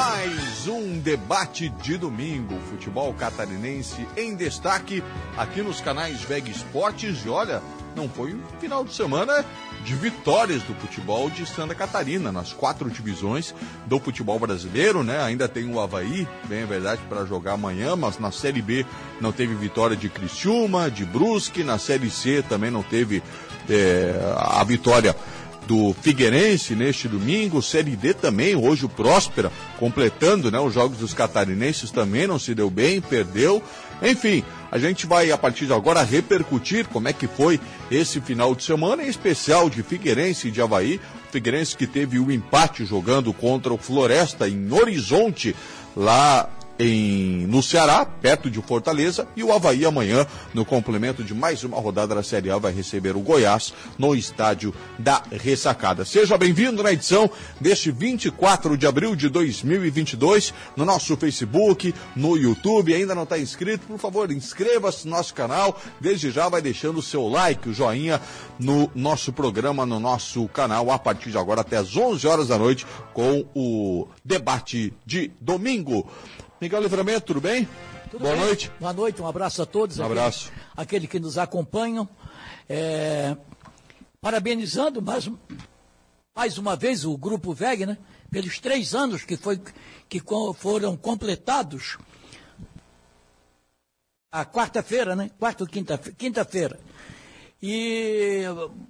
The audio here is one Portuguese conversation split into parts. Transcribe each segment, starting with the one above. Mais um debate de domingo. Futebol catarinense em destaque aqui nos canais VEG Esportes. E olha, não foi um final de semana de vitórias do futebol de Santa Catarina, nas 4 divisões do futebol brasileiro, né? Ainda tem o Avaí, bem é verdade, para jogar amanhã, mas na Série B não teve vitória de Criciúma, de Brusque, na Série C também não teve a vitória do Figueirense neste domingo. Série D também, hoje o Próspera, completando, né, os jogos dos catarinenses, também não se deu bem, perdeu. Enfim, a gente vai, a partir de agora, repercutir como é que foi esse final de semana, em especial de Figueirense e de Avaí. O Figueirense que teve um empate jogando contra o Floresta em Horizonte, lá no Ceará, perto de Fortaleza. E o Avaí amanhã, no complemento de mais uma rodada da Série A, vai receber o Goiás no Estádio da Ressacada. Seja bem-vindo na edição deste 24 de abril de 2022, no nosso Facebook, no YouTube. Ainda não está inscrito? Por favor, inscreva-se no nosso canal. Desde já vai deixando o seu like, o joinha no nosso programa, no nosso canal, a partir de agora até às 11 horas da noite, com o debate de domingo. Miguel Livramento, tudo bem? Boa noite. Boa noite, um abraço a todos. Um abraço. Aquele que nos acompanham. Parabenizando mais uma vez o Grupo VEG, né? Pelos 3 anos que foram completados. A quarta-feira, né? Quarta ou quinta-feira. E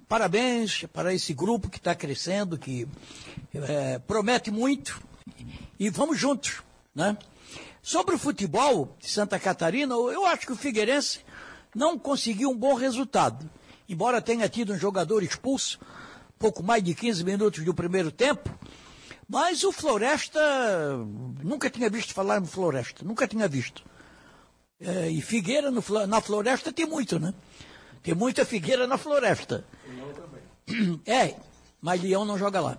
parabéns para esse grupo que está crescendo, que promete muito. E vamos juntos, né? Sobre o futebol de Santa Catarina, eu acho que o Figueirense não conseguiu um bom resultado. Embora tenha tido um jogador expulso, pouco mais de 15 minutos do primeiro tempo, mas o Floresta, nunca tinha visto falar no Floresta, nunca tinha visto. E Figueira na Floresta tem muito, né? Tem muita Figueira na Floresta. Leão também. Mas Leão não joga lá.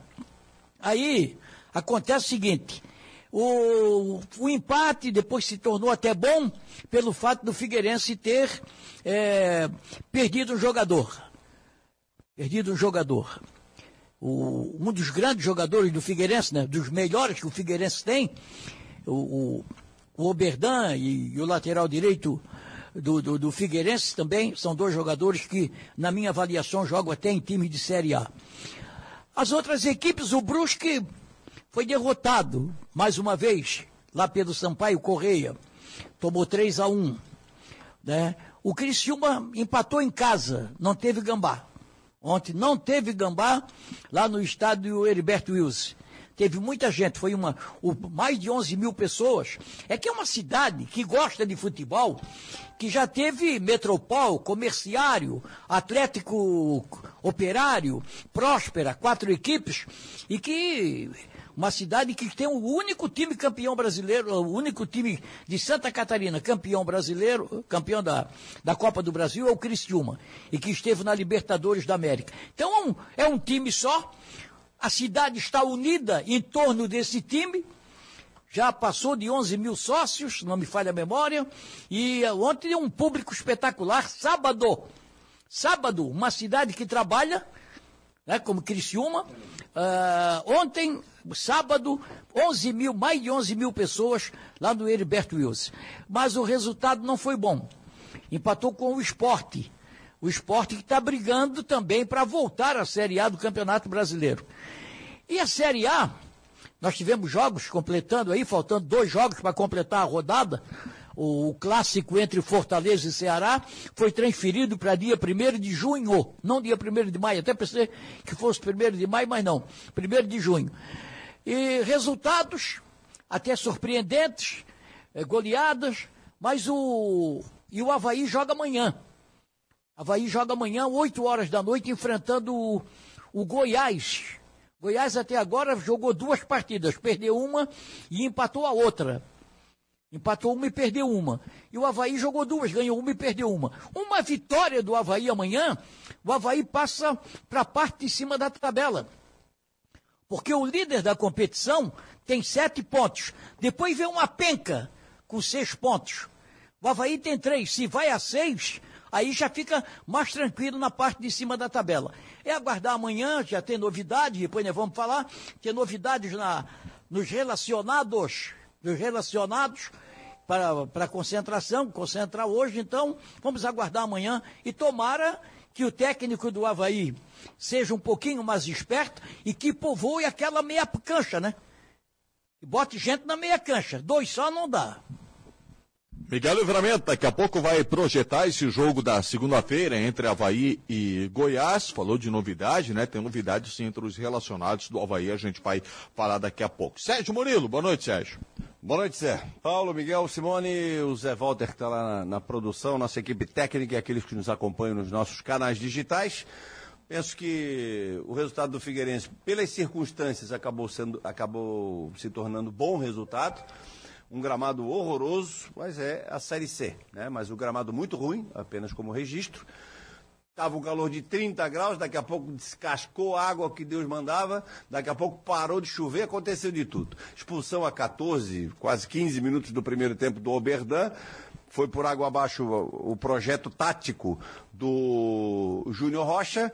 Aí, acontece o seguinte... O empate depois se tornou até bom pelo fato do Figueirense ter perdido um jogador. Um dos grandes jogadores do Figueirense, né, dos melhores que o Figueirense tem, o Oberdan e o lateral direito do Figueirense também, são 2 jogadores que, na minha avaliação, jogam até em time de Série A. As outras equipes, o Brusque foi derrotado, mais uma vez, lá pelo Sampaio Correia. Tomou 3-1. Né? O Criciúma empatou em casa, não teve gambá. Ontem não teve gambá, lá no estádio Heriberto Wilson. Teve muita gente, foi mais de 11 mil pessoas. É que é uma cidade que gosta de futebol, que já teve Metropol, Comerciário, Atlético Operário, Próspera, 4 equipes, e que... Uma cidade que tem o único time campeão brasileiro, o único time de Santa Catarina campeão brasileiro, campeão da Copa do Brasil, é o Criciúma, e que esteve na Libertadores da América. Então, é um time só, a cidade está unida em torno desse time, já passou de 11 mil sócios, não me falha a memória, e ontem um público espetacular, sábado, uma cidade que trabalha, né, como Criciúma, ontem, sábado, 11 mil, mais de 11 mil pessoas lá no Heriberto Wilson. Mas o resultado não foi bom. Empatou com o Sport. O Sport que está brigando também para voltar à Série A do Campeonato Brasileiro. E a Série A, nós tivemos jogos completando aí, faltando 2 jogos para completar a rodada. O clássico entre Fortaleza e Ceará foi transferido para dia 1º de junho, não dia 1º de maio, até pensei que fosse 1º de maio, mas não, 1º de junho. E resultados até surpreendentes, goleadas, mas o Avaí joga amanhã. Avaí joga amanhã, 8 horas da noite, enfrentando o Goiás. Goiás até agora jogou 2 partidas, perdeu uma e empatou a outra. Empatou uma e perdeu uma. E o Avaí jogou 2, ganhou uma e perdeu uma. Uma vitória do Avaí amanhã, o Avaí passa para a parte de cima da tabela. Porque o líder da competição tem 7 pontos. Depois vem uma penca com 6 pontos. O Avaí tem 3. Se vai a 6, aí já fica mais tranquilo na parte de cima da tabela. É aguardar amanhã, já tem novidade, depois nós vamos falar. Tem novidades na... nos relacionados para concentração, concentrar hoje. Então, vamos aguardar amanhã e tomara que o técnico do Avaí seja um pouquinho mais esperto e que povoe aquela meia cancha, né? E bote gente na meia cancha, 2 só não dá. Miguel Livramento, daqui a pouco vai projetar esse jogo da segunda-feira entre Avaí e Goiás. Falou de novidade, né? Tem novidades sim entre os relacionados do Avaí, a gente vai falar daqui a pouco. Sérgio Murilo, boa noite, Sérgio. Boa noite, Zé. Paulo, Miguel, Simone, o Zé Walter que está lá na produção, nossa equipe técnica e aqueles que nos acompanham nos nossos canais digitais. Penso que o resultado do Figueirense, pelas circunstâncias, acabou se tornando bom resultado. Um gramado horroroso, mas é a Série C, né? Mas o gramado muito ruim, apenas como registro. Estava um calor de 30 graus, daqui a pouco descascou a água que Deus mandava, daqui a pouco parou de chover, aconteceu de tudo. Expulsão a 14, quase 15 minutos do primeiro tempo do Oberdan, foi por água abaixo o projeto tático do Júnior Rocha.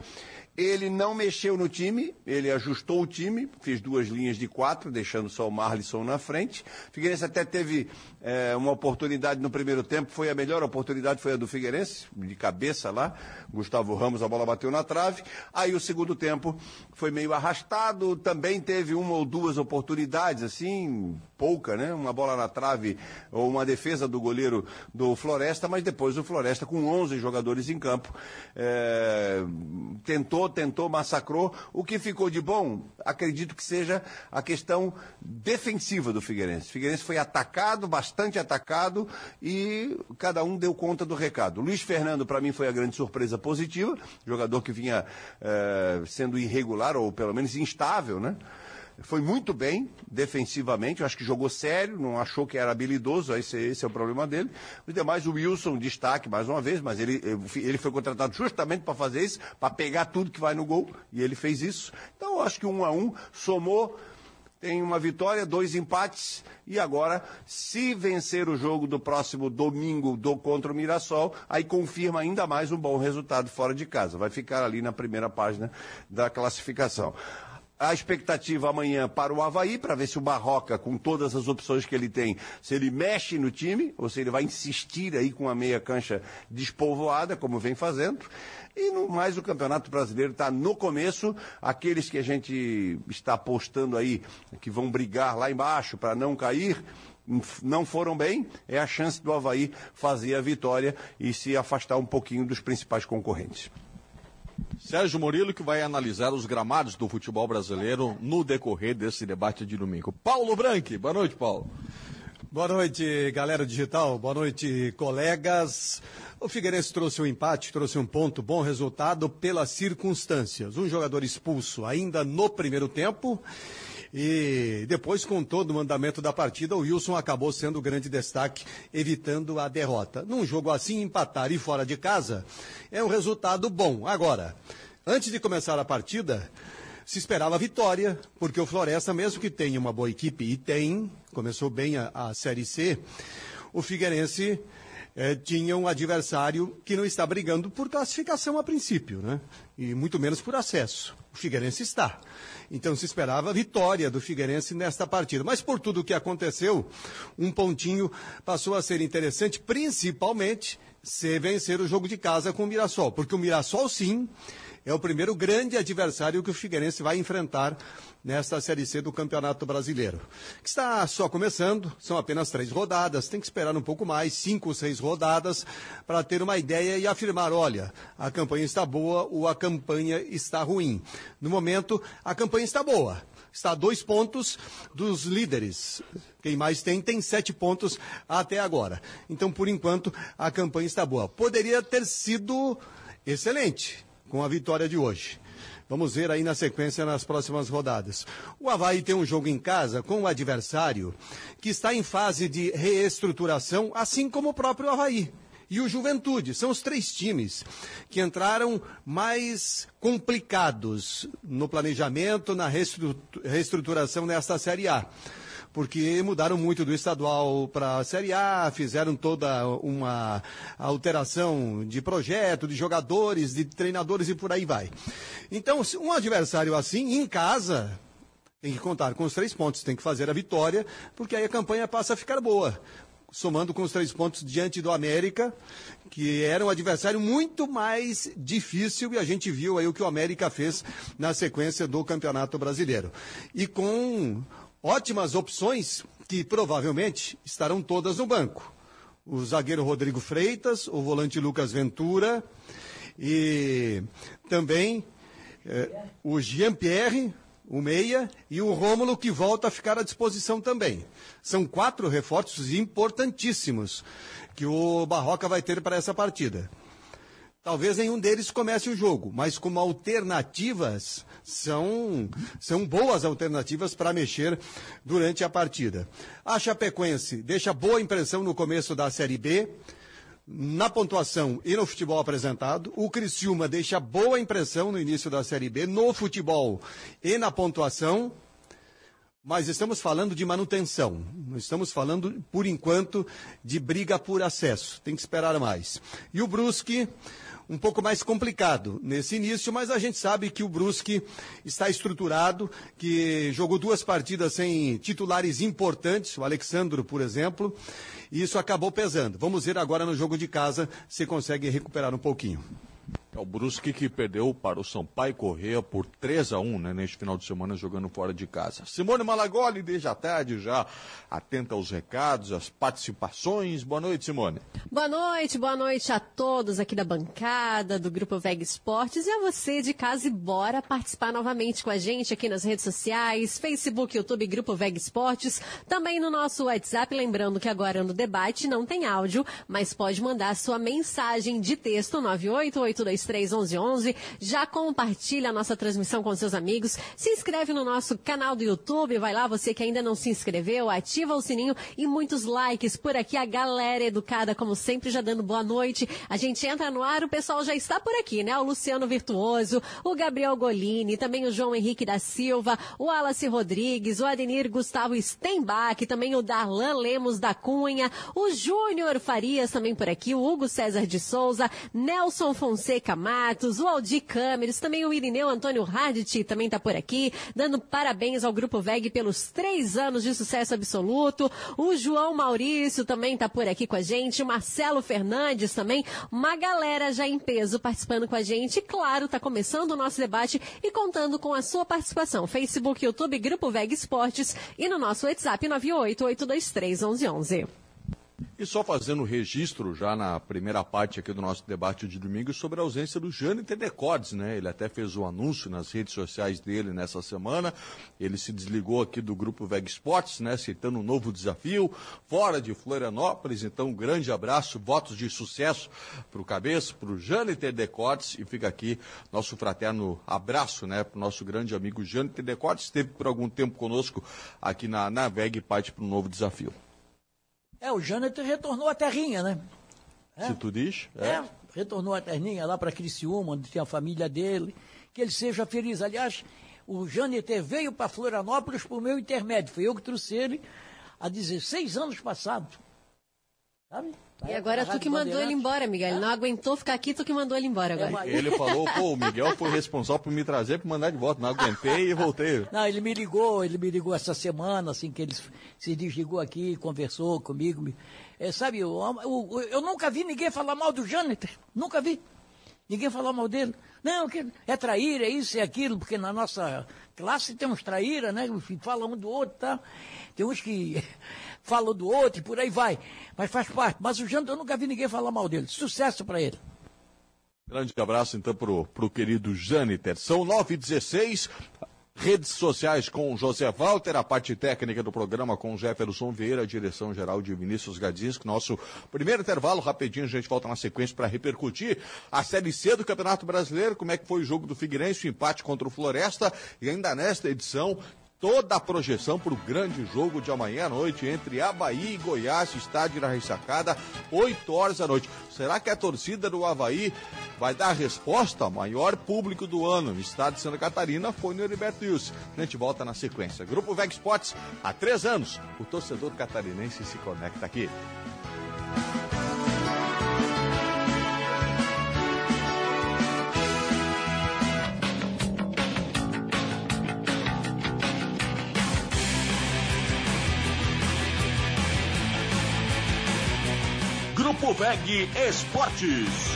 Ele não mexeu no time, ele ajustou o time, fez 2 linhas de 4, deixando só o Marlisson na frente. Figueirense até teve uma oportunidade no primeiro tempo, foi a melhor oportunidade, foi a do Figueirense, de cabeça lá, Gustavo Ramos, a bola bateu na trave. Aí o segundo tempo foi meio arrastado, também teve 1 ou 2 oportunidades, assim, pouca, né? Uma bola na trave ou uma defesa do goleiro do Floresta, mas depois o Floresta, com 11 jogadores em campo, tentou, massacrou. O que ficou de bom, acredito que seja a questão defensiva do Figueirense. O Figueirense foi atacado, bastante atacado, e cada um deu conta do recado. Luiz Fernando, para mim, foi a grande surpresa positiva, jogador que vinha sendo irregular, ou pelo menos instável, né? Foi muito bem defensivamente, eu acho que jogou sério, não achou que era habilidoso, esse é o problema dele. Os demais, o Wilson, destaque mais uma vez, mas ele foi contratado justamente para fazer isso, para pegar tudo que vai no gol, e ele fez isso. Então eu acho que 1-1 somou, tem uma vitória, 2 empates, e agora, se vencer o jogo do próximo domingo contra o Mirassol, aí confirma ainda mais um bom resultado fora de casa, vai ficar ali na primeira página da classificação. A expectativa amanhã para o Avaí, para ver se o Barroca, com todas as opções que ele tem, se ele mexe no time, ou se ele vai insistir aí com a meia cancha despovoada, como vem fazendo. E no mais, o Campeonato Brasileiro está no começo. Aqueles que a gente está apostando aí, que vão brigar lá embaixo para não cair, não foram bem. É a chance do Avaí fazer a vitória e se afastar um pouquinho dos principais concorrentes. Sérgio Murilo, que vai analisar os gramados do futebol brasileiro no decorrer desse debate de domingo. Paulo Branco, boa noite, Paulo. Boa noite, galera digital, boa noite, colegas. O Figueirense trouxe um empate, trouxe um ponto, bom resultado pelas circunstâncias. Um jogador expulso ainda no primeiro tempo. E depois, com todo o andamento da partida, o Wilson acabou sendo o grande destaque, evitando a derrota. Num jogo assim, empatar e fora de casa é um resultado bom. Agora, antes de começar a partida, se esperava a vitória, porque o Floresta, mesmo que tenha uma boa equipe, e tem, começou bem a Série C, o Figueirense tinha um adversário que não está brigando por classificação a princípio, né? E muito menos por acesso. O Figueirense está. Então se esperava a vitória do Figueirense nesta partida. Mas por tudo o que aconteceu, um pontinho passou a ser interessante, principalmente se vencer o jogo de casa com o Mirassol. Porque o Mirassol, sim, é o primeiro grande adversário que o Figueirense vai enfrentar nesta Série C do Campeonato Brasileiro, que está só começando, são apenas 3 rodadas, tem que esperar um pouco mais, 5 ou 6 rodadas, para ter uma ideia e afirmar, olha, a campanha está boa ou a campanha está ruim. No momento, a campanha está boa, está a 2 pontos dos líderes. Quem mais tem 7 pontos até agora. Então, por enquanto, a campanha está boa. Poderia ter sido excelente com a vitória de hoje. Vamos ver aí na sequência nas próximas rodadas. O Avaí tem um jogo em casa com um adversário que está em fase de reestruturação, assim como o próprio Avaí e o Juventude. São os 3 times que entraram mais complicados no planejamento, na reestruturação nesta Série A, porque mudaram muito do estadual para a Série A, fizeram toda uma alteração de projeto, de jogadores, de treinadores e por aí vai. Então, um adversário assim, em casa, Tem que contar com os 3 pontos, tem que fazer a vitória, porque aí a campanha passa a ficar boa. Somando com os 3 pontos diante do América, que era um adversário muito mais difícil, e a gente viu aí o que o América fez na sequência do Campeonato Brasileiro. E com ótimas opções que provavelmente estarão todas no banco. O zagueiro Rodrigo Freitas, o volante Lucas Ventura e também o Jean-Pierre, o meia, e o Rômulo, que volta a ficar à disposição também. São 4 reforços importantíssimos que o Barroca vai ter para essa partida. Talvez nenhum deles comece o jogo, mas como alternativas, são boas alternativas para mexer durante a partida. A Chapecoense deixa boa impressão no começo da Série B, na pontuação e no futebol apresentado. O Criciúma deixa boa impressão no início da Série B, no futebol e na pontuação, mas estamos falando de manutenção, não estamos falando, por enquanto, de briga por acesso, tem que esperar mais. E o Brusque, um pouco mais complicado nesse início, mas a gente sabe que o Brusque está estruturado, que jogou 2 partidas sem titulares importantes, o Alexandro, por exemplo, e isso acabou pesando. Vamos ver agora no jogo de casa se consegue recuperar um pouquinho. É o Brusque que perdeu para o Sampaio Corrêa por 3-1, né, neste final de semana, jogando fora de casa. Simone Malagoli, desde a tarde, já atenta aos recados, às participações. Boa noite, Simone. Boa noite a todos aqui da bancada, do Grupo VEG Esportes, e a você de casa, e bora participar novamente com a gente aqui nas redes sociais, Facebook, YouTube, Grupo VEG Esportes, também no nosso WhatsApp, lembrando que agora no debate não tem áudio, mas pode mandar sua mensagem de texto, 988231111, já compartilha a nossa transmissão com seus amigos, se inscreve no nosso canal do YouTube, vai lá, você que ainda não se inscreveu, ativa o sininho e muitos likes por aqui, a galera educada, como sempre, já dando boa noite, a gente entra no ar, o pessoal já está por aqui, né, o Luciano Virtuoso, o Gabriel Golini, também o João Henrique da Silva, o Wallace Rodrigues, o Adenir Gustavo Stenbach, também o Darlan Lemos da Cunha, o Júnior Farias também por aqui, o Hugo César de Souza, Nelson Fonseca Matos, o Aldi Câmeres, também o Irineu Antônio Radit também está por aqui, dando parabéns ao Grupo VEG pelos 3 anos de sucesso absoluto, o João Maurício também está por aqui com a gente, o Marcelo Fernandes também, uma galera já em peso participando com a gente, e claro, está começando o nosso debate e contando com a sua participação, Facebook, YouTube, Grupo VEG Esportes e no nosso WhatsApp 988231111. E só fazendo registro já na primeira parte aqui do nosso debate de domingo sobre a ausência do Jâniter Decordes, né? Ele até fez um anúncio nas redes sociais dele nessa semana. Ele se desligou aqui do Grupo VEG Esportes, né? Aceitando um novo desafio fora de Florianópolis. Então, um grande abraço, votos de sucesso pro Cabeça, pro Jâniter Decordes, e fica aqui nosso fraterno abraço, né? Pro nosso grande amigo Jâniter Decordes, esteve por algum tempo conosco aqui na VEG e parte pro novo desafio. É, o Jâniter retornou à terrinha, né? É. Se tu diz. É, retornou à terrinha lá para Criciúma, onde tem a família dele. Que ele seja feliz. Aliás, o Jâniter veio para Florianópolis por meu intermédio. Foi eu que trouxe ele há 16 anos passados. Sabe? E agora tu que mandou ele embora, Miguel. Ele não aguentou ficar aqui, tu que mandou ele embora agora. Ele falou, pô, o Miguel foi responsável por me trazer, por mandar de volta. Não aguentei e voltei. Não, ele me ligou essa semana, assim, que ele se desligou aqui, conversou comigo. É, sabe, eu nunca vi ninguém falar mal do Jâniter. Nunca vi ninguém falar mal dele. Não, é traíra, é isso, é aquilo, porque na nossa classe tem uns traíra, né? Fala um do outro, tá? Tem uns que falam do outro e por aí vai. Mas faz parte. Mas o Jâniter, eu nunca vi ninguém falar mal dele. Sucesso para ele. Grande abraço, então, pro querido Jâniter. São 9h16. Redes sociais com José Walter, a parte técnica do programa com Jefferson Vieira, a direção-geral de Vinícius Gadzinski. Nosso primeiro intervalo, rapidinho, a gente volta na sequência para repercutir a Série C do Campeonato Brasileiro, como é que foi o jogo do Figueirense, o empate contra o Floresta, e ainda nesta edição, toda a projeção para o grande jogo de amanhã à noite entre Avaí e Goiás, Estádio da Ressacada, 8 horas da noite. Será que a torcida do Avaí vai dar a resposta ao maior público do ano no estado de Santa Catarina? Foi no Heriberto Wilson. A gente volta na sequência. Grupo VEG Esportes, há 3 anos, o torcedor catarinense se conecta aqui. Grupo VEG Esportes.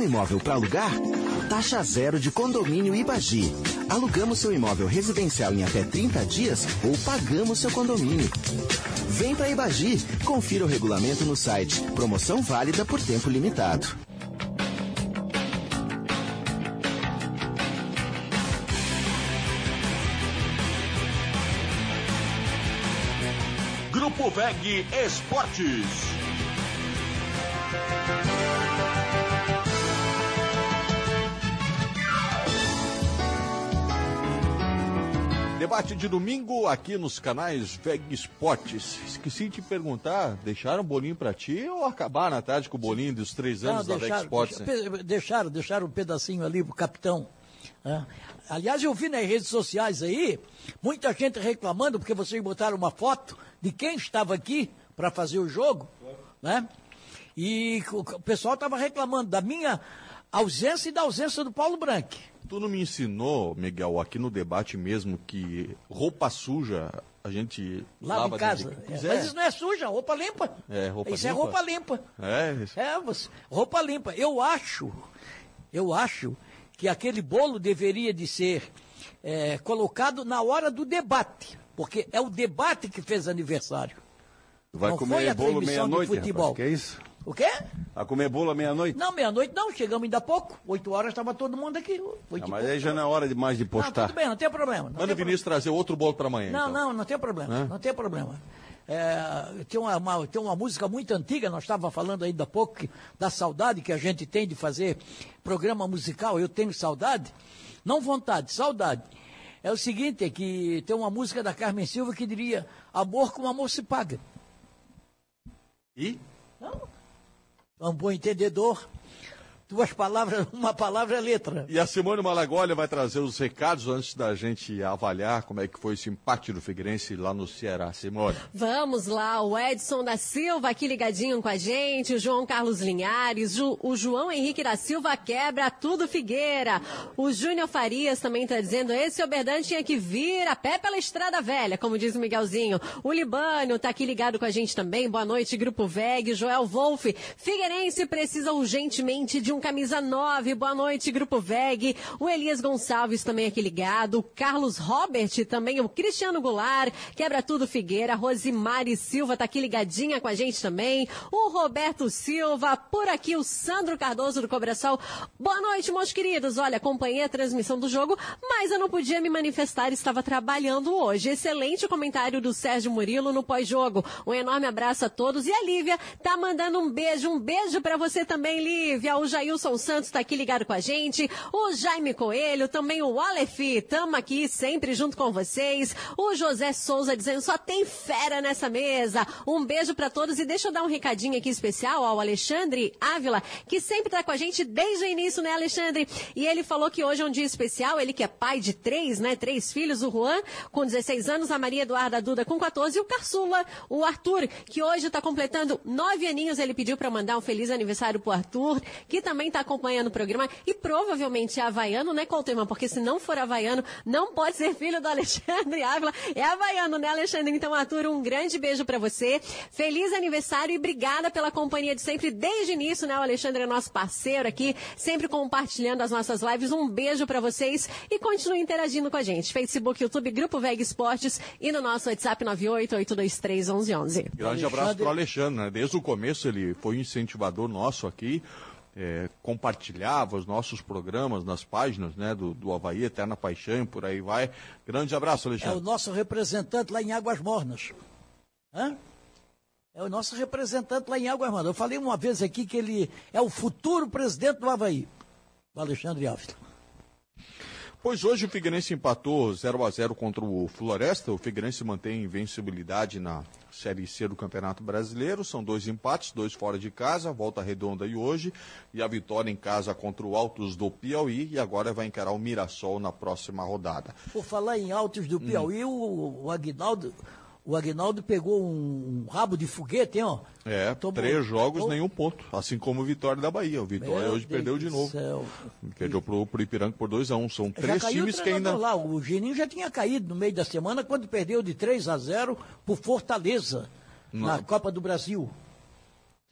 Imóvel para alugar? Taxa zero de Condomínio Ibagi. Alugamos seu imóvel residencial em até 30 dias ou pagamos seu condomínio. Vem para Ibagi, confira o regulamento no site. Promoção válida por tempo limitado. Grupo VEG Esportes. Debate de domingo aqui nos canais VEG Esportes. Esqueci de perguntar, deixaram o bolinho pra ti ou acabaram a tarde com o bolinho dos 3 anos? Não, da VEG Esportes? Deixaram um pedacinho ali pro capitão. É. Aliás, eu vi nas redes sociais aí, muita gente reclamando porque vocês botaram uma foto de quem estava aqui pra fazer o jogo, né? E o pessoal estava reclamando da minha ausência e da ausência do Paulo Branco. Tu não me ensinou, Miguel, aqui no debate mesmo, que roupa suja a gente lava em casa. Mas isso não é suja, roupa limpa. É, roupa isso limpa. É roupa limpa. É, isso. É, roupa limpa. Eu acho que aquele bolo deveria de ser colocado na hora do debate, porque é o debate que fez aniversário. Vai não comer bolo meia-noite, futebol. Rapaz, que é isso? O quê? A comer bolo à meia-noite? Não, meia-noite não, chegamos ainda há pouco. 8 horas estava todo mundo aqui. Mas aí já não é hora mais de postar. Não, tudo bem, não tem problema. Manda o Vinícius trazer outro bolo para amanhã. Não, então. não tem problema, não tem problema. É, tem uma música muito antiga, nós estávamos falando ainda há pouco da saudade que a gente tem de fazer programa musical. Eu tenho saudade, não vontade, saudade. É o seguinte, é que tem uma música da Carmen Silva que diria: amor com amor se paga. E? Não. Um bom entendedor, 2 palavras, uma palavra é letra. E a Simone Malagoli vai trazer os recados antes da gente avaliar como é que foi esse empate do Figueirense lá no Ceará. Simone. Vamos lá, o Edson da Silva aqui ligadinho com a gente, o João Carlos Linhares, o João Henrique da Silva quebra tudo Figueira. O Júnior Farias também está dizendo, esse Oberdan tinha que vir a pé pela Estrada Velha, como diz o Miguelzinho. O Libânio está aqui ligado com a gente também, boa noite, Grupo VEG. Joel Wolff, Figueirense precisa urgentemente de um camisa 9, boa noite, Grupo VEG. O Elias Gonçalves também aqui ligado, o Carlos Robert também, o Cristiano Goulart, quebra tudo Figueira. Rosimari Silva tá aqui ligadinha com a gente também, o Roberto Silva, por aqui o Sandro Cardoso do Cobrasol, boa noite, meus queridos, olha, acompanhei a transmissão do jogo, mas eu não podia me manifestar, estava trabalhando hoje. Excelente o comentário do Sérgio Murilo no pós-jogo, um enorme abraço a todos. E a Lívia tá mandando um beijo pra você também, Lívia. O Jair Wilson Santos está aqui ligado com a gente, o Jaime Coelho, também o Aleph, tamo aqui sempre junto com vocês, o José Souza dizendo, só tem fera nessa mesa, um beijo para todos e deixa eu dar um recadinho aqui especial ao Alexandre Ávila, que sempre tá com a gente desde o início, né, Alexandre? E ele falou que hoje é um dia especial, ele que é pai de 3, né, 3 filhos, o Juan com 16 anos, a Maria Eduarda Duda com 14 e o Caçula, o Arthur, que hoje tá completando 9 aninhos, ele pediu para mandar um feliz aniversário pro Arthur, que também tá acompanhando o programa e provavelmente é havaiano, né, Colteman? Porque se não for havaiano, não pode ser filho do Alexandre Ávila, é havaiano, né, Alexandre? Então, Arthur, um grande beijo pra você, feliz aniversário e obrigada pela companhia de sempre, desde o início, né, o Alexandre é nosso parceiro aqui, sempre compartilhando as nossas lives, um beijo pra vocês e continue interagindo com a gente, Facebook, YouTube, Grupo VEG Esportes e no nosso WhatsApp 988231111. Grande abraço pro Alexandre, né? Desde o começo ele foi um incentivador nosso aqui, compartilhava os nossos programas nas páginas, né, do Avaí, Eterna Paixão e por aí vai. Grande abraço, Alexandre. É o nosso representante lá em Águas Mornas. Hã? É o nosso representante lá em Águas Mornas. Eu falei uma vez aqui que ele é o futuro presidente do Avaí, o Alexandre Ávila. Pois hoje o Figueirense empatou 0-0 contra o Floresta. O Figueirense mantém invencibilidade na Série C do Campeonato Brasileiro. São 2 empates, 2 fora de casa, Volta Redonda e hoje. E a vitória em casa contra o Altos do Piauí. E agora vai encarar o Mirassol na próxima rodada. Por falar em Altos do Piauí, o Aguinaldo pegou um rabo de foguete, hein, ó? É, tomou 3 jogos, nenhum ponto. Assim como o Vitória da Bahia. O Vitória hoje perdeu de novo. Céu. Perdeu pro Ipiranga por 2-1. São 3 times que ainda... Lá. O Geninho já tinha caído no meio da semana quando perdeu de 3-0 pro Fortaleza na Copa do Brasil.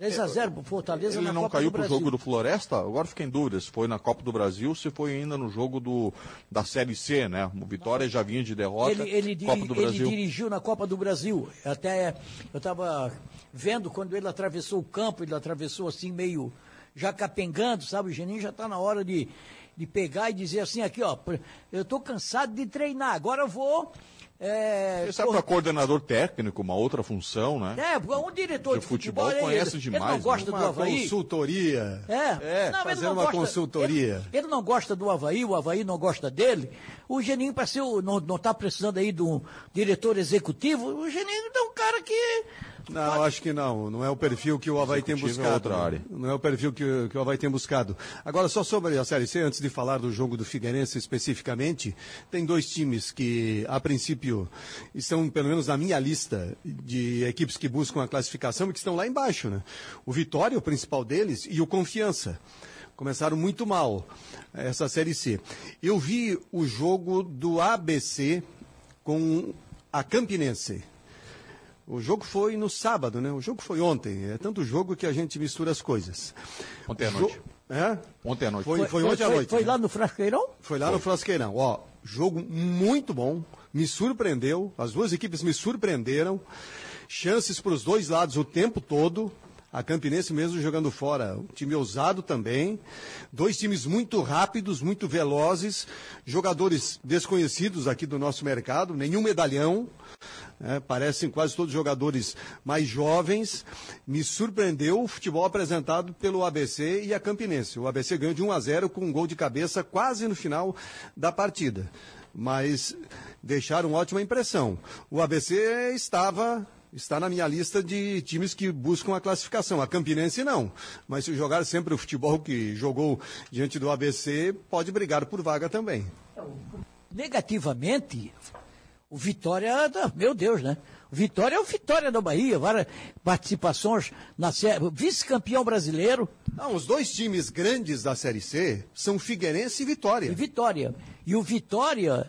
3-0 pro Fortaleza na Copa do Brasil. Ele não caiu pro jogo do Floresta? Agora fiquei em dúvida se foi na Copa do Brasil, se foi ainda no jogo da Série C, né? O Vitória já vinha de derrota, Ele dirigiu na Copa do Brasil. Até eu estava vendo quando ele atravessou o campo, ele atravessou assim meio já capengando, sabe? O Geninho já está na hora de pegar e dizer assim, aqui ó, eu estou cansado de treinar, agora eu vou... Você sabe que é coordenador técnico, uma outra função, né? Um diretor de futebol conhece demais. Ele não gosta do Avaí. Consultoria. Fazer uma consultoria. Ele não gosta do Avaí, o Avaí não gosta dele. O Geninho não está precisando aí de um diretor executivo. O Geninho é um cara que... Não, acho que não. Não é o perfil que o Avaí tem buscado. Outra área. Não é o perfil que o Avaí tem buscado. Agora, só sobre a Série C, antes de falar do jogo do Figueirense especificamente, tem 2 times que, a princípio, estão, pelo menos na minha lista, de equipes que buscam a classificação e que estão lá embaixo, né? O Vitória, o principal deles, e o Confiança. Começaram muito mal essa Série C. Eu vi o jogo do ABC com a Campinense. O jogo foi no sábado, né? O jogo foi ontem. É tanto jogo que a gente mistura as coisas. Ontem à noite. Ontem à noite. Foi ontem à noite. Foi lá no Frasqueirão? Foi lá no Frasqueirão. Ó, jogo muito bom. Me surpreendeu. As 2 equipes me surpreenderam. Chances para os 2 lados o tempo todo. A Campinense mesmo jogando fora. Um time ousado também. 2 times muito rápidos, muito velozes. Jogadores desconhecidos aqui do nosso mercado. Nenhum medalhão. Parecem quase todos jogadores mais jovens. Me surpreendeu o futebol apresentado pelo ABC e a Campinense. O ABC ganhou de 1-0 com um gol de cabeça quase no final da partida. Mas deixaram ótima impressão. O ABC está na minha lista de times que buscam a classificação. A Campinense não, mas se jogar sempre o futebol que jogou diante do ABC, pode brigar por vaga também. Negativamente, o Vitória, meu Deus, né? O Vitória é o Vitória da Bahia, várias participações na Série, vice-campeão brasileiro. Não, os 2 times grandes da Série C são Figueirense e Vitória. E o Vitória...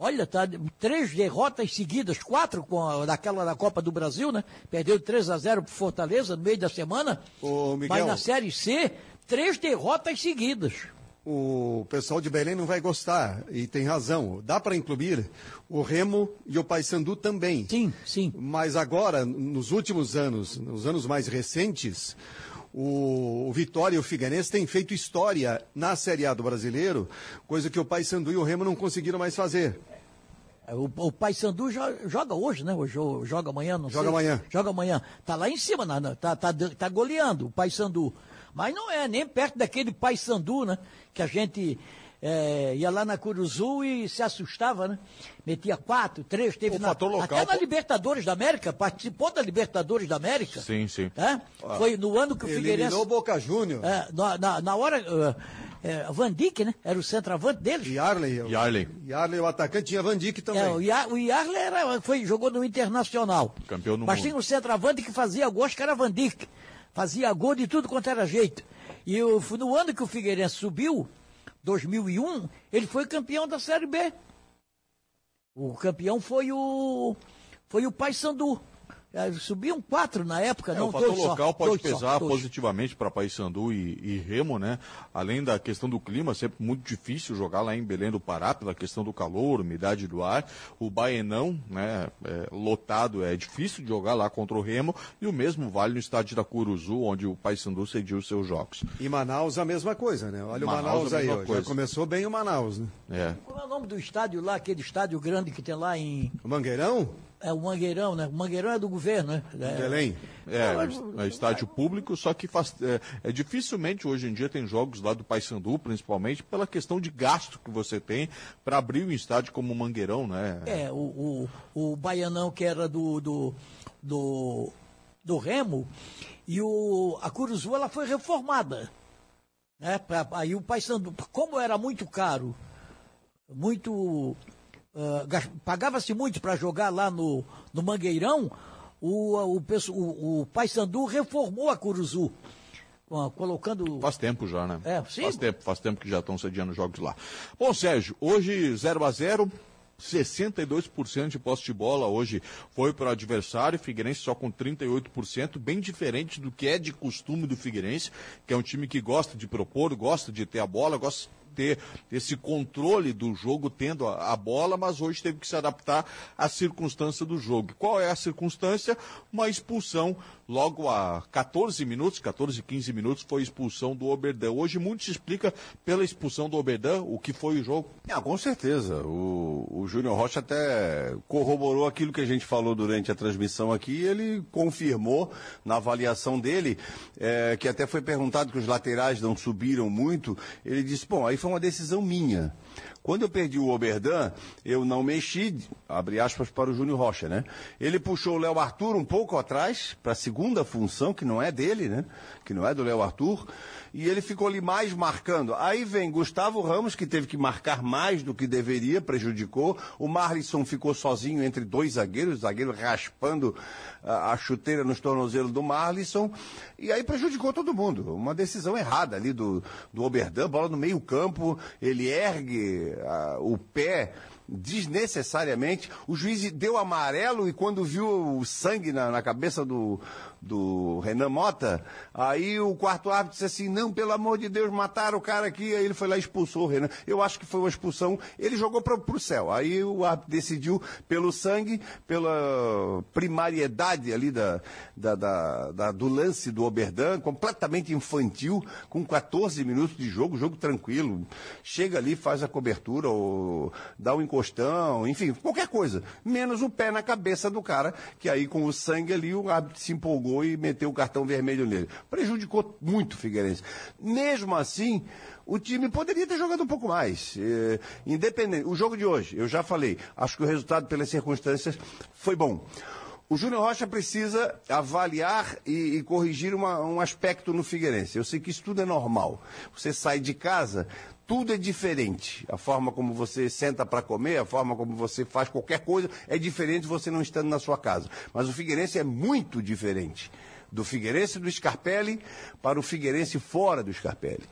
Olha, tá 3 derrotas seguidas, 4 daquela da Copa do Brasil, né? Perdeu 3-0 pro Fortaleza no meio da semana. Ô, Miguel, mas na Série C, 3 derrotas seguidas. O pessoal de Belém não vai gostar, e tem razão. Dá para incluir o Remo e o Paysandu também. Sim, sim. Mas agora, nos últimos anos, nos anos mais recentes... O Vitória e o Figueirense têm feito história na Série A do Brasileiro, coisa que o Paysandu e o Remo não conseguiram mais fazer. O Paysandu joga hoje, né? Joga amanhã, não sei. Joga amanhã. Tá lá em cima, tá goleando o Paysandu. Mas não é nem perto daquele Paysandu, né? Que a gente ia lá na Curuzu e se assustava, né? Metia 4, 3, teve na, local, até na Libertadores da América, participou da Libertadores da América. Sim, sim. É? Foi no ano que o Figueirense eliminou o Boca Júnior. É, na hora... Van Dijk, né? Era o centroavante deles. Yarley, o atacante, tinha Van Dijk também. O Yarley jogou no Internacional. Campeão no mundo. Mas tinha um centroavante que fazia gol, acho que era Van Dijk. Fazia gol de tudo quanto era jeito. E no ano que o Figueirense subiu, 2001, ele foi campeão da Série B. O campeão foi o Paysandu. Subiam 4 na época, não foi só. O fator local pode pesar positivamente para Paysandu e Remo, né? Além da questão do clima, sempre muito difícil jogar lá em Belém do Pará, pela questão do calor, umidade do ar. O Baenão, né? Lotado, é difícil de jogar lá contra o Remo. E o mesmo vale no estádio da Curuzu, onde o Paysandu cediu os seus jogos. E Manaus a mesma coisa, né? Olha Manaus aí, ó, já começou bem o Manaus, né? É. Qual é o nome do estádio lá, aquele estádio grande que tem lá em... O Mangueirão? É o Mangueirão, né? O Mangueirão é do governo, né? Belém. É estádio público, só que dificilmente hoje em dia tem jogos lá do Paysandu, principalmente pela questão de gasto que você tem para abrir um estádio como o Mangueirão, né? O Baianão, que era do Remo, e a Curuzu, ela foi reformada, né? Aí o Paysandu, como era muito caro, muito... pagava-se muito para jogar lá no Mangueirão, o Paysandu reformou a Curuzu, colocando... Faz tempo já, né? Faz tempo que já estão sediando jogos lá. Bom, Sérgio, hoje 0-0, 62% de posse de bola hoje foi para o adversário, Figueirense só com 38%, bem diferente do que é de costume do Figueirense, que é um time que gosta de propor, gosta de ter a bola, gosta ter esse controle do jogo tendo a bola, mas hoje teve que se adaptar à circunstância do jogo. Qual é a circunstância? Uma expulsão, logo a 14, 15 minutos, foi a expulsão do Oberdan. Hoje muito se explica pela expulsão do Oberdan, o que foi o jogo. Com certeza, o Júnior Rocha até corroborou aquilo que a gente falou durante a transmissão aqui, ele confirmou na avaliação dele, que até foi perguntado que os laterais não subiram muito, ele disse, bom, aí foi uma decisão minha. Quando eu perdi o Oberdan, eu não mexi, abre aspas para o Júnior Rocha, né? Ele puxou o Léo Arthur um pouco atrás, para a segunda função, que não é dele, né? Que não é do Léo Arthur, e ele ficou ali mais marcando. Aí vem Gustavo Ramos, que teve que marcar mais do que deveria, prejudicou. O Marlisson ficou sozinho entre dois zagueiros, o zagueiro raspando a chuteira nos tornozelos do Marlisson, e aí prejudicou todo mundo. Uma decisão errada ali do Oberdan, bola no meio campo, ele ergue o pé desnecessariamente, o juiz deu amarelo e quando viu o sangue na cabeça do Renan Mota, aí o quarto árbitro disse assim, não, pelo amor de Deus, mataram o cara aqui, aí ele foi lá e expulsou o Renan. Eu acho que foi uma expulsão, ele jogou pro céu, aí o árbitro decidiu pelo sangue, pela primariedade ali do lance do Oberdan, completamente infantil, com 14 minutos de jogo tranquilo, chega ali, faz a cobertura, ou dá um encostão, enfim, qualquer coisa, menos o pé na cabeça do cara, que aí com o sangue ali, o árbitro se empolgou e meteu o cartão vermelho nele. Prejudicou muito o Figueirense. Mesmo assim, o time poderia ter jogado um pouco mais. Independente. O jogo de hoje, eu já falei, acho que o resultado pelas circunstâncias foi bom. O Júnior Rocha precisa avaliar e corrigir um aspecto no Figueirense. Eu sei que isso tudo é normal. Você sai de casa, tudo é diferente. A forma como você senta para comer, a forma como você faz qualquer coisa, é diferente você não estando na sua casa. Mas o Figueirense é muito diferente. Do Figueirense do Scarpelli para o Figueirense fora do Scarpelli.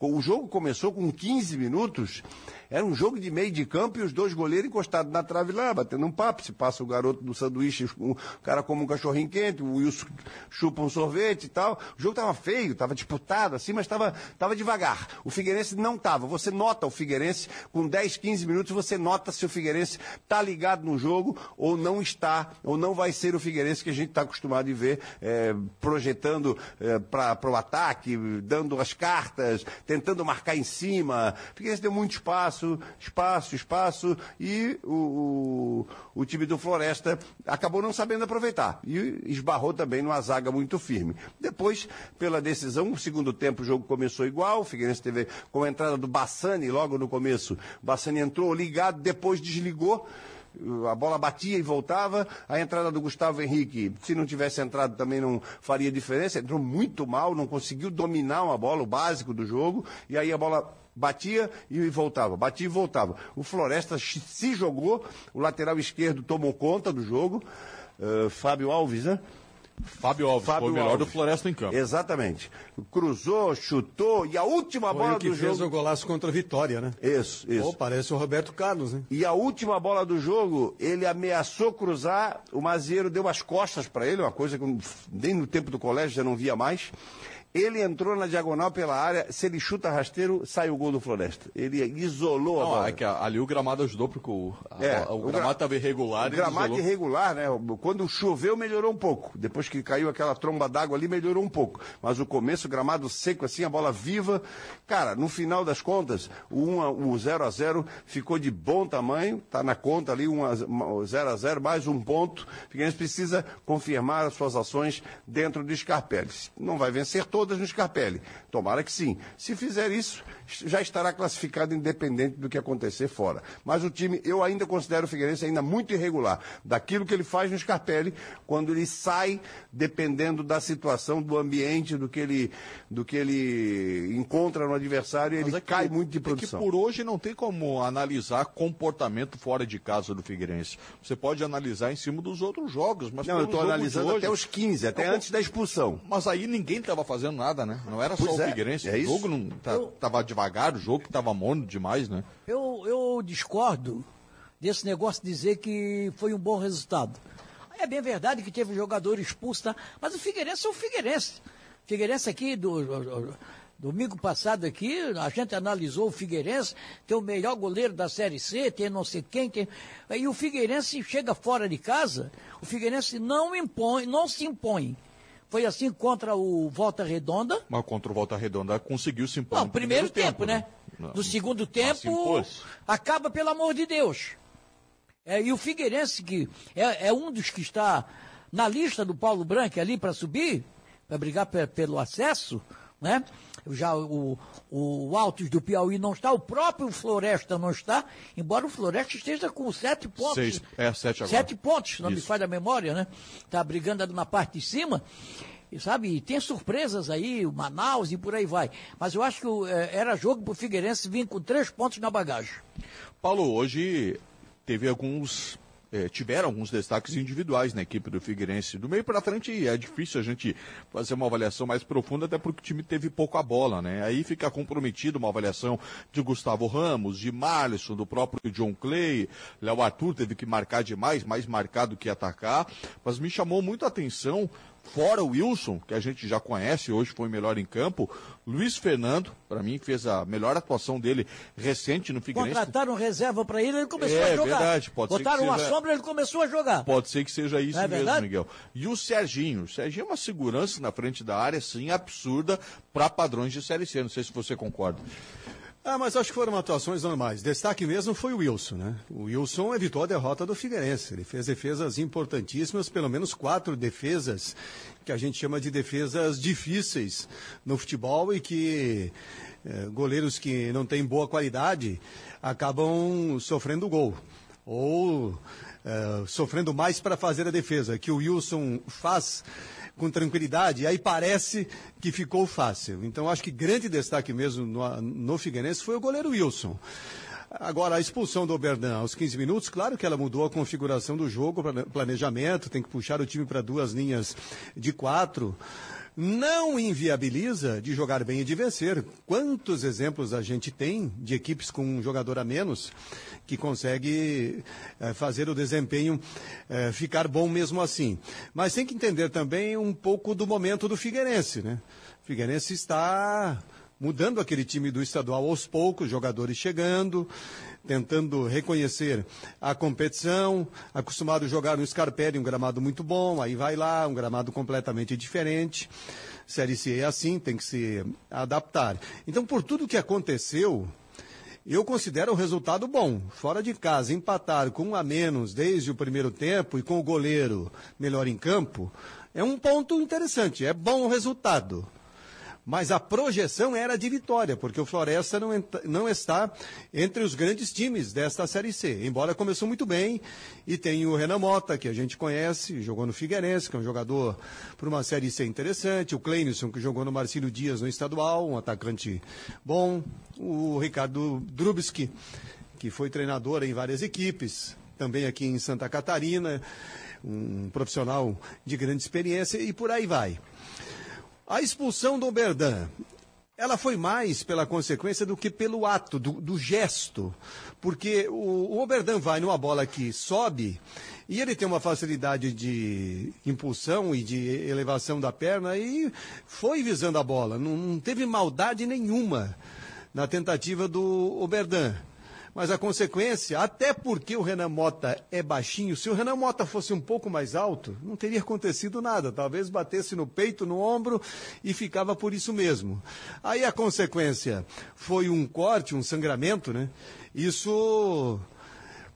O jogo começou com 15 minutos, era um jogo de meio de campo e os dois goleiros encostados na trave lá, batendo um papo, se passa o garoto do sanduíche, o cara come um cachorrinho quente, o Wilson chupa um sorvete e tal. O jogo estava feio, estava disputado assim, mas estava devagar. O Figueirense não estava. Você nota o Figueirense com 10, 15 minutos, você nota se o Figueirense está ligado no jogo ou não está, ou não vai ser o Figueirense que a gente está acostumado a ver, projetando para o ataque, dando as cartas, tentando marcar em cima. Figueirense deu muito espaço, e o time do Floresta acabou não sabendo aproveitar e esbarrou também numa zaga muito firme. Depois, pela decisão, no segundo tempo o jogo começou igual, o Figueirense teve com a entrada do Bassani logo no começo. Bassani entrou ligado, depois desligou. A bola batia e voltava. A entrada do Gustavo Henrique, se não tivesse entrado também não faria diferença. Entrou muito mal, não conseguiu dominar uma bola, o básico do jogo. E aí a bola batia e voltava, batia e voltava. O Floresta se jogou, o lateral esquerdo tomou conta do jogo. Fábio Alves, né? Fábio Alves, foi o melhor do Floresta em campo. Exatamente. Cruzou, chutou e a última bola do jogo... Foi o que fez o golaço contra a Vitória, né? Isso. Oh, parece o Roberto Carlos, né? E a última bola do jogo, ele ameaçou cruzar, o Mazieiro deu as costas para ele, uma coisa que nem no tempo do colégio já não via mais. Ele entrou na diagonal pela área, se ele chuta rasteiro, sai o gol do Floresta. Ele isolou a bola. É que ali o gramado ajudou, porque o gramado estava irregular. O gramado irregular, né? Quando choveu, melhorou um pouco. Depois que caiu aquela tromba d'água ali, melhorou um pouco. Mas o começo, o gramado seco assim, a bola viva. Cara, no final das contas, o 0-0 ficou de bom tamanho. Está na conta ali, 0-0, mais um ponto. Figueirense precisa confirmar as suas ações dentro do Scarpelli. Não vai vencer todas no Scarpelli. Tomara que sim. Se fizer isso, já estará classificado independente do que acontecer fora. Mas o time, eu ainda considero o Figueirense ainda muito irregular. Daquilo que ele faz no Scarpelli, quando ele sai, dependendo da situação, do ambiente, do que ele encontra no adversário, ele cai muito de produção. É que por hoje não tem como analisar comportamento fora de casa do Figueirense. Você pode analisar em cima dos outros jogos, mas não, eu estou analisando hoje, até os 15, até antes da expulsão. Mas aí ninguém estava fazendo nada, né? Não era só o Figueirense. O jogo não tava devagar, o jogo tava morno demais, né? Eu discordo desse negócio de dizer que foi um bom resultado. É bem verdade que teve um jogador expulso, tá? Mas o Figueirense é o Figueirense. Figueirense aqui, domingo passado aqui, a gente analisou o Figueirense, tem o melhor goleiro da Série C, tem não sei quem, e o Figueirense chega fora de casa, o Figueirense não se impõe. Foi assim contra o Volta Redonda. Mas contra o Volta Redonda conseguiu se impor. Não, primeiro tempo, né? No segundo tempo, acaba, pelo amor de Deus. E o Figueirense, que é um dos que está na lista do Paulo Branco ali para subir, para brigar pelo acesso, né? Já o Altos do Piauí não está, o próprio Floresta não está, embora o Floresta esteja com 7 pontos. 7 agora. 7 pontos, não me falha a memória, né? Está brigando na parte de cima, e sabe, tem surpresas aí, o Manaus e por aí vai. Mas eu acho que era jogo pro Figueirense vir com 3 pontos na bagagem. Paulo, hoje teve tiveram alguns destaques individuais na equipe do Figueirense. Do meio para frente é difícil a gente fazer uma avaliação mais profunda, até porque o time teve pouco a bola, né? Aí fica comprometido uma avaliação de Gustavo Ramos, de Marlison, do próprio John Clay. Léo Arthur teve que marcar demais, mais marcar do que atacar. Mas me chamou muito a atenção, fora o Wilson, que a gente já conhece, hoje foi melhor em campo, Luiz Fernando, para mim, fez a melhor atuação dele recente no Figueirense. Contrataram reserva para ele começou a jogar. É verdade, pode ser que seja... Botaram uma sombra, ele começou a jogar. Pode ser que seja isso mesmo, Miguel. E o Serginho. O Serginho é uma segurança na frente da área, sim, absurda, para padrões de Série C. Não sei se você concorda. Mas acho que foram atuações normais. Destaque mesmo foi o Wilson, né? O Wilson evitou a derrota do Figueirense. Ele fez defesas importantíssimas, pelo menos 4 defesas, que a gente chama de defesas difíceis no futebol e que goleiros que não têm boa qualidade acabam sofrendo gol. Ou sofrendo mais para fazer a defesa, que o Wilson faz com tranquilidade, e aí parece que ficou fácil. Então acho que grande destaque mesmo no Figueirense foi o goleiro Wilson. Agora, a expulsão do Oberdan aos 15 minutos, claro que ela mudou a configuração do jogo, planejamento, tem que puxar o time para 2 linhas de 4, não inviabiliza de jogar bem e de vencer. Quantos exemplos a gente tem de equipes com um jogador a menos que consegue fazer o desempenho ficar bom mesmo assim. Mas tem que entender também um pouco do momento do Figueirense, né? O Figueirense está mudando aquele time do estadual aos poucos, jogadores chegando, tentando reconhecer a competição, acostumado a jogar no Scarpelli, um gramado muito bom, aí vai lá, um gramado completamente diferente. Série C é assim, tem que se adaptar. Então, por tudo que aconteceu, eu considero o resultado bom. Fora de casa, empatar com um a menos desde o primeiro tempo e com o goleiro melhor em campo, é um ponto interessante, é bom o resultado. Mas a projeção era de vitória, porque o Floresta não está entre os grandes times desta Série C. Embora começou muito bem, e tem o Renan Mota, que a gente conhece, jogou no Figueirense, que é um jogador para uma Série C interessante. O Cleiton, que jogou no Marcílio Dias no estadual, um atacante bom. O Ricardo Drubski, que foi treinador em várias equipes, também aqui em Santa Catarina, um profissional de grande experiência, e por aí vai. A expulsão do Oberdan, ela foi mais pela consequência do que pelo ato, do gesto, porque o Oberdan vai numa bola que sobe e ele tem uma facilidade de impulsão e de elevação da perna e foi visando a bola, não teve maldade nenhuma na tentativa do Oberdan. Mas a consequência, até porque o Renan Mota é baixinho, se o Renan Mota fosse um pouco mais alto, não teria acontecido nada, talvez batesse no peito, no ombro e ficava por isso mesmo. Aí a consequência foi um corte, um sangramento, né? Isso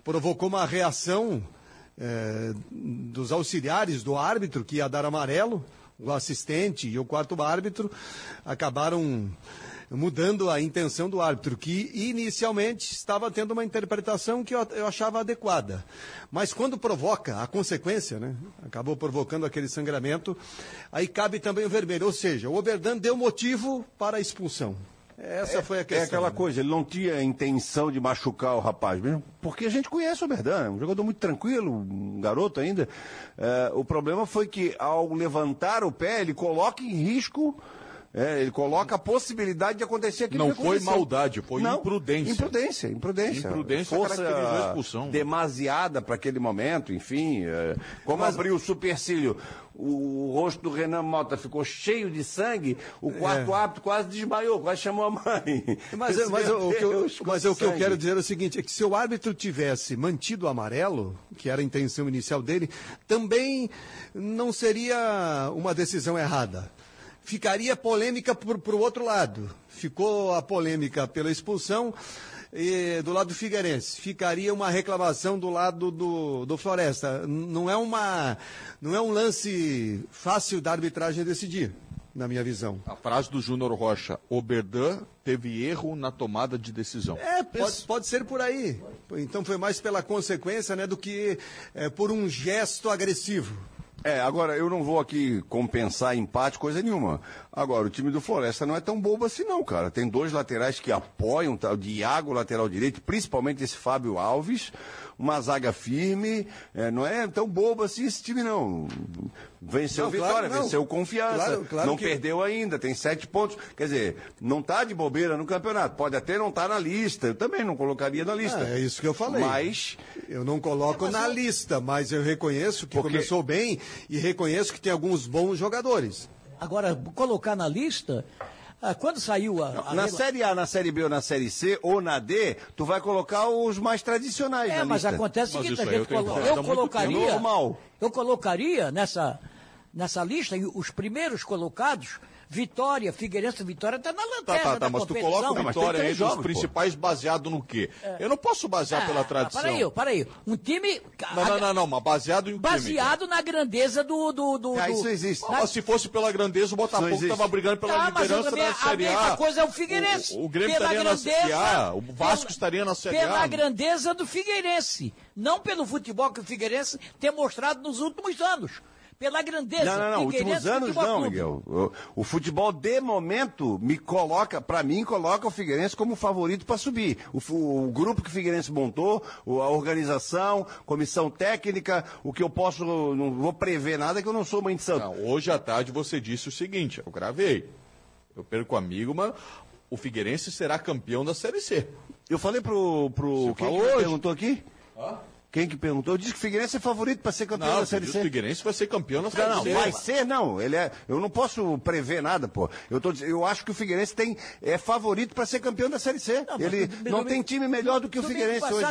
provocou uma reação dos auxiliares do árbitro que ia dar amarelo, o assistente e o quarto árbitro acabaram mudando a intenção do árbitro, que inicialmente estava tendo uma interpretação que eu achava adequada. Mas quando provoca a consequência, né? Acabou provocando aquele sangramento, aí cabe também o vermelho. Ou seja, o Oberdan deu motivo para a expulsão. Essa foi a questão. É aquela coisa, ele não tinha intenção de machucar o rapaz mesmo, porque a gente conhece o Oberdan, um jogador muito tranquilo, um garoto ainda. O problema foi que ao levantar o pé, ele coloca em risco... ele coloca a possibilidade de acontecer aquilo que aconteceu. Não foi maldade, foi imprudência. Imprudência caracterizou a expulsão. Demasiada para aquele momento, enfim. Como abriu o supercílio, o rosto do Renan Mota ficou cheio de sangue, o quarto árbitro quase desmaiou, quase chamou a mãe. Mas o que eu quero dizer é o seguinte, é que se o árbitro tivesse mantido o amarelo, que era a intenção inicial dele, também não seria uma decisão errada. Ficaria polêmica para o outro lado. Ficou a polêmica pela expulsão do lado do Figueirense. Ficaria uma reclamação do lado do Floresta. Não é um lance fácil da arbitragem decidir, na minha visão. A frase do Júnior Rocha, Oberdan teve erro na tomada de decisão. Pode ser por aí. Então foi mais pela consequência, né, do que por um gesto agressivo. Agora, eu não vou aqui compensar empate, coisa nenhuma. Agora, o time do Floresta não é tão bobo assim não, cara. Tem dois laterais que apoiam, tá? O Diago, lateral direito, principalmente esse Fábio Alves, uma zaga firme, não é tão bobo assim esse time não. Venceu Vitória, claro, venceu Confiança, claro não que... perdeu ainda, tem 7 pontos. Quer dizer, não tá de bobeira no campeonato, pode até não tá na lista, eu também não colocaria na lista. É isso que eu falei. Mas eu não coloco na lista, mas eu reconheço que começou bem e reconheço que tem alguns bons jogadores. Agora, colocar na lista... quando saiu a na Série A, na Série B ou na Série C ou na D, tu vai colocar os mais tradicionais na mas lista. Acontece o seguinte, eu colocaria nessa lista os primeiros colocados, Vitória, Figueirense, Vitória tá na lanterna da mas competição. Tu coloca o Vitória entre os principais baseado no quê? Eu não posso basear pela tradição. Para aí. Um time... Não, mas baseado em um time. Baseado na grandeza do... Isso existe. Se fosse pela grandeza, o Botafogo tava brigando pela liderança da Série A. A mesma coisa é o Figueirense. O Grêmio estaria na Série A, o Vasco estaria na Série A. Pela grandeza do Figueirense. Não pelo futebol que o Figueirense tem mostrado nos últimos anos. Pela grandeza. Não, últimos anos não, Miguel. O futebol de momento coloca o Figueirense como favorito para subir. O grupo que o Figueirense montou, a organização, comissão técnica, o que eu posso, não vou prever nada que eu não sou mãe de santo. Hoje à tarde você disse o seguinte, eu gravei, eu perco amigo, mas o Figueirense será campeão da Série C. Eu falei pro... Quem perguntou aqui? Quem que perguntou? Eu disse que o Figueirense é favorito para ser campeão da Série C. O Figueirense vai ser campeão na Série C. Não, vai ser não. Ele é, eu não posso prever nada, pô. Eu acho que o Figueirense é favorito para ser campeão da Série C. Não, ele não tem time melhor do que o Figueirense hoje.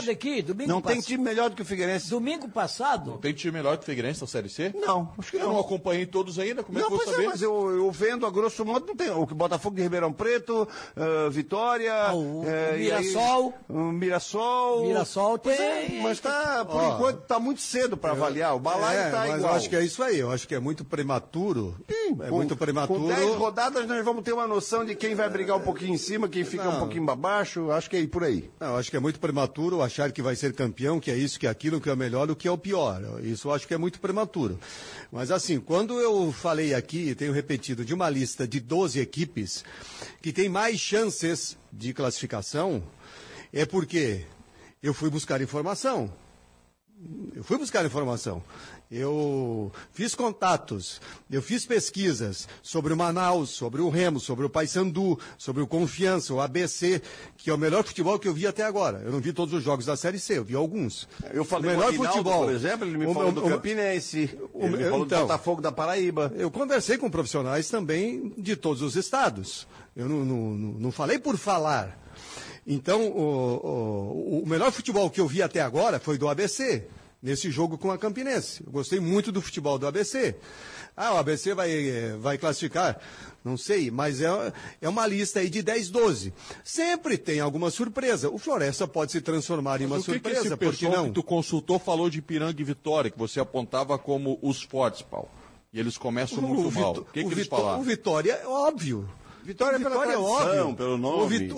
Não tem time melhor do que o Figueirense. Domingo passado... Não tem time melhor do que o Figueirense na Série C? Não, acho que não. Eu não acompanhei todos ainda, como é que eu vou saber? Não, mas eu vendo a grosso modo, não tem. O Botafogo de Ribeirão Preto, Vitória... Mirassol. Mirassol tem. Mas por enquanto está muito cedo para avaliar. O balaio está igual. Mas eu acho que é isso aí. Eu acho que é muito prematuro. Muito prematuro. Com 10 rodadas nós vamos ter uma noção de quem vai brigar um pouquinho em cima, quem fica um pouquinho abaixo. Acho que é por aí. Não, acho que é muito prematuro achar que vai ser campeão, que é isso, que é aquilo, que é o melhor, o que é o pior. Isso eu acho que é muito prematuro. Mas assim, quando eu falei aqui, tenho repetido, de uma lista de 12 equipes que tem mais chances de classificação, é porque eu fui buscar informação. Eu fiz contatos, eu fiz pesquisas sobre o Manaus, sobre o Remo, sobre o Paysandu, sobre o Confiança, o ABC, que é o melhor futebol que eu vi até agora. Eu não vi todos os jogos da Série C, eu vi alguns. Eu falei o melhor Aguinaldo, futebol, por exemplo, ele me falou do Campinense, ele me falou do Botafogo da Paraíba. Eu conversei com profissionais também de todos os estados. Eu não falei por falar. Então, o melhor futebol que eu vi até agora foi do ABC, nesse jogo com a Campinense. Eu gostei muito do futebol do ABC. Ah, o ABC vai classificar, não sei, mas é uma lista aí de 10, 12. Sempre tem alguma surpresa. O Floresta pode se transformar em uma surpresa, por que não? O pessoal que tu consultou falou de Piranga e Vitória, que você apontava como os fortes, Paulo. E eles começam muito mal. O que eles falaram? O Vitória, óbvio. Vitória é óbvio, pelo nome.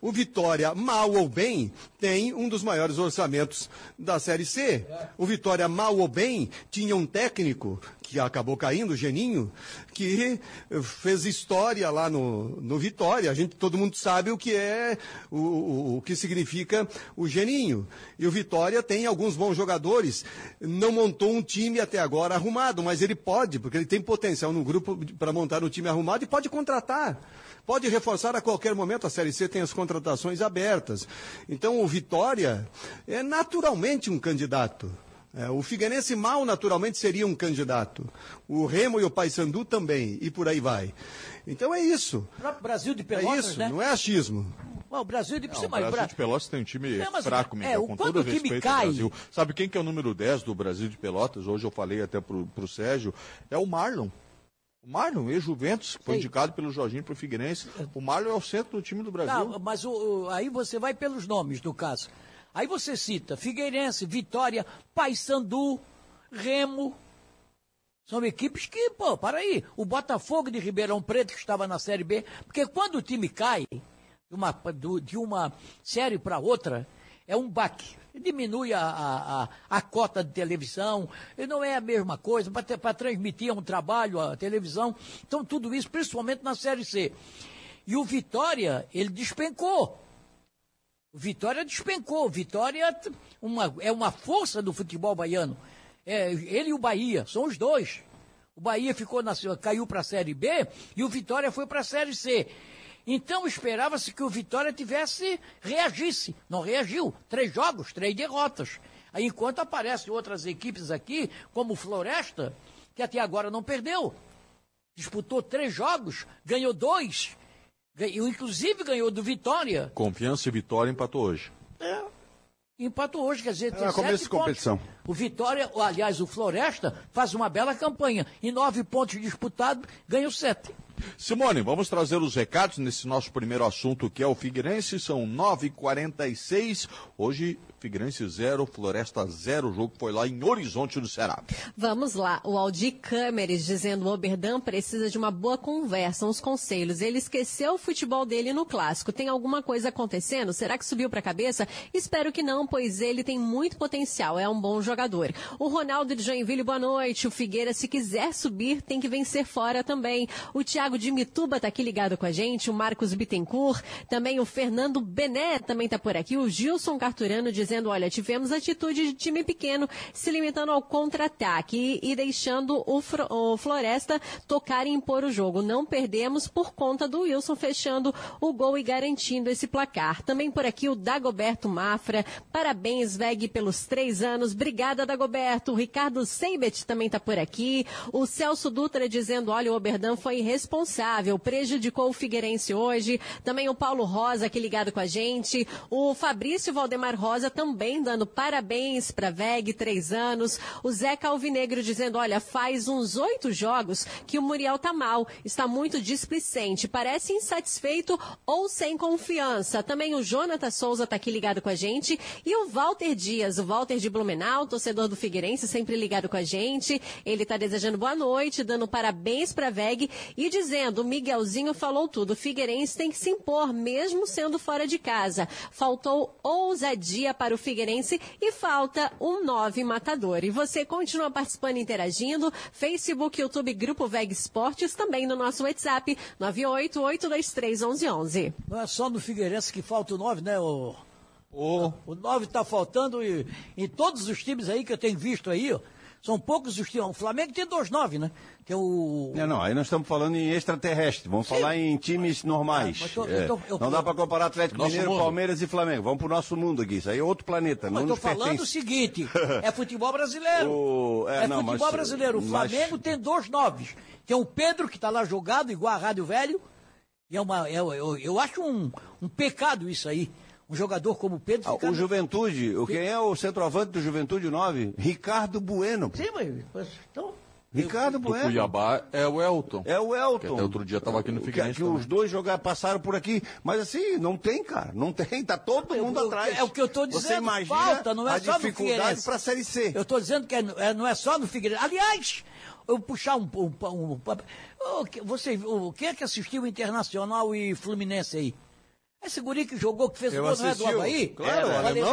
O Vitória, mal ou bem, tem um dos maiores orçamentos da Série C. O Vitória, mal ou bem, tinha um técnico que acabou caindo, o Geninho, que fez história lá no Vitória. Todo mundo sabe o que é, o que significa o Geninho. E o Vitória tem alguns bons jogadores, não montou um time até agora arrumado, mas ele pode, porque ele tem potencial no grupo para montar um time arrumado e pode contratar. Pode reforçar a qualquer momento, a Série C tem as contratações abertas. Então o Vitória é naturalmente um candidato. O Figueirense mal naturalmente seria um candidato. O Remo e o Paysandu também, e por aí vai. Então é isso. O próprio Brasil de Pelotas, né? Não é achismo. O Brasil de Pelotas tem um time fraco, Miguel, com todo o respeito ao Brasil. Sabe quem que é o número 10 do Brasil de Pelotas? Hoje eu falei até pro Sérgio, é o Marlon. O Marlon, ex-Juventus, foi indicado pelo Jorginho para o Figueirense. O Marlon é o centro do time do Brasil. Não, mas aí você vai pelos nomes, no caso. Aí você cita Figueirense, Vitória, Paysandu, Remo. São equipes que, para aí. O Botafogo de Ribeirão Preto, que estava na Série B. Porque quando o time cai de uma série para outra, é um baque. Diminui a cota de televisão, e não é a mesma coisa, para transmitir um trabalho, a televisão, então tudo isso, principalmente na Série C. E o Vitória, ele despencou. Vitória é uma força do futebol baiano. Ele e o Bahia, são os dois. O Bahia caiu para a Série B e o Vitória foi para a Série C. Então esperava-se que o Vitória reagisse. Não reagiu. 3 jogos, 3 derrotas. Aí, enquanto aparecem outras equipes aqui, como o Floresta, que até agora não perdeu. Disputou 3 jogos, ganhou 2. Inclusive ganhou do Vitória. Confiança e Vitória empatou hoje. Empatou hoje, quer dizer, tem 7 pontos. Competição. O Vitória, aliás, o Floresta, faz uma bela campanha. Em 9 pontos disputados, ganhou 7. Simone, vamos trazer os recados nesse nosso primeiro assunto, que é o Figueirense. São 9h46, hoje Figueirense 0, Floresta 0, o jogo foi lá em Horizonte do Ceará. Vamos lá, o Aldir Câmeres dizendo: o Oberdan precisa de uma boa conversa, uns conselhos, ele esqueceu o futebol dele no clássico, tem alguma coisa acontecendo? Será que subiu para a cabeça? Espero que não, pois ele tem muito potencial, é um bom jogador. O Ronaldo de Joinville, boa noite, o Figueira se quiser subir tem que vencer fora também. O Thiago Thiago de Mituba está aqui ligado com a gente, o Marcos Bittencourt, também o Fernando Bené também está por aqui, o Gilson Carturano dizendo, olha, tivemos atitude de time pequeno se limitando ao contra-ataque e deixando o Floresta tocar e impor o jogo. Não perdemos por conta do Wilson fechando o gol e garantindo esse placar. Também por aqui o Dagoberto Mafra, parabéns VEG pelos 3 anos, obrigada Dagoberto. O Ricardo Seibet também está por aqui, o Celso Dutra dizendo, olha, o Oberdan foi irresponsável, prejudicou o Figueirense hoje. Também o Paulo Rosa aqui ligado com a gente, o Fabrício Valdemar Rosa também dando parabéns para VEG, 3 anos. O Zeca Alvinegro dizendo, olha, faz uns 8 jogos que o Muriel tá mal, está muito displicente, parece insatisfeito ou sem confiança. Também o Jonathan Souza tá aqui ligado com a gente, e o Walter Dias, o Walter de Blumenau, torcedor do Figueirense, sempre ligado com a gente, ele tá desejando boa noite, dando parabéns pra VEG e dizendo, o Miguelzinho falou tudo, o Figueirense tem que se impor mesmo sendo fora de casa, faltou ousadia para o Figueirense e falta um 9 matador. E você continua participando e interagindo, Facebook, YouTube, Grupo VEG Esportes, também no nosso WhatsApp, 988231111. Não é só no Figueirense que falta o 9, né, o 9 tá faltando e, em todos os times aí que eu tenho visto aí, ó, são poucos os times. O Flamengo tem 2-9, né? Tem o... Não, aí nós estamos falando em extraterrestre. Vamos Sim. falar em times normais. Não dá para comparar Atlético Mineiro, Palmeiras e Flamengo. Vamos pro nosso mundo aqui. Isso aí é outro planeta. Mas estou falando o seguinte, é futebol brasileiro. O Flamengo tem 2-9. Tem o Pedro, que está lá jogado, igual a Rádio Velho. E eu acho um pecado isso aí. Um jogador como o Pedro... O Juventude, quem é o centroavante do Juventude 9? Ricardo Bueno. Sim, mas... Então... Ricardo Bueno. O Cuiabá é o Elton. É o Elton. Que até outro dia estava aqui no Figueirense. Que os dois passaram por aqui. Mas assim, não tem, cara. Não tem. Tá todo mundo atrás. É o que eu estou dizendo. Você imagina falta, não é a só dificuldade para a Série C. Eu estou dizendo que não é só no Figueirense. Aliás, eu puxar quem é que assistiu o Internacional e Fluminense aí? Esse guri que jogou, que fez o gol, não é do Avaí? Claro, era do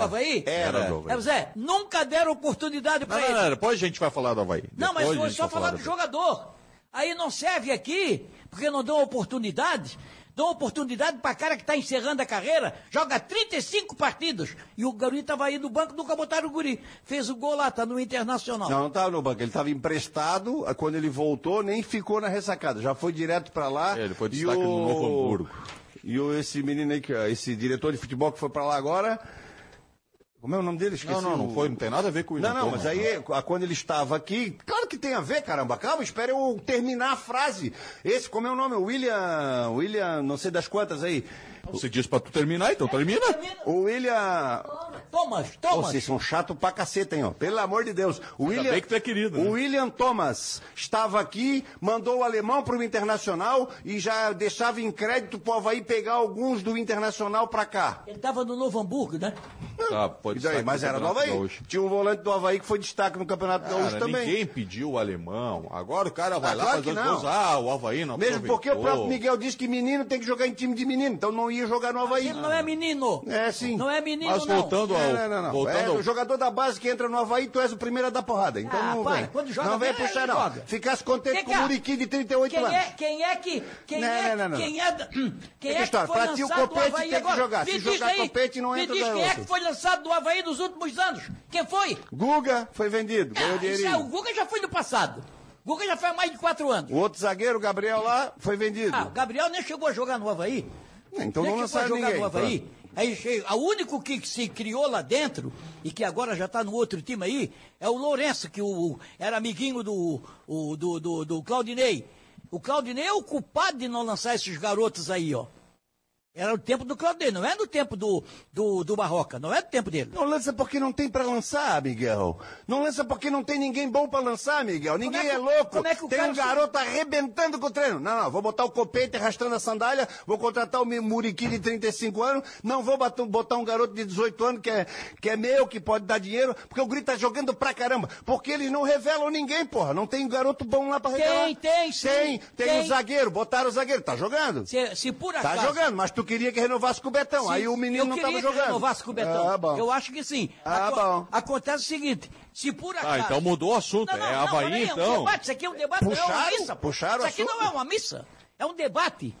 Avaí? Era do Avaí. É, Zé, nunca deram oportunidade para ele. Não, depois a gente vai falar do Avaí. Não, mas foi só falar do jogador. Aí não serve aqui, porque não dão oportunidade. Dão oportunidade para cara que está encerrando a carreira, joga 35 partidas. E o guri estava aí no banco, nunca botaram o guri. Fez o gol lá, está no Internacional. Não estava no banco, ele estava emprestado. Quando ele voltou, nem ficou na Ressacada. Já foi direto para lá. Ele foi destaque no Novo Hamburgo. E esse menino aí, esse diretor de futebol que foi pra lá agora, como é o nome dele? Esqueci. Não foi, não tem nada a ver com isso. Não, mas aí, quando ele estava aqui, claro que tem a ver, caramba, calma, espera eu terminar a frase. Esse, como é o nome? William, não sei das quantas aí. Você diz pra tu terminar, então termina. O William... Thomas. Vocês são chatos pra caceta, hein, ó. Pelo amor de Deus. Ainda bem que tu é querido, né? O William Thomas estava aqui, mandou o alemão pro Internacional e já deixava em crédito pro Avaí pegar alguns do Internacional pra cá. Ele tava no Novo Hamburgo, né? Tá, pode ser. Mas era do Avaí. Tinha um volante do Avaí que foi destaque no Campeonato Gaúcho também. Ninguém pediu o alemão. Agora o cara vai lá fazer os gols. O Avaí não aproveitou. Mesmo porque o próprio Miguel disse que menino tem que jogar em time de menino. Então não ia jogar no Avaí. Ele não é menino. É, sim. Não é menino, mas voltando ao... O jogador da base que entra no Avaí, tu és o primeiro a dar porrada. Então não pai, vem. Quando joga, não vem puxar, não. Joga. Ficasse contente com o Muriqui de 38 anos. Quem é que foi lançado do Avaí agora? Que jogar. Se jogar Copete, não entra no Avaí. Me diz quem é que foi lançado do Avaí nos últimos anos? Quem foi? Guga foi vendido. O Guga já foi no passado. Guga já foi há mais de 4 anos. O outro zagueiro, o Gabriel lá, foi vendido. O Gabriel nem chegou a jogar no Avaí. Então não lançaram ninguém. O único que se criou lá dentro e que agora já está no outro time aí é o Lourenço, que era amiguinho do Claudinei. O Claudinei é o culpado de não lançar esses garotos aí, ó. Era o tempo do Claudinei, não é no tempo do Barroca, não é do tempo dele. Não lança porque não tem pra lançar, Miguel. Não lança porque não tem ninguém bom pra lançar, Miguel. Ninguém é louco. Tem um garoto arrebentando com o treino. Não, vou botar o Copete arrastando a sandália, vou contratar o Muriqui de 35 anos, não vou botar um garoto de 18 anos que é meu, que pode dar dinheiro, porque o Guri tá jogando pra caramba. Porque eles não revelam ninguém, porra. Não tem um garoto bom lá pra revelar. Tem o zagueiro, botaram o zagueiro. Tá jogando. Se por acaso... Tá jogando, mas tu queria que renovasse com o Betão, sim, aí o menino não estava jogando. Eu queria que renovasse com o Betão, bom. Eu acho que sim. Bom. Acontece o seguinte, se por acaso... então mudou o assunto, não, é Avaí, então. Um debate, isso aqui é um debate, puxaram, não é uma missa. Puxaram isso aqui assunto. Não é uma missa, é um debate.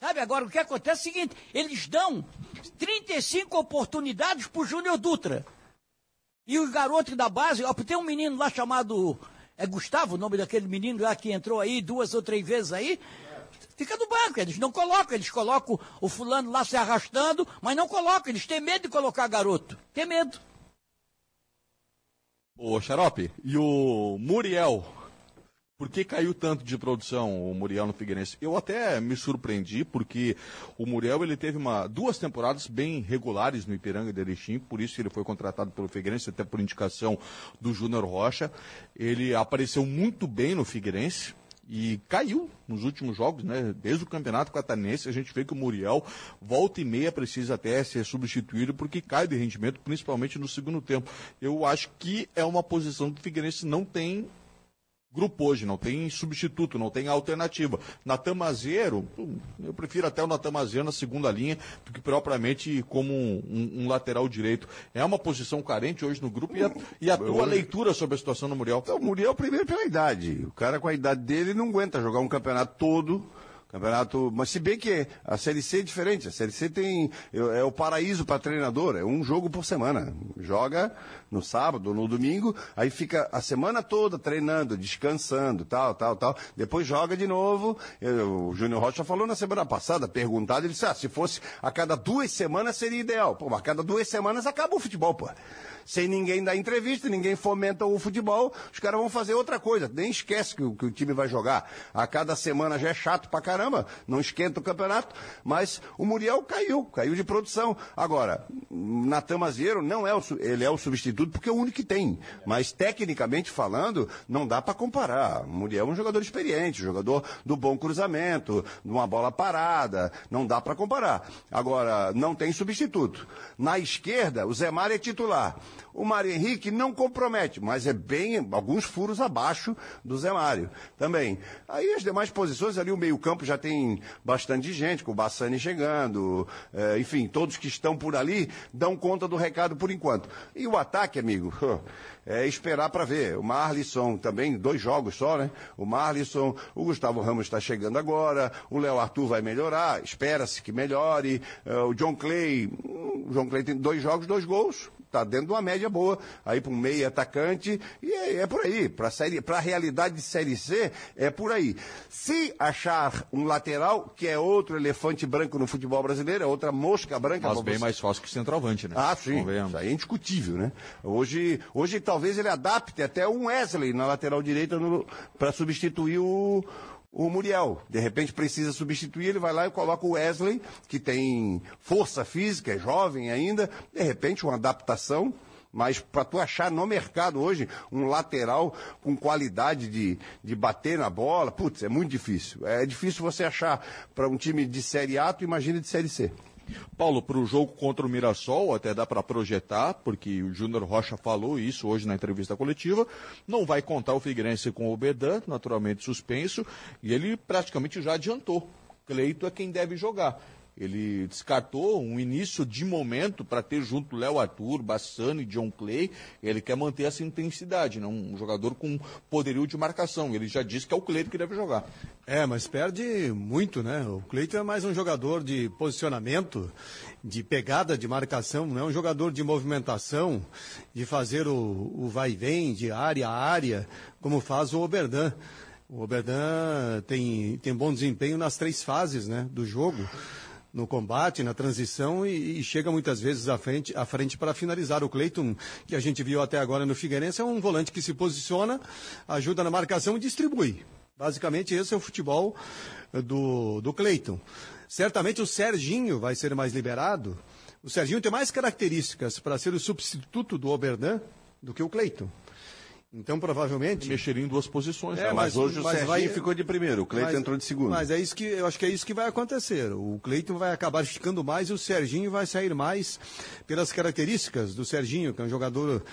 Sabe, agora o que acontece é o seguinte, eles dão 35 oportunidades pro Júnior Dutra. E os garotos da base, ó, tem um menino lá chamado... É Gustavo, o nome daquele menino lá que entrou aí 2 ou 3 vezes aí. Fica no banco, eles não colocam. Eles colocam o fulano lá se arrastando, mas não colocam. Eles têm medo de colocar garoto. Tem medo. Ô, Xarope, e o Muriel? Por que caiu tanto de produção o Muriel no Figueirense? Eu até me surpreendi, porque o Muriel ele teve duas temporadas bem regulares no Ipiranga de Erechim, por isso ele foi contratado pelo Figueirense, até por indicação do Júnior Rocha. Ele apareceu muito bem no Figueirense e caiu nos últimos jogos, né? Desde o Campeonato Catarinense, a gente vê que o Muriel, volta e meia, precisa até ser substituído, porque cai de rendimento, principalmente no segundo tempo. Eu acho que é uma posição que o Figueirense não tem... grupo hoje, não tem substituto, não tem alternativa. Natan Mazeiro, eu prefiro até o Natan Mazeiro na segunda linha do que propriamente como um lateral direito. É uma posição carente hoje no grupo e a tua leitura sobre a situação do Muriel? Então, o Muriel, primeiro, pela idade. O cara com a idade dele não aguenta jogar um campeonato todo. Campeonato, mas se bem que a Série C é diferente, a Série C tem, é o paraíso para treinador, é um jogo por semana, joga no sábado, no domingo, aí fica a semana toda treinando, descansando, tal, depois joga de novo. O Júnior Rocha falou na semana passada, perguntado, ele disse, se fosse a cada 2 semanas seria ideal, pô, mas a cada 2 semanas acaba o futebol, pô. Sem ninguém dar entrevista, ninguém fomenta o futebol, os caras vão fazer outra coisa, nem esquece que o time vai jogar. A cada semana já é chato pra caramba, não esquenta o campeonato, mas o Muriel caiu de produção. Agora, Natan Mazeiro não é ele é o substituto porque é o único que tem, mas tecnicamente falando, não dá pra comparar. O Muriel é um jogador experiente, jogador do bom cruzamento, de uma bola parada, não dá pra comparar. Agora, não tem substituto. Na esquerda, o Zé Mário é titular. O Mário Henrique não compromete, mas é bem alguns furos abaixo do Zé Mário também. Aí as demais posições, ali o meio-campo já tem bastante gente, com o Bassani chegando, enfim, todos que estão por ali dão conta do recado por enquanto. E o ataque, amigo, é esperar para ver. O Marlisson também, 2 jogos só, né? O Marlisson, o Gustavo Ramos está chegando agora, o Léo Arthur vai melhorar, espera-se que melhore, o John Clay, tem 2 jogos, 2 gols, tá dentro de uma média boa, aí para um meio atacante, e é por aí, para a realidade de Série C, é por aí. Se achar um lateral, que é outro elefante branco no futebol brasileiro, é outra mosca branca. Mas bem mais fácil que centroavante, né? Ah, sim, isso aí é indiscutível, né? Hoje talvez ele adapte até um Wesley na lateral direita para substituir o Muriel, de repente precisa substituir, ele vai lá e coloca o Wesley, que tem força física, é jovem ainda, de repente uma adaptação, mas para tu achar no mercado hoje um lateral com qualidade de bater na bola, putz, é muito difícil. É difícil você achar para um time de Série A, tu imagina de Série C. Paulo, para o jogo contra o Mirassol, até dá para projetar, porque o Júnior Rocha falou isso hoje na entrevista coletiva, não vai contar o Figueirense com o Oberdan, naturalmente suspenso, e ele praticamente já adiantou. Cleiton é quem deve jogar. Ele descartou um início de momento para ter junto Léo Arthur, Bassani, John Clay. Ele quer manter essa intensidade, né? Um jogador com poderio de marcação. Ele já disse que é o Cleiton que deve jogar. É, mas perde muito, né? O Cleiton é mais um jogador de posicionamento, de pegada de marcação, não é um jogador de movimentação, de fazer o vai e vem, de área a área, como faz o Oberdan. O Oberdan tem bom desempenho nas 3 fases, né, do jogo. No combate, na transição e chega muitas vezes à frente para finalizar. O Cleiton, que a gente viu até agora no Figueirense, é um volante que se posiciona, ajuda na marcação e distribui. Basicamente esse é o futebol do Cleiton. Certamente o Serginho vai ser mais liberado. O Serginho tem mais características para ser o substituto do Oberdan do que o Cleiton. Então, provavelmente... mexeria em 2 posições. É, mas hoje o Serginho ficou de primeiro, o Cleiton entrou de segundo. Mas é isso que, eu acho que é isso que vai acontecer. O Cleiton vai acabar ficando mais e o Serginho vai sair mais pelas características do Serginho, que é um jogador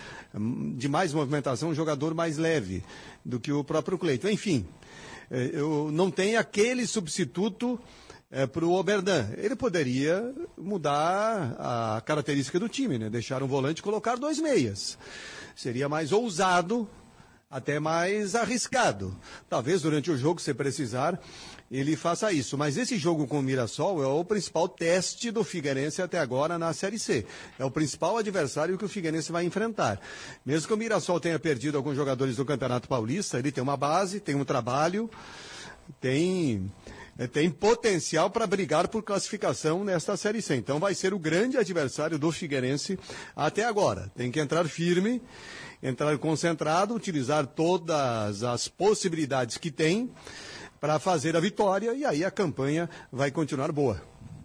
de mais movimentação, um jogador mais leve do que o próprio Cleiton. Enfim, eu não tenho aquele substituto para o Oberdan. Ele poderia mudar a característica do time, né? Deixar um volante e colocar dois meias. Seria mais ousado, até mais arriscado. Talvez durante o jogo, se precisar, ele faça isso. Mas esse jogo com o Mirassol é o principal teste do Figueirense até agora na Série C. É o principal adversário que o Figueirense vai enfrentar. Mesmo que o Mirassol tenha perdido alguns jogadores do Campeonato Paulista, ele tem uma base, tem um trabalho, tem potencial para brigar por classificação nesta Série C. Então vai ser o grande adversário do Figueirense até agora. Tem que entrar firme, entrar concentrado, utilizar todas as possibilidades que tem para fazer a vitória, e aí a campanha vai continuar boa.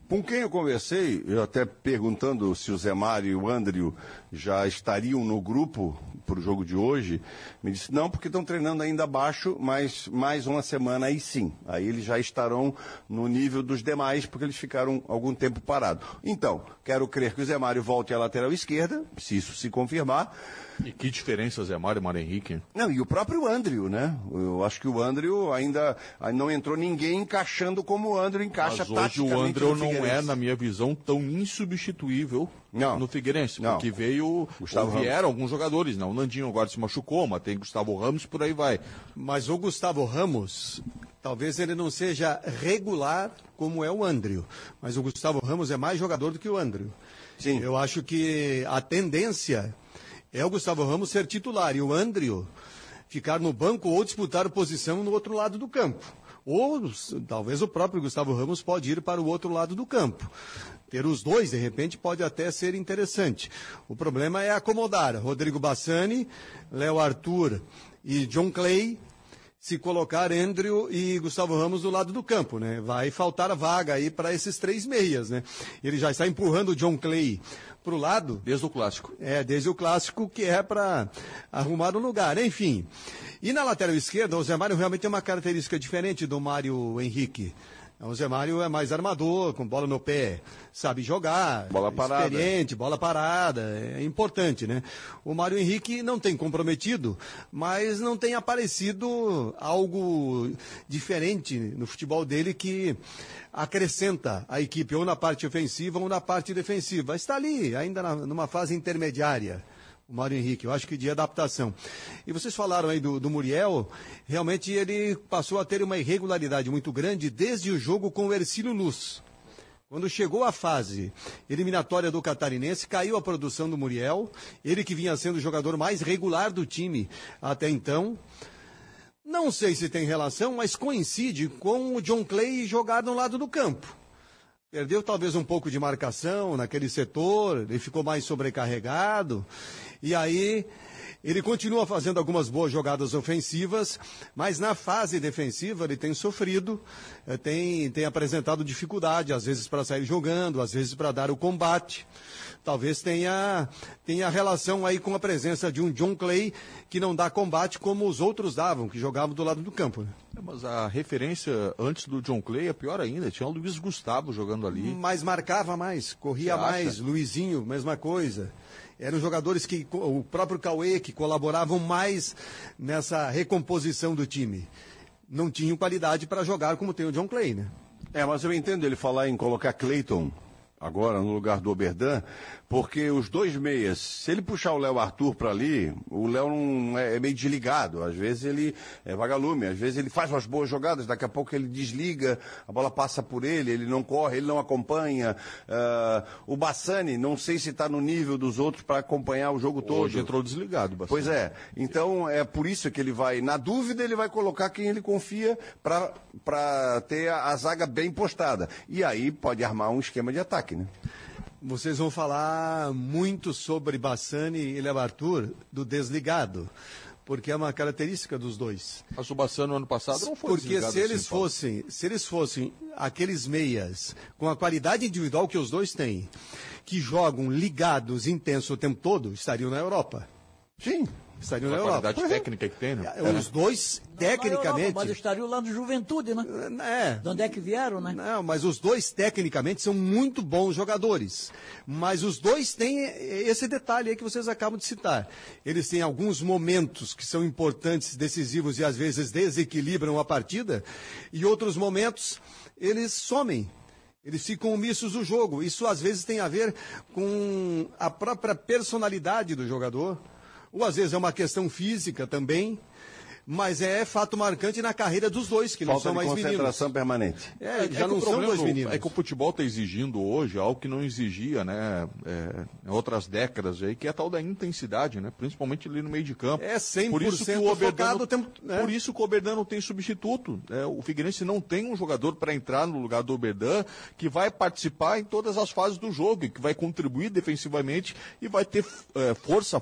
Com quem eu conversei, eu até perguntando se o Zé Mário e o Andrew já estariam no grupo para o jogo de hoje, me disse, não, porque estão treinando ainda abaixo, mas mais uma semana aí sim. Aí eles já estarão no nível dos demais, porque eles ficaram algum tempo parados. Então, quero crer que o Zé Mário volte à lateral esquerda, se isso se confirmar. E que diferença, Zé Mário e Mário Henrique? Não, e o próprio Andrew, né? Eu acho que o Andrew ainda não entrou ninguém encaixando como o Andrew encaixa taticamente. Mas hoje o Andrew não é, na minha visão, tão insubstituível no Figueirense, porque vieram alguns jogadores, né? O Nandinho agora se machucou, mas tem Gustavo Ramos, por aí vai. Mas o Gustavo Ramos, talvez ele não seja regular como é o Andrew, mas o Gustavo Ramos é mais jogador do que o Andrew. Sim. Eu acho que a tendência é o Gustavo Ramos ser titular e o Andrew ficar no banco ou disputar posição no outro lado do campo. Ou talvez o próprio Gustavo Ramos pode ir para o outro lado do campo. Ter os dois, de repente, pode até ser interessante. O problema é acomodar Rodrigo Bassani, Léo Arthur e John Clay, se colocar Andrew e Gustavo Ramos do lado do campo, né? Vai faltar a vaga aí para esses três meias, né? Ele já está empurrando o John Clay pro lado. Desde o clássico. É, desde o clássico, que é para arrumar um lugar, enfim. E na lateral esquerda, o Zé Mário realmente tem uma característica diferente do Mário Henrique. O Zé Mário é mais armador, com bola no pé, sabe jogar, bola parada. Experiente, bola parada, é importante, né? O Mário Henrique não tem comprometido, mas não tem aparecido algo diferente no futebol dele que acrescenta a equipe, ou na parte ofensiva ou na parte defensiva. Está ali, ainda numa fase intermediária. O Mário Henrique, eu acho que de adaptação. E vocês falaram aí do Muriel, realmente ele passou a ter uma irregularidade muito grande desde o jogo com o Hercílio Luz. Quando chegou a fase eliminatória do Catarinense, caiu a produção do Muriel, ele que vinha sendo o jogador mais regular do time até então. Não sei se tem relação, mas coincide com o John Clay jogar no lado do campo. Perdeu talvez um pouco de marcação naquele setor, ele ficou mais sobrecarregado. E aí, ele continua fazendo algumas boas jogadas ofensivas, mas na fase defensiva ele tem sofrido, tem apresentado dificuldade, às vezes para sair jogando, às vezes para dar o combate. Talvez tenha relação aí com a presença de um John Clay que não dá combate como os outros davam, que jogavam do lado do campo, né? Mas a referência antes do John Clay é pior ainda, tinha o Luiz Gustavo jogando ali. Mas marcava mais, corria mais, Luizinho, mesma coisa. Eram jogadores que, o próprio Cauê, que colaboravam mais nessa recomposição do time. Não tinham qualidade para jogar como tem o John Clay, né? É, mas eu entendo ele falar em colocar Cleiton agora no lugar do Oberdan, porque os dois meias, se ele puxar o Léo Arthur para ali, o Léo não é meio desligado, às vezes ele é vagalume, às vezes ele faz umas boas jogadas, daqui a pouco ele desliga, a bola passa por ele, ele não corre, ele não acompanha. O Bassani, não sei se está no nível dos outros para acompanhar o jogo todo. Hoje entrou desligado, Bassani. Pois é, então é por isso que ele vai, na dúvida ele vai colocar quem ele confia para ter a zaga bem postada, e aí pode armar um esquema de ataque. Vocês vão falar muito sobre Bassani e Léo Arthur, do desligado, porque é uma característica dos dois. Mas o Bassani no ano passado não foi desligado. Porque se eles fossem aqueles meias com a qualidade individual que os dois têm, que jogam ligados, intenso o tempo todo, estariam na Europa. Sim. Estariam na Europa. A qualidade técnica que tem, né? Os dois, não, tecnicamente... Europa, mas estariam lá no Juventude, né? É. De onde é que vieram, né? Não, mas os dois, tecnicamente, são muito bons jogadores. Mas os dois têm esse detalhe aí que vocês acabam de citar. Eles têm alguns momentos que são importantes, decisivos e, às vezes, desequilibram a partida. E outros momentos, eles somem. Eles ficam omissos do jogo. Isso às vezes tem a ver com a própria personalidade do jogador, ou às vezes é uma questão física também, mas é fato marcante na carreira dos dois, que não são mais meninos. Falta de concentração permanente. Já não são dois meninos. É que o futebol está exigindo hoje algo que não exigia, né, em outras décadas aí, que é a tal da intensidade, né, principalmente ali no meio de campo. É 100% focado o tempo, né? Por isso que o Oberdan não tem substituto. O Figueirense não tem um jogador para entrar no lugar do Oberdan que vai participar em todas as fases do jogo, que vai contribuir defensivamente e vai ter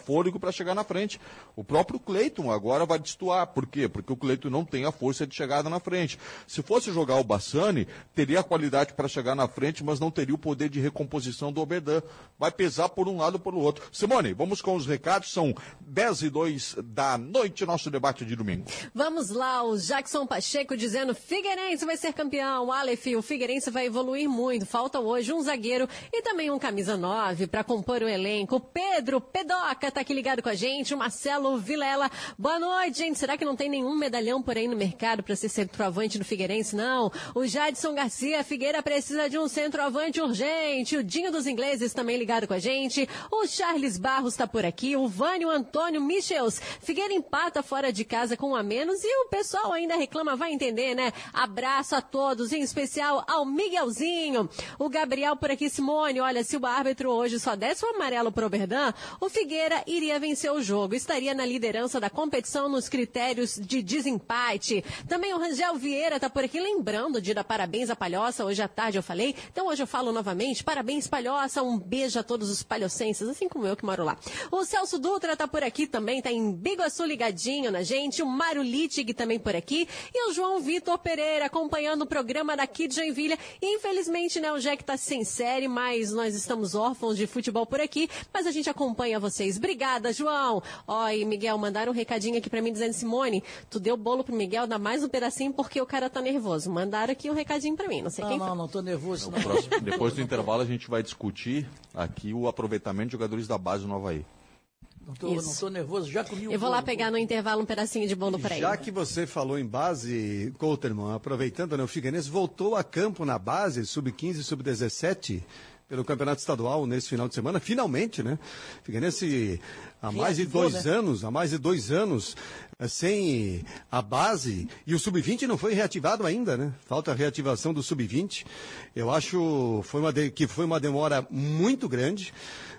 fôlego para chegar na frente. O próprio Cleiton agora vai destoar. Por quê? Porque o Cleiton não tem a força de chegada na frente. Se fosse jogar o Bassani, teria a qualidade para chegar na frente, mas não teria o poder de recomposição do Oberdan. Vai pesar por um lado ou por o outro. Simone, vamos com os recados. São 10:02 da noite, nosso debate de domingo. Vamos lá, o Jackson Pacheco dizendo: Figueirense vai ser campeão. Aleph, o Figueirense vai evoluir muito. Falta hoje um zagueiro e também um camisa 9 para compor o elenco. Pedro Pedoca tá aqui ligado com a gente. O Marcelo Vilela. Boa noite, gente. Será que não tem nenhum medalhão por aí no mercado para ser centroavante do Figueirense? Não. O Jadson Garcia, Figueira precisa de um centroavante urgente. O Dinho dos Ingleses também ligado com a gente. O Charles Barros está por aqui. O Vânio Antônio Michels. Figueira empata fora de casa com um a menos e o pessoal ainda reclama, vai entender, né? Abraço a todos, em especial ao Miguelzinho. O Gabriel por aqui. Simone, olha, se o árbitro hoje só desse o amarelo pro Oberdan, o Figueira iria vencer o jogo. Estaria na liderança da competição nos critérios de desempate. Também o Rangel Vieira tá por aqui lembrando de dar parabéns à Palhoça. Hoje à tarde eu falei, então hoje eu falo novamente. Parabéns, Palhoça. Um beijo a todos os palhocenses, assim como eu que moro lá. O Celso Dutra tá por aqui também, tá em Biguaçu ligadinho na gente. O Mário Litig também por aqui. E o João Vitor Pereira acompanhando o programa daqui de Joinville. E, infelizmente, né, o Jack tá sem série, mas nós estamos órfãos de futebol por aqui. Mas a gente acompanha vocês. Obrigada, João. Ó, e Miguel, mandaram um recadinho aqui pra mim dizendo: Simone, tu deu bolo pro Miguel, dá mais um pedacinho porque o cara tá nervoso. Mandaram aqui um recadinho pra mim, não sei quem. Não tô nervoso. Não. Próximo, depois do intervalo a gente vai discutir aqui o aproveitamento de jogadores da base do Avaí. Não tô nervoso, já comi o bolo. Eu vou lá pegar no intervalo um pedacinho de bolo pra ele. Já que você falou em base, Couterman, aproveitando, né, o Figueirense voltou a campo na base, sub-15, sub-17, pelo Campeonato Estadual nesse final de semana, finalmente, né? Figueirense há mais de dois anos sem a base, e o Sub-20 não foi reativado ainda, né? Falta a reativação do Sub-20. Eu acho que foi uma demora muito grande.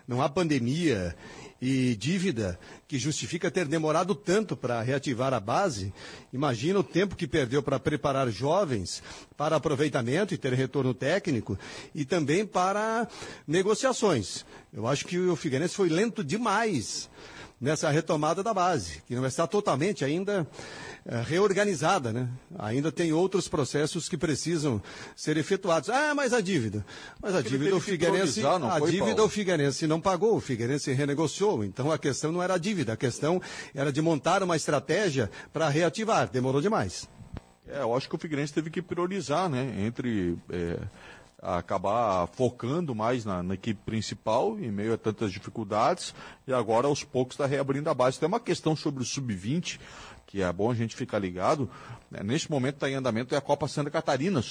Não há pandemia e dívida que justifica ter demorado tanto para reativar a base. Imagina o tempo que perdeu para preparar jovens para aproveitamento e ter retorno técnico e também para negociações. Eu acho que o Figueirense foi lento demais nessa retomada da base, que não está totalmente ainda reorganizada, né? Ainda tem outros processos que precisam ser efetuados. Mas a dívida. Mas a dívida o Figueirense não pagou, o Figueirense renegociou. Então a questão não era a dívida, a questão era de montar uma estratégia para reativar. Demorou demais. Eu acho que o Figueirense teve que priorizar, né? Entre... acabar focando mais na equipe principal, em meio a tantas dificuldades, e agora aos poucos está reabrindo a base. Tem uma questão sobre o Sub-20, que é bom a gente ficar ligado, né? Neste momento está em andamento a Copa Santa Catarina,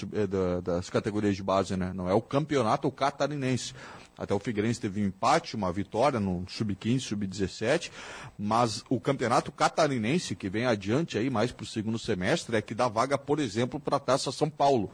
das categorias de base, né? Não é o campeonato catarinense. Até o Figueirense teve um empate, uma vitória no sub-15, sub-17, mas o campeonato catarinense, que vem adiante aí mais para o segundo semestre, é que dá vaga, por exemplo, para a Taça São Paulo.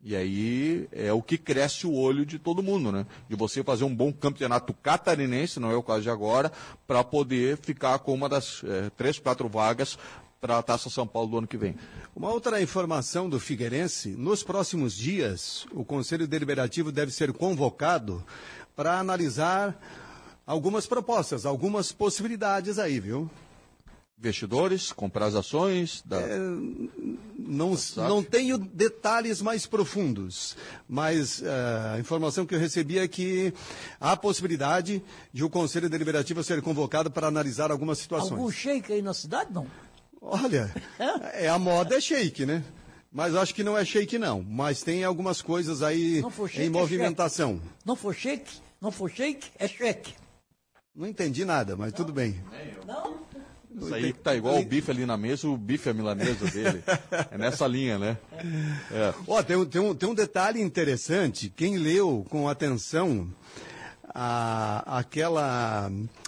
E aí é o que cresce o olho de todo mundo, né? De você fazer um bom campeonato catarinense, não é o caso de agora, para poder ficar com uma das 3, 4 vagas para a Taça São Paulo do ano que vem. Uma outra informação do Figueirense: nos próximos dias, o Conselho Deliberativo deve ser convocado para analisar algumas propostas, algumas possibilidades aí, viu? Investidores, comprar as ações da... Não tenho detalhes mais profundos, mas a informação que eu recebi é que há a possibilidade de o Conselho Deliberativo ser convocado para analisar algumas situações. Algum shake aí na cidade, não? Olha, a moda é shake, né? Mas acho que não é shake, não. Mas tem algumas coisas aí em movimentação. É não for shake, é cheque. Não entendi nada, mas tudo bem. Não? Isso aí tá igual o bife ali na mesa, o bife é milanesa dele. É nessa linha, né? É. Ó, tem um detalhe interessante. Quem leu com atenção aquele...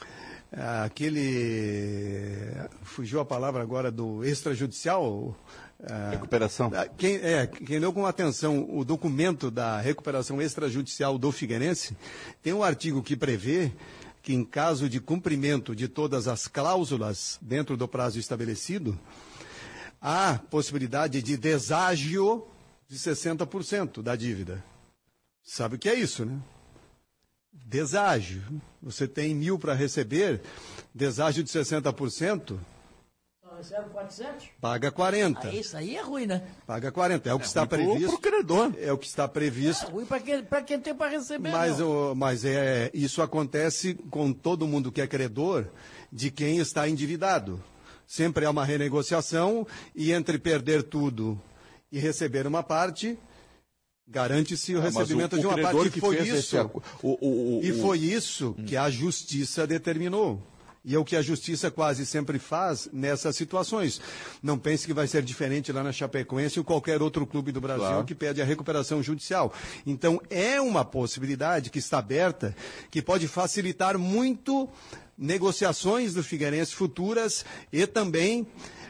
Fugiu a palavra agora do extrajudicial... Recuperação. Quem leu com atenção o documento da recuperação extrajudicial do Figueirense, tem um artigo que prevê que, em caso de cumprimento de todas as cláusulas dentro do prazo estabelecido, há possibilidade de deságio de 60% da dívida. Sabe o que é isso, né? Deságio. Você tem 1.000 para receber, deságio de 60%, recebe 400? Paga 40. Isso aí é ruim, né? Paga 40, é o que está previsto. Para o credor. É o que está previsto. É ruim para quem tem para receber. Mas isso acontece com todo mundo que é credor de quem está endividado. Sempre há uma renegociação e entre perder tudo e receber uma parte... Garante-se o recebimento de uma parte. E foi isso, que a justiça determinou. E é o que a justiça quase sempre faz nessas situações. Não pense que vai ser diferente lá na Chapecoense ou qualquer outro clube do Brasil, claro, que pede a recuperação judicial. Então, é uma possibilidade que está aberta, que pode facilitar muito negociações do Figueirense futuras e também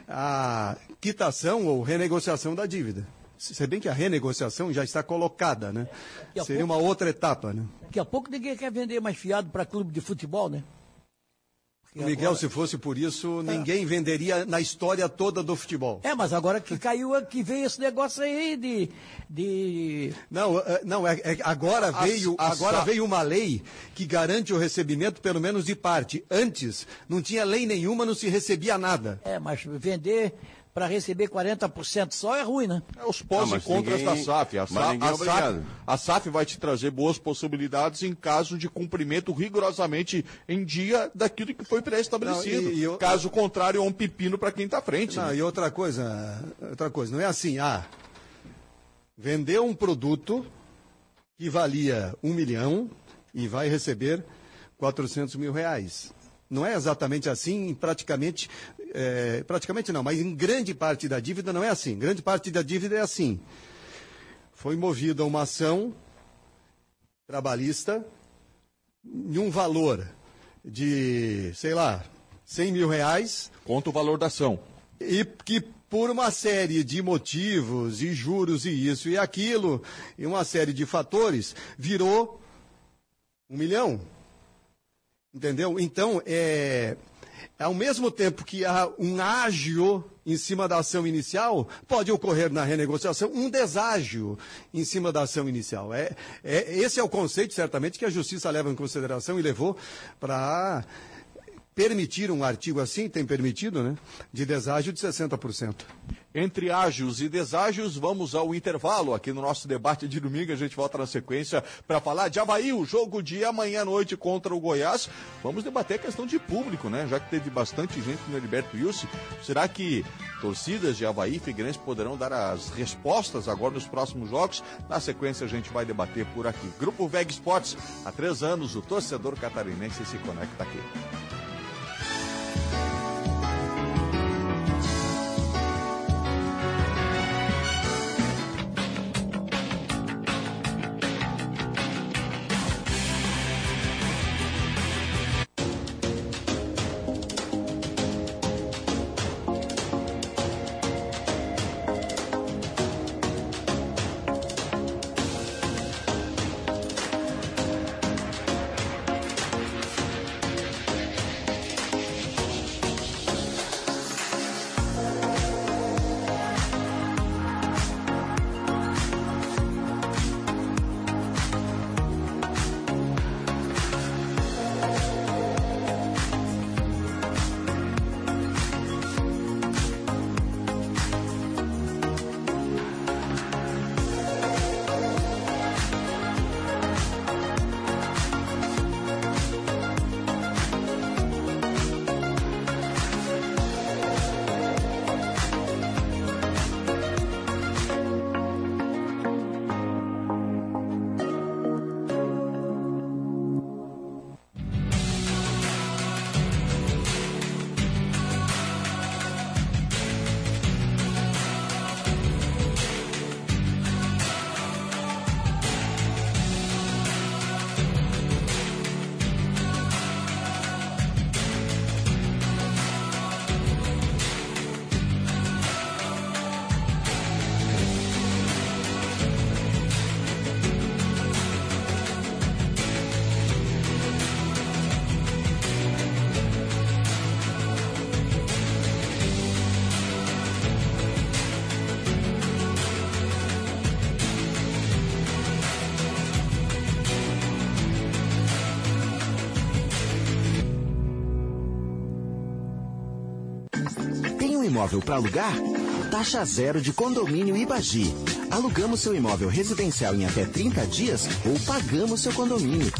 a quitação ou renegociação da dívida. Se bem que a renegociação já está colocada, né? Seria uma outra etapa, né? Daqui a pouco ninguém quer vender mais fiado para clube de futebol, né? Porque Miguel, agora... se fosse por isso, ninguém venderia na história toda do futebol. É, mas agora que caiu, que veio esse negócio aí de... Agora veio uma lei que garante o recebimento, pelo menos de parte. Antes, não tinha lei nenhuma, não se recebia nada. É, mas vender... Para receber 40% só é ruim, né? É os pós e contras da SAF. A SAF vai te trazer boas possibilidades em caso de cumprimento rigorosamente em dia daquilo que foi pré-estabelecido. Caso contrário, é um pepino para quem está à frente. Não, né? E outra coisa, não é assim, vendeu um produto que valia 1 milhão e vai receber 400 mil reais. Não é exatamente assim, praticamente não, mas em grande parte da dívida não é assim. Grande parte da dívida é assim. Foi movida uma ação trabalhista em um valor de, 100 mil reais. Conta o valor da ação. E que por uma série de motivos e juros e isso e aquilo, e uma série de fatores, virou 1 milhão. Entendeu? Então, ao mesmo tempo que há um ágio em cima da ação inicial, pode ocorrer na renegociação um deságio em cima da ação inicial. Esse é o conceito, certamente, que a Justiça leva em consideração e levou para permitir um artigo assim, tem permitido, né? De deságio de 60%. Entre ágios e deságios, vamos ao intervalo. Aqui no nosso debate de domingo, a gente volta na sequência para falar de Avaí, o jogo de amanhã à noite contra o Goiás. Vamos debater a questão de público, né? Já que teve bastante gente no Heriberto Wilson, será que torcidas de Avaí e Figueirense poderão dar as respostas agora nos próximos jogos? Na sequência, a gente vai debater por aqui. Grupo VEG Esportes, há 3 anos, o torcedor catarinense se conecta aqui. imóvel para alugar? Taxa zero de Condomínio Ibagi. Alugamos seu imóvel residencial em até 30 dias ou pagamos seu condomínio.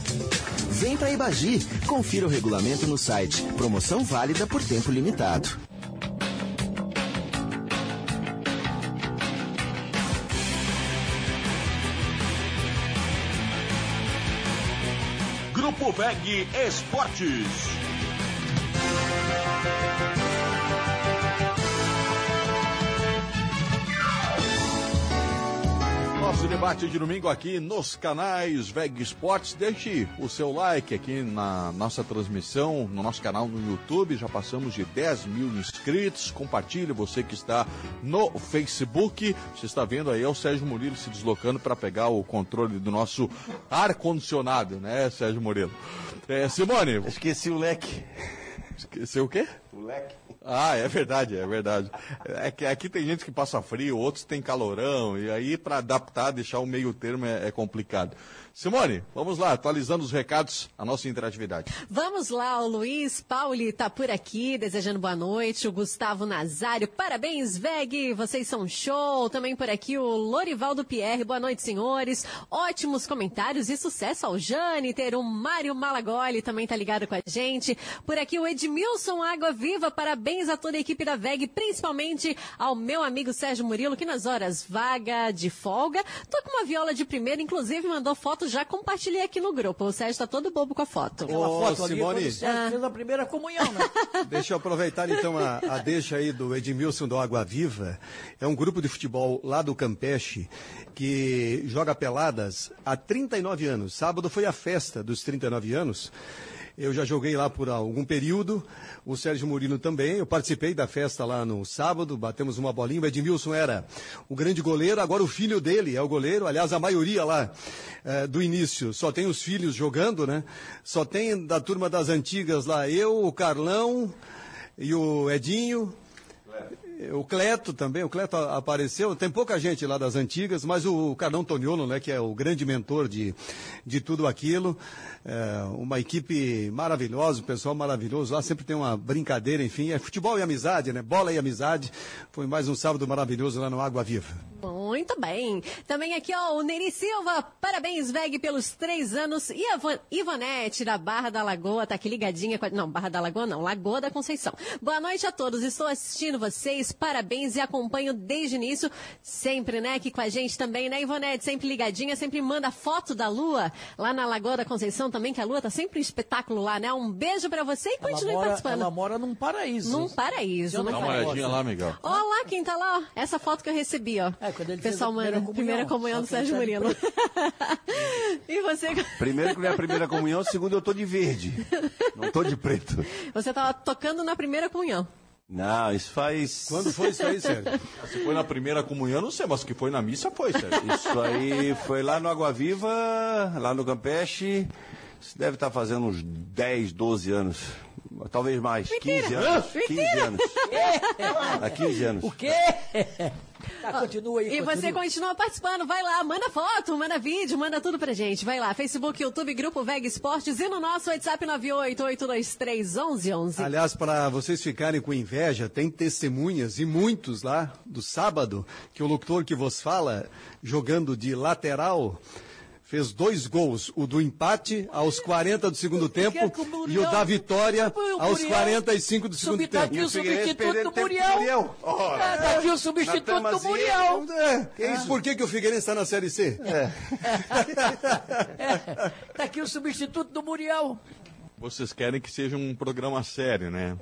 Vem para Ibagi. Confira o regulamento no site. Promoção válida por tempo limitado. Grupo VEG Esportes. Nosso debate de domingo aqui nos canais VEG Esportes. Deixe o seu like aqui na nossa transmissão, no nosso canal no YouTube. Já passamos de 10 mil inscritos. Compartilhe você que está no Facebook. Você está vendo aí, é o Sérgio Murilo se deslocando para pegar o controle do nosso ar-condicionado, né, Sérgio Murilo? Simone. Esqueci o leque. Esqueceu o quê? O leque. Ah, é verdade, é verdade. É que aqui tem gente que passa frio, outros tem calorão, e aí para adaptar, deixar o meio termo é complicado. Simone, vamos lá, atualizando os recados, a nossa interatividade. Vamos lá, o Luiz Pauli está por aqui, desejando boa noite, o Gustavo Nazário, parabéns, VEG, vocês são show, também por aqui o Lorivaldo Pierre, boa noite, senhores, ótimos comentários e sucesso ao Jâniter, o Mário Malagoli também está ligado com a gente, por aqui o Edmilson Água Viva, parabéns a toda a equipe da VEG, principalmente ao meu amigo Sérgio Murilo, que nas horas vaga de folga, tô com uma viola de primeira, inclusive mandou foto, já compartilhei aqui no grupo. O Sérgio tá todo bobo com a foto. Aquela foto, Simone, ali, Sérgio fez a primeira comunhão, né? Deixa eu aproveitar então a deixa aí do Edmilson do Água Viva. É um grupo de futebol lá do Campeche que joga peladas há 39 anos. Sábado foi a festa dos 39 anos. Eu já joguei lá por algum período, o Sérgio Murilo também, eu participei da festa lá no sábado, batemos uma bolinha, o Edmilson era o grande goleiro, agora o filho dele é o goleiro, aliás, a maioria lá do início, só tem os filhos jogando, né? Só tem da turma das antigas lá, eu, o Carlão e o Edinho... O Cleto também, o Cleto apareceu, tem pouca gente lá das antigas, mas o Carlão Toniolo, né, que é o grande mentor de tudo aquilo, uma equipe maravilhosa, um pessoal maravilhoso, lá sempre tem uma brincadeira, enfim, é futebol e amizade, né, bola e amizade, foi mais um sábado maravilhoso lá no Água Viva. Muito bem, também aqui ó, o Neri Silva, parabéns VEG pelos 3 anos, e a Ivonete da Barra da Lagoa, tá aqui ligadinha, não, Barra da Lagoa não, Lagoa da Conceição, boa noite a todos, estou assistindo vocês, parabéns e acompanho desde o início, sempre, né, aqui com a gente também, né, Ivonete, sempre ligadinha, sempre manda foto da lua, lá na Lagoa da Conceição também, que a lua tá sempre um espetáculo lá, né, um beijo pra você e continue participando. Ela mora num paraíso. Num paraíso. Dá uma olhadinha lá, Miguel. Ó lá quem tá lá, ó, essa foto que eu recebi, ó. É, quando ele pessoal, mano, primeira comunhão do Sérgio Murilo. E você... Primeiro que eu li a primeira comunhão, segundo eu tô de verde, não tô de preto. Você tava tocando na primeira comunhão. Não, isso faz... Quando foi isso aí, Sérgio? Se foi na primeira comunhão, não sei, mas que foi na missa foi, Sérgio. Isso aí foi lá no Água Viva, lá no Campeche, isso deve estar fazendo uns 10, 12 anos, talvez mais, mentira, 15 anos. Mentira. 15 anos. Há 15 anos. O quê? Tá, continua aí, e continua. Você continua participando, vai lá, manda foto, manda vídeo, manda tudo pra gente, vai lá, Facebook, YouTube, Grupo VEG Esportes e no nosso WhatsApp 988231111. Aliás, para vocês ficarem com inveja, tem testemunhas e muitos lá do sábado, que o locutor que vos fala, jogando de lateral, fez 2 gols, o do empate aos 40 do segundo tempo e o da vitória aos 45 do segundo tempo. Tá aqui o substituto do Muriel. Tá aqui o substituto do Muriel. Por que o Figueirense está na Série C? Tá aqui o substituto do Muriel. Vocês querem que seja um programa sério, né?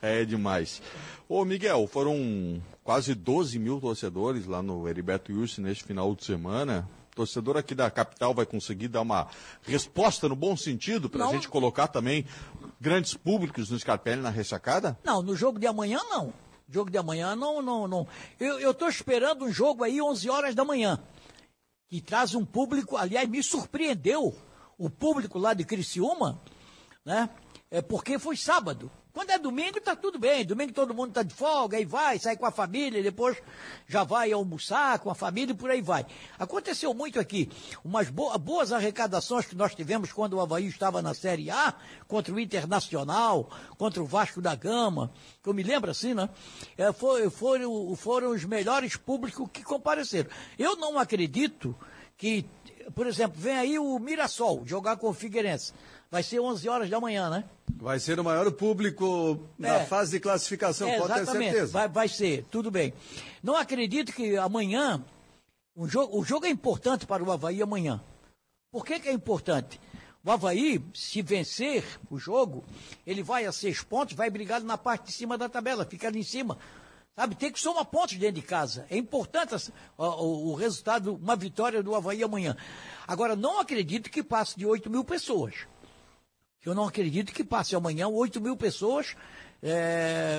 É demais. Ô Miguel, foram quase 12 mil torcedores lá no Heriberto Wilson neste final de semana. Torcedor aqui da capital vai conseguir dar uma resposta no bom sentido para a gente colocar também grandes públicos no Scarpelli na Ressacada? Não, no jogo de amanhã não. Jogo de amanhã não. Eu tô esperando um jogo aí 11 horas da manhã, que traz um público, aliás, me surpreendeu o público lá de Criciúma, né? É porque foi sábado. Quando é domingo, tá tudo bem. Domingo todo mundo tá de folga, aí vai, sai com a família, depois já vai almoçar com a família e por aí vai. Aconteceu muito aqui. Umas boas arrecadações que nós tivemos quando o Avaí estava na Série A, contra o Internacional, contra o Vasco da Gama, que eu me lembro assim, né? Foram os melhores públicos que compareceram. Eu não acredito que, por exemplo, vem aí o Mirassol jogar com o Figueirense. Vai ser 11 horas da manhã, né? Vai ser o maior público na fase de classificação, pode ter certeza. Vai ser, tudo bem. Não acredito que amanhã, o jogo é importante para o Avaí amanhã. Por que é importante? O Avaí, se vencer o jogo, ele vai a 6 pontos, vai brigar na parte de cima da tabela, fica ali em cima. Sabe, tem que somar pontos dentro de casa. É importante o resultado, uma vitória do Avaí amanhã. Agora, não acredito que passe de 8 mil pessoas. Eu não acredito que passe amanhã 8 mil pessoas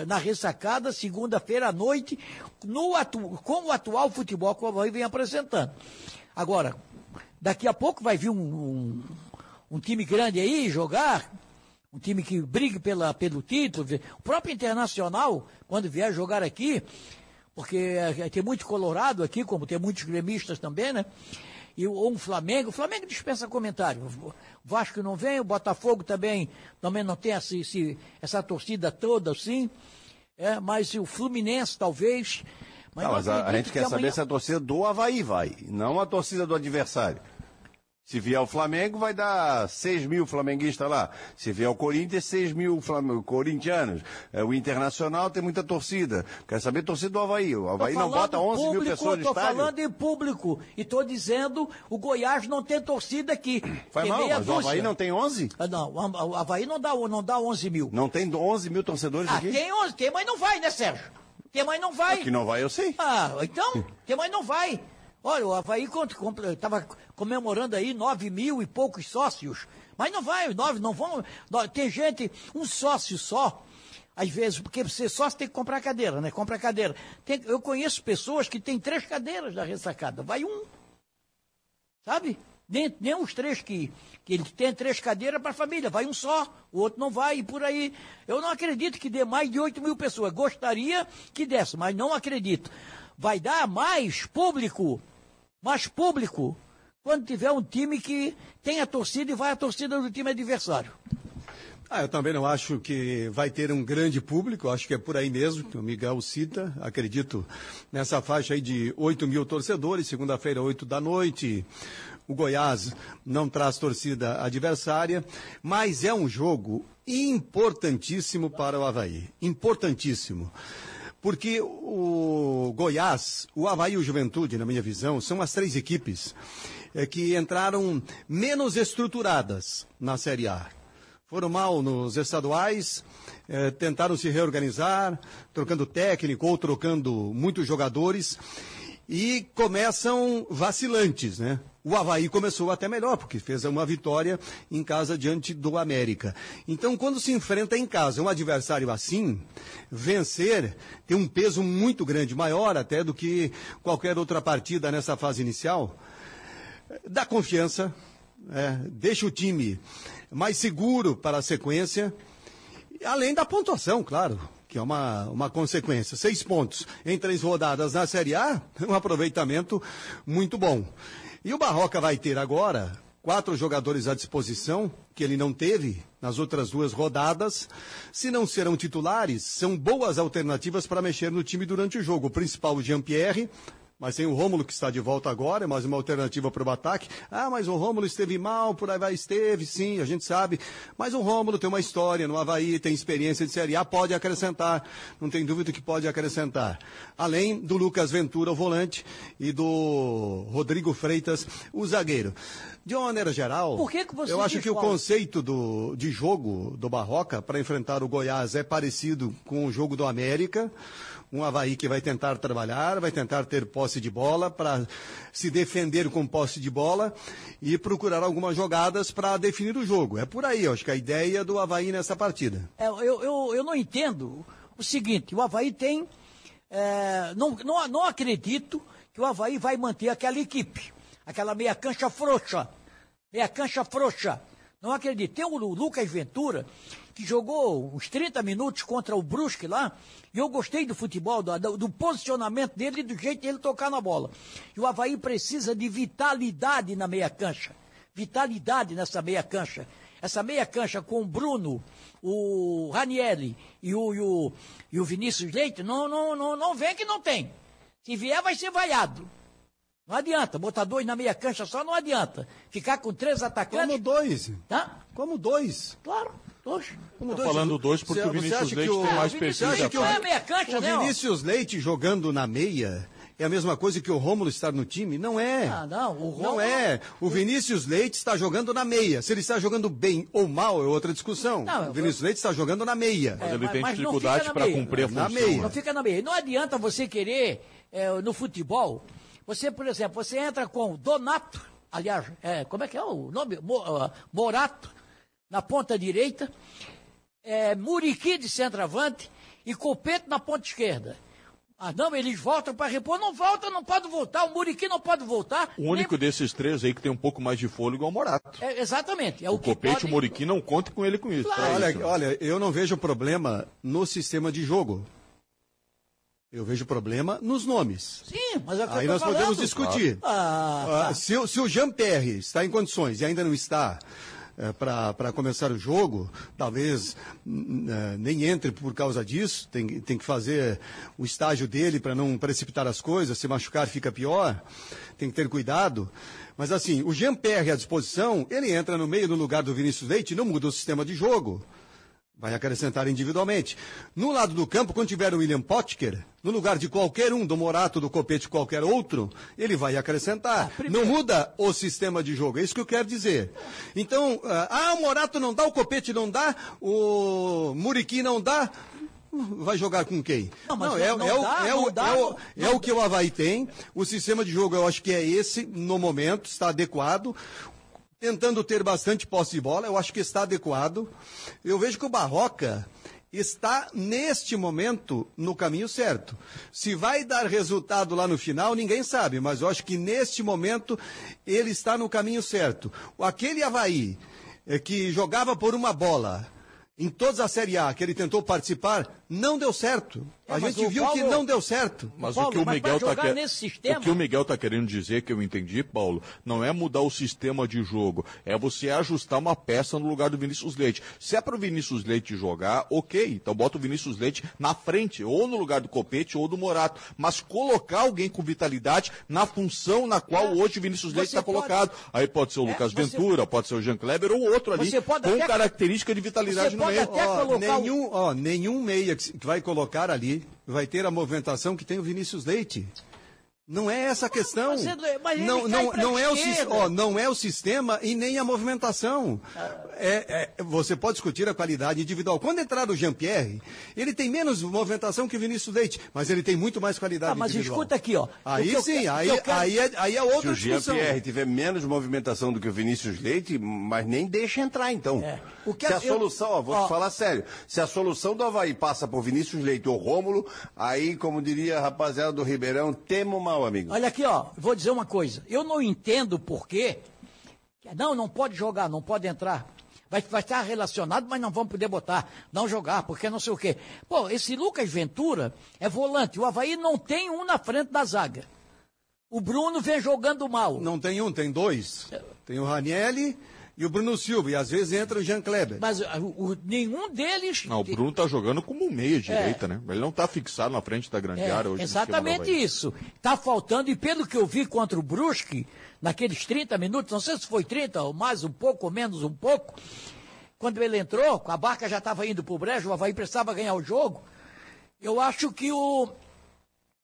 na Ressacada, segunda-feira à noite, com o atual futebol que o Avaí vem apresentando. Agora, daqui a pouco vai vir um time grande aí jogar, um time que brigue pelo título. O próprio Internacional, quando vier jogar aqui, porque tem muito colorado aqui, como tem muitos gremistas também, né? Ou um Flamengo. O Flamengo dispensa comentário. O Vasco não vem, o Botafogo também não tem essa torcida toda assim. Mas o Fluminense talvez. Mas a gente quer saber se a torcida do Avaí vai, não a torcida do adversário. Se vier o Flamengo, vai dar 6 mil flamenguistas lá. Se vier o Corinthians, 6 mil corintianos. O Internacional tem muita torcida. Quer saber torcida do Avaí. O Avaí não bota 11 mil pessoas no estádio. Estou falando em público. E estou dizendo, o Goiás não tem torcida aqui. Faz mal, mas o Avaí não tem 11? Não, o Avaí não dá 11 mil. Não tem 11 mil torcedores aqui? Tem 11, tem, mas não vai, né, Sérgio? Tem, mas não vai. Que não vai, eu sei. Ah, então, tem, mas não vai. Olha, o Avaí estava comemorando aí 9 mil e poucos sócios, mas não vai, 9 não vão, tem gente, um sócio só, às vezes, porque ser sócio tem que comprar cadeira, né? Compra cadeira. Eu conheço pessoas que têm 3 cadeiras da Ressacada, vai um, sabe? Nem os 3 que ele tem 3 cadeiras para a família, vai um só, o outro não vai e por aí. Eu não acredito que dê mais de 8 mil pessoas, gostaria que desse, mas não acredito. Vai dar mais público, quando tiver um time que tem a torcida e vai a torcida do time adversário. Eu também não acho que vai ter um grande público, acho que é por aí mesmo, que o Miguel cita, acredito nessa faixa aí de 8 mil torcedores, segunda-feira, 8 da noite. O Goiás não traz torcida adversária, mas é um jogo importantíssimo para o Avaí, importantíssimo. Porque o Goiás, o Avaí e o Juventude, na minha visão, são as 3 equipes que entraram menos estruturadas na Série A. Foram mal nos estaduais, tentaram se reorganizar, trocando técnico ou trocando muitos jogadores, e começam vacilantes, né? O Avaí começou até melhor, porque fez uma vitória em casa diante do América. Então, quando se enfrenta em casa um adversário assim, vencer tem um peso muito grande, maior até do que qualquer outra partida nessa fase inicial. Dá confiança, deixa o time mais seguro para a sequência, além da pontuação, claro, que é uma consequência. 6 pontos em 3 rodadas na Série A, um aproveitamento muito bom. E o Barroca vai ter agora 4 jogadores à disposição, que ele não teve nas outras 2 rodadas. Se não serão titulares, são boas alternativas para mexer no time durante o jogo. O principal, o Jean-Pierre, mas tem o Rômulo que está de volta agora, é mais uma alternativa para o ataque. Mas o Rômulo esteve mal, por aí vai, esteve, sim, a gente sabe. Mas o Rômulo tem uma história no Avaí, tem experiência de Série A, pode acrescentar, não tem dúvida que pode acrescentar. Além do Lucas Ventura, o volante, e do Rodrigo Freitas, o zagueiro. De uma maneira geral, eu acho que o conceito de jogo do Barroca para enfrentar o Goiás é parecido com o jogo do América. Um Avaí que vai tentar trabalhar, vai tentar ter posse de bola, para se defender com posse de bola e procurar algumas jogadas para definir o jogo. É por aí, acho que a ideia do Avaí nessa partida. Eu não entendo o seguinte, o Avaí tem... Não acredito que o Avaí vai manter aquela equipe. Aquela meia cancha frouxa. Não acredito. Tem o Lucas Ventura, que jogou uns 30 minutos contra o Brusque lá, e eu gostei do futebol, do posicionamento dele e do jeito dele tocar na bola. E o Avaí precisa de vitalidade na meia cancha. Vitalidade nessa meia cancha. Essa meia cancha com o Bruno, o Ranieri e o Vinícius Leite, não vem que não tem. Se vier vai ser vaiado. Não adianta, botar dois na meia cancha só não adianta. Ficar com três atacantes... Como dois. Claro, dois. Como dois. Falando dois porque o Vinícius Leite tem mais perfil. O Vinícius Leite jogando na meia... É a mesma coisa que o Rômulo estar no time? Não é. O Rômulo... Não é. O Vinícius Leite está jogando na meia. Se ele está jogando bem ou mal é outra discussão. Não, o Vinícius Leite está jogando na meia. Mas ele tem dificuldade para cumprir a função. Não fica na meia. Não adianta você querer, no futebol, você, por exemplo, você entra com o Donato, aliás, como é que é o nome? Morato, na ponta direita, Muriqui de centroavante e Copete na ponta esquerda. Ah, não, eles voltam para repor. Não volta, não pode voltar. O Muriqui não pode voltar. O único desses três aí que tem um pouco mais de fôlego é o Morato. Exatamente. O Copete pode... o Muriqui não conta com ele com isso. Claro. Olha, eu não vejo problema no sistema de jogo. Eu vejo problema nos nomes. Sim, mas é o que aí eu tô falando. Aí nós podemos discutir. Tá. Se o Jean-Pierre está em condições e ainda não está... para começar o jogo, talvez nem entre por causa disso, tem que fazer o estágio dele para não precipitar as coisas, se machucar fica pior, tem que ter cuidado, mas assim, o Jean-Pierre à disposição, ele entra no meio do lugar do Vinícius Leite e não muda o sistema de jogo, vai acrescentar individualmente. No lado do campo, quando tiver o William Potker, no lugar de qualquer um, do Morato, do Copete, qualquer outro, ele vai acrescentar. Não muda o sistema de jogo, é isso que eu quero dizer. Então, o Morato não dá, o Copete não dá, o Muriqui não dá, vai jogar com quem? É o que o Avaí tem, o sistema de jogo eu acho que é esse, no momento, está adequado. Tentando ter bastante posse de bola, eu acho que está adequado. Eu vejo que o Barroca está, neste momento, no caminho certo. Se vai dar resultado lá no final, ninguém sabe, mas eu acho que, neste momento, ele está no caminho certo. Aquele Avaí que jogava por uma bola... Em todas a Série A que ele tentou participar, não deu certo. A gente viu Paulo, que não deu certo. Mas Paulo, o que o Miguel está querendo dizer, que eu entendi, Paulo, não é mudar o sistema de jogo, é você ajustar uma peça no lugar do Vinícius Leite. Se é para o Vinícius Leite jogar, ok, então bota o Vinícius Leite na frente, ou no lugar do Copete, ou do Morato. Mas colocar alguém com vitalidade na função na qual hoje o Vinícius Leite está colocado. Aí pode ser o Lucas Ventura, pode ser o Jean Kleber, ou outro ali, com característica de vitalidade no meio. Nenhum meia que vai colocar ali vai ter a movimentação que tem o Vinícius Leite. Não é essa a questão. Não é o sistema e nem a movimentação. Você pode discutir a qualidade individual. Quando entrar o Jean-Pierre, ele tem menos movimentação que o Vinícius Leite, mas ele tem muito mais qualidade individual. Mas escuta aqui, ó. Aí é outra discussão. Se o Jean-Pierre tiver menos movimentação do que o Vinícius Leite, mas nem deixa entrar, então. Se a solução do Avaí passa por Vinícius Leite ou Rômulo, aí, como diria a rapaziada do Ribeirão, temo mal. Amigo. Olha aqui, vou dizer uma coisa. Eu não entendo por quê. Não pode jogar, não pode entrar. Vai estar relacionado, mas não vamos poder botar. Não jogar, porque não sei o quê. Esse Lucas Ventura é volante. O Avaí não tem um na frente da zaga. O Bruno vem jogando mal. Não tem um, tem dois. Tem o Ranieri... E o Bruno Silva, e às vezes entra o Jean Kleber. Mas nenhum deles... Não, o Bruno tá jogando como um meia direita, né? Ele não tá fixado na frente da grande área hoje. Exatamente isso. Tá faltando, e pelo que eu vi contra o Brusque, naqueles 30 minutos, não sei se foi 30 ou mais um pouco, ou menos um pouco, quando ele entrou, a barca já estava indo pro brejo, o Avaí precisava ganhar o jogo, eu acho que o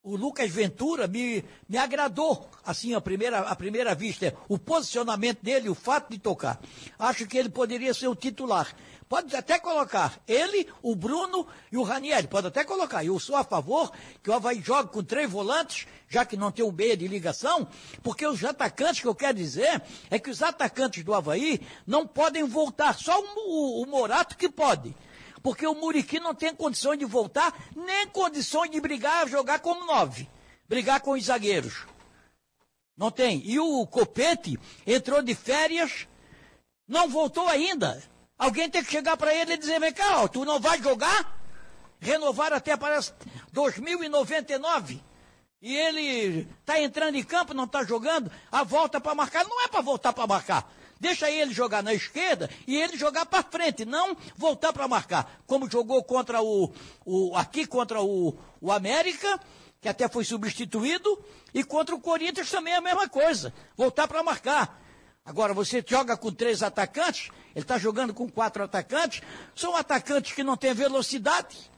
Lucas Ventura me agradou, assim, à primeira vista, o posicionamento dele, o fato de tocar. Acho que ele poderia ser o titular. Pode até colocar ele, o Bruno e o Ranieri, pode até colocar. Eu sou a favor que o Avaí jogue com três volantes, já que não tem um meia de ligação, porque os atacantes, que eu quero dizer, é que os atacantes do Avaí não podem voltar, só o Morato que pode. Porque o Muriqui não tem condições de voltar, nem condições de jogar como 9. Brigar com os zagueiros. Não tem. E o Copete entrou de férias não voltou ainda. Alguém tem que chegar para ele e dizer, vem cá, ó, tu não vai jogar? Renovaram até, parece, 2099. E ele está entrando em campo, não está jogando. A volta para marcar não é para voltar para marcar. Deixa ele jogar na esquerda e ele jogar para frente, não voltar para marcar. Como jogou contra o América, que até foi substituído, e contra o Corinthians também é a mesma coisa, voltar para marcar. Agora, você joga com 3 atacantes, ele está jogando com 4 atacantes, são atacantes que não têm velocidade,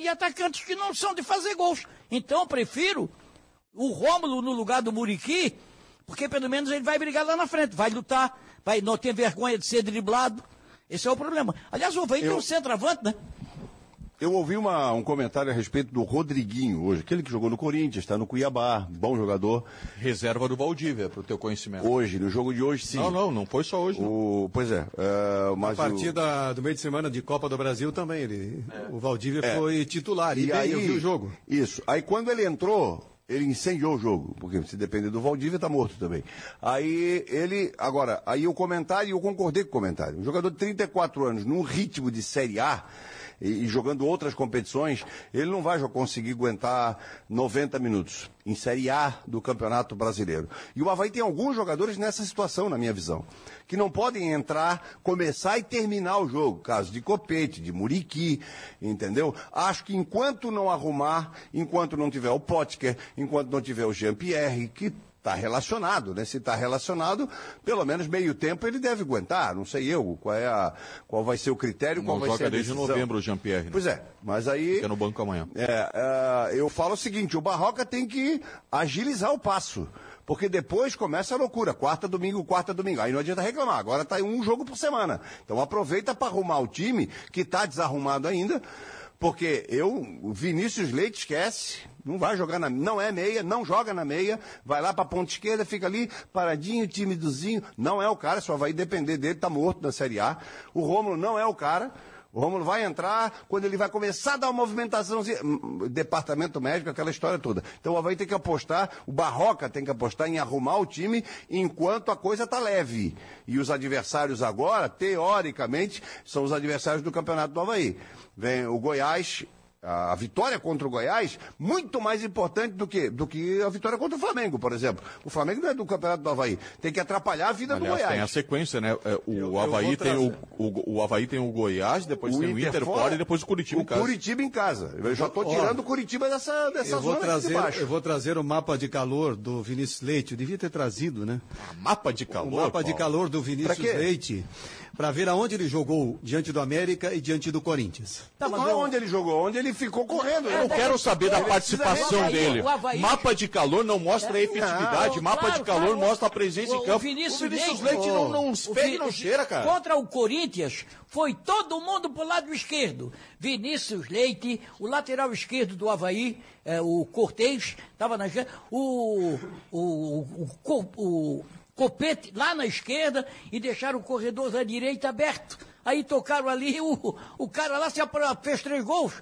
e atacantes que não são de fazer gols. Então, eu prefiro o Rômulo no lugar do Muriqui, porque pelo menos ele vai brigar lá na frente, vai lutar, vai não ter vergonha de ser driblado. Esse é o problema. Aliás, o Avaí tem um centroavante, né? Eu ouvi um comentário a respeito do Rodriguinho hoje, aquele que jogou no Corinthians, está no Cuiabá, bom jogador. Reserva do Valdívia, para o teu conhecimento. Hoje, no jogo de hoje, sim. Não foi só hoje. Pois é. Mas a partir do meio de semana de Copa do Brasil também, o Valdívia foi titular, e aí eu vi o jogo. Isso, aí quando ele entrou, ele incendiou o jogo, porque se depender do Valdívia, está morto também. Aí ele, agora, aí o comentário, eu concordei com o comentário, um jogador de 34 anos, num ritmo de Série A, e jogando outras competições, ele não vai conseguir aguentar 90 minutos em Série A do Campeonato Brasileiro. E o Avaí tem alguns jogadores nessa situação, na minha visão, que não podem entrar, começar e terminar o jogo. Caso de Copete, de Muriqui, entendeu? Acho que enquanto não arrumar, enquanto não tiver o Potker, enquanto não tiver o Jean-Pierre, que está relacionado, né? Se está relacionado, pelo menos meio tempo ele deve aguentar. Não sei eu qual vai ser o critério, qual vai ser a decisão. Desde novembro o Jean-Pierre. Né? Pois é, mas aí... Fica no banco amanhã. Eu falo o seguinte, o Barroca tem que agilizar o passo, porque depois começa a loucura, quarta, domingo, aí não adianta reclamar, agora está um jogo por semana. Então aproveita para arrumar o time, que está desarrumado ainda, porque o Vinícius Leite esquece... Não vai jogar não é meia, não joga na meia, vai lá pra ponta esquerda, fica ali, paradinho, timidozinho, não é o cara, só vai depender dele, tá morto na Série A. O Rômulo não é o cara, o Rômulo vai entrar, quando ele vai começar a dar uma movimentação, departamento médico, aquela história toda. Então o Avaí tem que apostar, o Barroca tem que apostar em arrumar o time enquanto a coisa tá leve. E os adversários agora, teoricamente, são os adversários do Campeonato do Avaí. Vem o Goiás... A vitória contra o Goiás, muito mais importante do que a vitória contra o Flamengo, por exemplo. O Flamengo não é do Campeonato do Avaí. Tem que atrapalhar a vida do Goiás. Tem a sequência, né? O Avaí tem o Goiás, depois tem o Inter fora e depois o Curitiba em casa. Eu já estou tirando o Curitiba dessa zona de baixo. Eu vou trazer o mapa de calor do Vinícius Leite. Eu devia ter trazido, né? Mapa de calor? O mapa de calor do Vinícius Leite. Para ver aonde ele jogou diante do América e diante do Corinthians. Não é onde ele jogou, onde ele ficou correndo. Eu quero saber da participação dele. Mapa de calor não mostra a efetividade, mapa de calor mostra a presença em campo. O Vinícius Leite não pega e não cheira, cara. Contra o Corinthians, foi todo mundo pro lado esquerdo. Vinícius Leite, o lateral esquerdo do Avaí, o Cortez, estava na esquerda, o Copete lá na esquerda e deixaram o corredor da direita aberto. Aí tocaram ali, o cara lá fez 3 gols.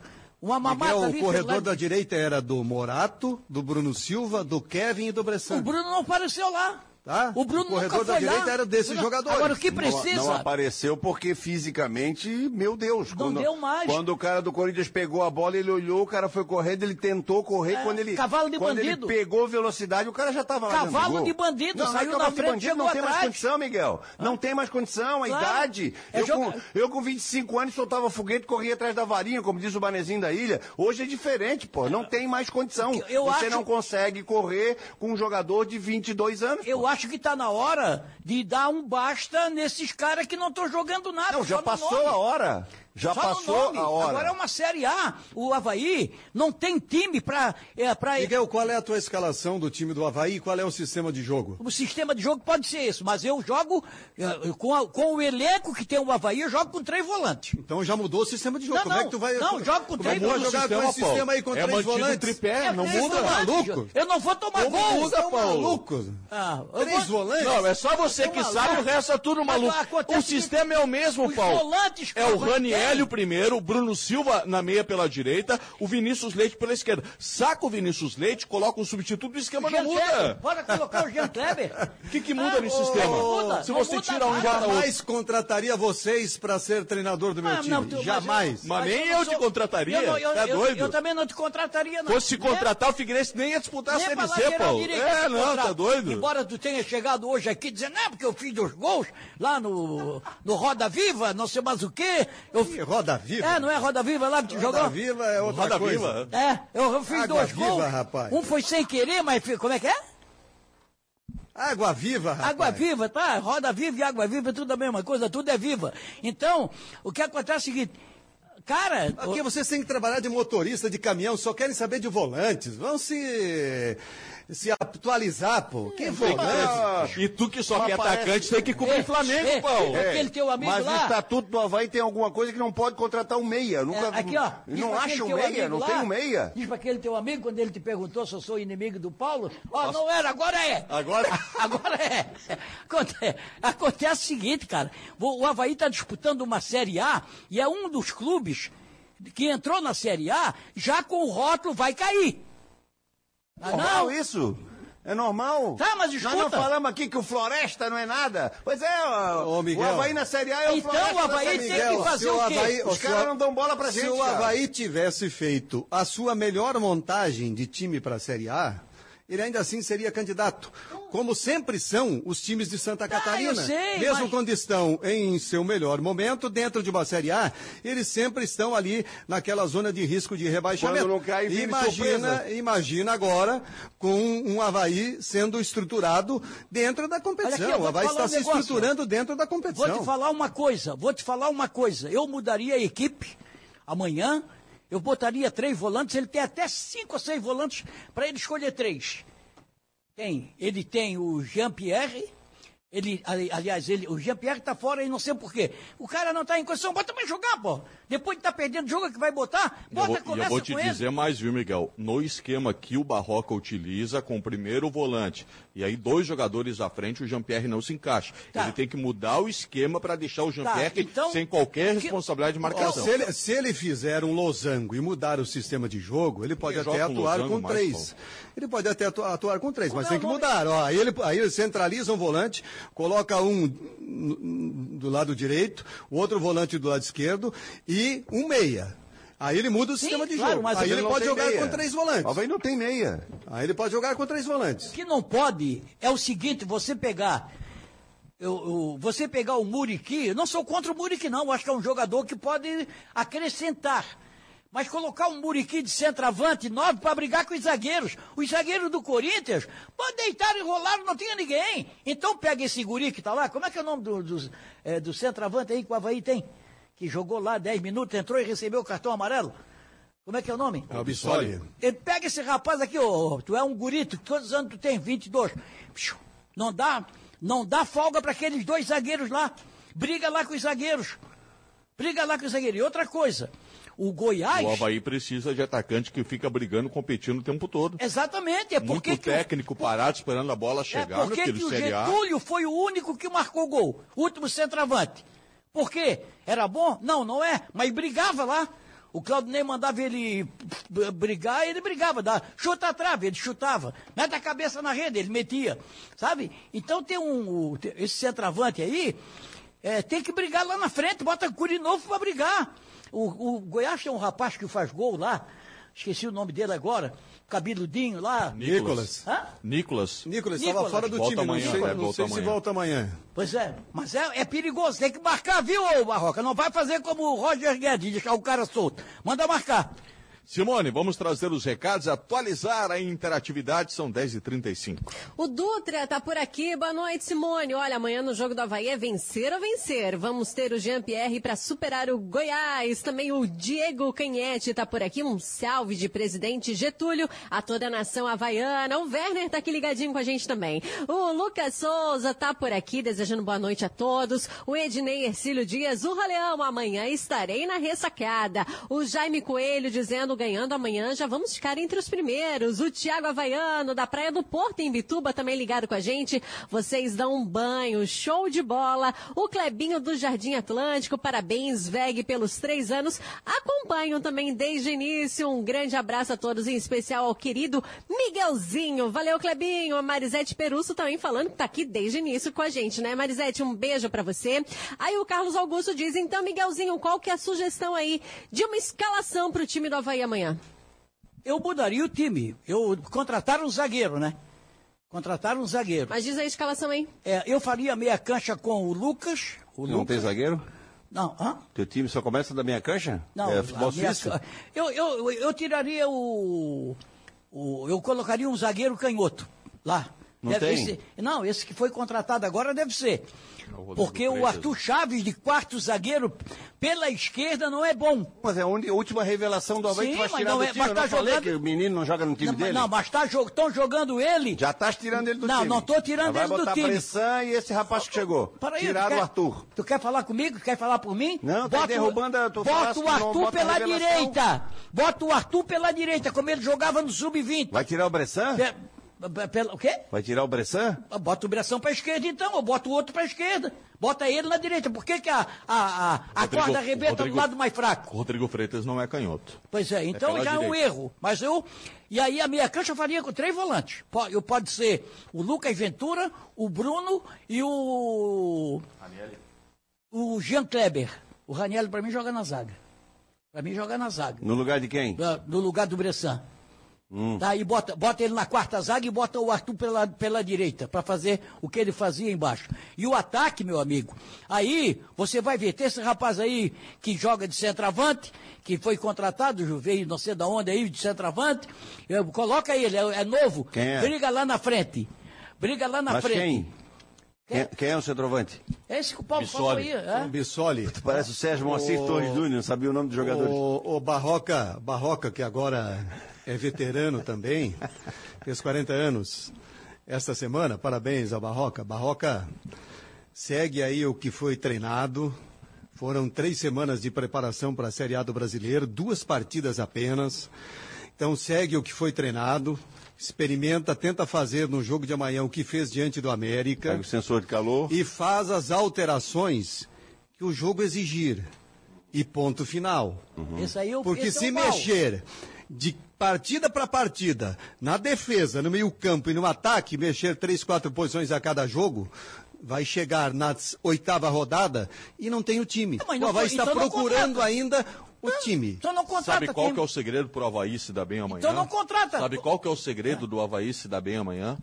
Uma mamata ali. O corredor da direita era do Morato, do Bruno Silva, do Kevin e do Bressan. O Bruno não apareceu lá. Tá? O Bruno nunca foi lá. O corredor da direita era desses jogadores. Agora, o que precisa... Não apareceu porque fisicamente, meu Deus. Não deu mais. Quando o cara do Corinthians pegou a bola, ele olhou, o cara foi correndo, ele tentou correr. Cavalo de bandido. Ele pegou velocidade, o cara já estava lá dentro do gol. Cavalo de bandido, saiu na frente, chegou atrás. Não tem mais condição, Miguel. Não tem mais condição, a idade. Eu com 25 anos soltava foguete, corria atrás da varinha, como diz o Banezinho da Ilha. Hoje é diferente, pô. Não tem mais condição. Você não consegue correr com um jogador de 22 anos. Acho que está na hora de dar um basta nesses caras que não estão jogando nada. Não, já passou a hora. Já passou a hora. Agora é uma Série A. O Avaí não tem time para... Miguel, qual é a tua escalação do time do Avaí? Qual é o sistema de jogo? O sistema de jogo pode ser esse, mas eu jogo com o elenco que tem o Avaí, eu jogo com 3 volantes. Então já mudou o sistema de jogo. Como é que tu vai... Não, jogo com 3 volantes. Como é que tu vai jogar com esse sistema aí com 3 volantes? Tripé, não muda, maluco. Eu não vou tomar gol. Não muda, maluco. 3 volantes? Não, é só você que sabe, o resto é tudo maluco. O sistema é o mesmo, Paulo. É o Ranieri. Hélio primeiro, o Bruno Silva na meia pela direita, o Vinícius Leite pela esquerda. Saca o Vinícius Leite, coloca um substituto e o esquema não muda. Bora colocar o Jean Kleber. O que muda nesse sistema? Muda, se você tira um, guarda outro. Jamais contrataria vocês para ser treinador do meu time. Não, jamais. Mas nem eu te contrataria. Tá doido? Eu também não te contrataria, não. Se contratar, o Figueirense nem ia disputar a Série C, Paulo. É, não, tá doido. Embora tu tenha chegado hoje aqui dizendo, não, porque eu fiz dois gols lá no Roda Viva, não sei mais o quê. Roda Viva? É, não é Roda Viva lá que tu jogou? Roda Viva é outra Roda coisa. Viva. É, eu fiz Água dois viva, gols. Rapaz. Um foi sem querer, mas como é que é? Água Viva, rapaz. Água Viva, tá? Roda Viva e Água Viva é tudo a mesma coisa, tudo é viva. Então, o que acontece é o seguinte... Cara... Aqui vocês têm que trabalhar de motorista, de caminhão, só querem saber de volantes. Vão se atualizar, pô. Que volante? E tu que só quer atacante tem que cobrir o Flamengo, pô. Aquele teu amigo mas lá... Mas o estatuto do Avaí tem alguma coisa que não pode contratar um meia. Nunca, aqui, ó. Não acha um meia, não lá, tem um meia. Diz pra aquele teu amigo, quando ele te perguntou se eu sou inimigo do Paulo, ó, não era, agora é. Agora é. Acontece o seguinte, cara. O Avaí tá disputando uma Série A e é um dos clubes que entrou na Série A já com o rótulo vai cair. Ah, normal não? Isso? É normal? Tá, mas escuta. Nós não falamos aqui que o Floresta não é nada? Pois é, o Avaí na Série A é o então, Floresta. Então o Avaí tem que fazer o quê? Avaí, os caras não dão bola pra gente, cara. Se o Avaí tivesse feito a sua melhor montagem de time pra Série A, ele ainda assim seria candidato, como sempre são os times de Santa Catarina. Eu sei, mesmo quando estão em seu melhor momento, dentro de uma Série A, eles sempre estão ali naquela zona de risco de rebaixamento. Quando não cai, imagina agora com um Avaí sendo estruturado dentro da competição. Aqui, o Avaí está se estruturando dentro da competição. Vou te falar uma coisa. Eu mudaria a equipe amanhã. Eu botaria 3 volantes, ele tem até 5 ou 6 volantes para ele escolher 3. Ele tem o Jean-Pierre, o Jean-Pierre tá fora e não sei porquê. O cara não tá em condição, bota pra jogar, pô. Depois de tá perdendo o jogo que vai botar, começa com ele. Eu vou te dizer mais, viu, Miguel? No esquema que o Barroca utiliza com o primeiro volante e aí 2 jogadores à frente, o Jean-Pierre não se encaixa. Tá. Ele tem que mudar o esquema pra deixar o Jean-Pierre sem qualquer responsabilidade de marcação. Se ele fizer um losango e mudar o sistema de jogo, ele pode até atuar com 3. Ele pode até atuar com 3, mas tem que mudar. Ó, aí ele centraliza um volante... Coloca um do lado direito, o outro volante do lado esquerdo e um meia. Aí ele muda o sistema de jogo. Mas aí ele pode jogar com 3 volantes. Mas aí não tem meia. Aí ele pode jogar com 3 volantes. O que não pode é o seguinte, você pegar o Muriqui, eu não sou contra o Muriqui não, eu acho que é um jogador que pode acrescentar. Mas colocar um Muriqui de centroavante 9 para brigar com os zagueiros. Os zagueiros do Corinthians, pode deitar e rolar, não tinha ninguém. Então pega esse guri que tá lá, como é que é o nome do centroavante aí que o Avaí tem? Que jogou lá 10 minutos, entrou e recebeu o cartão amarelo. Como é que é o nome? É o Bissoli. Ele pega esse rapaz aqui, tu é um gurito, quantos anos tu tem? 22. Não dá folga para aqueles 2 zagueiros lá. Briga lá com os zagueiros. E outra coisa... O Goiás... O Avaí precisa de atacante que fica brigando, competindo o tempo todo. Exatamente. É porque muito técnico parado, esperando a bola chegar. É porque que o Getúlio foi o único que marcou gol. Último centroavante. Por quê? Era bom? Não é. Mas brigava lá. O Claudinei mandava ele brigar, ele brigava. Chuta a trave, ele chutava. Mete a cabeça na rede, ele metia. Sabe? Então tem esse centroavante aí, tem que brigar lá na frente. Bota o Curi novo pra brigar. O Goiás tem um rapaz que faz gol lá, esqueci o nome dele agora, cabeludinho lá. Nicolas estava fora do time, não sei se volta amanhã. Pois é, mas é perigoso, tem que marcar, viu, Barroca? Não vai fazer como o Roger Guedes, deixar o cara solto. Manda marcar. Simone, vamos trazer os recados, atualizar a interatividade, são 10h35. O Dutra tá por aqui, boa noite, Simone. Olha, amanhã no jogo do Avaí é vencer ou vencer. Vamos ter o Jean-Pierre para superar o Goiás. Também o Diego Canhete tá por aqui, um salve de presidente Getúlio, a toda a nação havaiana. O Werner tá aqui ligadinho com a gente também. O Lucas Souza tá por aqui, desejando boa noite a todos. O Ednei Ercílio Dias, o Raleão, amanhã estarei na ressacada. O Jaime Coelho dizendo Havaiano ganhando amanhã, já vamos ficar entre os primeiros. O Thiago Havaiano, da Praia do Porto, em Bituba, também ligado com a gente. Vocês dão um banho, show de bola. O Clebinho do Jardim Atlântico, parabéns, VEG, pelos 3 anos. Acompanham também desde o início. Um grande abraço a todos, em especial ao querido Miguelzinho. Valeu, Clebinho. A Marisete Perusso também falando que tá aqui desde o início com a gente, né, Marisete? Um beijo pra você. Aí o Carlos Augusto diz, então, Miguelzinho, qual que é a sugestão aí de uma escalação pro time do Avaí amanhã? Eu mudaria o time. Eu contrataram um zagueiro, né? Contrataram um zagueiro. Mas diz aí a escalação aí. É, eu faria meia cancha com o Lucas. O Lucas. Não tem zagueiro? Não, hã? Teu time só começa da meia cancha? Não, é futebol suíço? Eu tiraria eu colocaria um zagueiro canhoto lá. Não deve tem? Esse que foi contratado agora deve ser. Porque o Arthur Chaves, de quarto zagueiro, pela esquerda, não é bom. Mas é a última revelação do Avaí que vai tirar do time. Mas eu não falei que o menino não joga no time dele? Não, mas estão jogando ele. Já estás tirando ele do time. Não estou tirando ele do time. Vai botar pressão e esse rapaz que chegou. Tiraram o Arthur. Tu quer falar comigo? Quer falar por mim? Não, tá derrubando a tua frase. Bota o Arthur pela direita. Bota o Arthur pela direita, como ele jogava no Sub-20. Vai tirar o Bressan? O quê? Vai tirar o Bressan? Bota o Bressan pra esquerda então, ou bota o outro pra esquerda. Bota ele na direita. Por que a corda arrebenta do lado mais fraco? Rodrigo Freitas não é canhoto. Pois é, então já direita. É um erro. Mas e aí a minha cancha eu faria com 3 volantes. Pode ser o Lucas Ventura, o Bruno e o... Ranieri. O Jean Kleber. O Ranieri pra mim joga na zaga. No lugar de quem? No lugar do Bressan. Tá, e bota ele na quarta zaga e bota o Arthur pela direita, pra fazer o que ele fazia embaixo. E o ataque, meu amigo, aí você vai ver, tem esse rapaz aí que joga de centroavante, que foi contratado, veio não sei da onde aí, de centroavante, coloca ele, é novo, briga lá na frente. Mas frente. Quem é o centroavante? É esse que o Paulo falou aí. É? Bissoli. Parece o Sérgio Moacir Torres Júnior, não sabia o nome dos jogadores. O Barroca, que agora é veterano também, fez 40 anos esta semana, parabéns ao Barroca. Barroca segue aí o que foi treinado, foram 3 semanas de preparação para a Série A do Brasileiro, 2 partidas apenas, então segue o que foi treinado. Experimenta, tenta fazer no jogo de amanhã o que fez diante do América. Pega o sensor de calor. E faz as alterações que o jogo exigir. E ponto final. Uhum. Esse aí porque esse se mexer de partida para partida, na defesa, no meio-campo e no ataque, mexer 3, 4 posições a cada jogo, vai chegar na 8ª rodada e não tem o time. O Avaí está procurando ainda... O time. Então não contrata. Sabe qual que é o segredo pro Avaí se dar bem amanhã? Então não contrata. Sabe qual que é o segredo do Avaí se dar bem amanhã?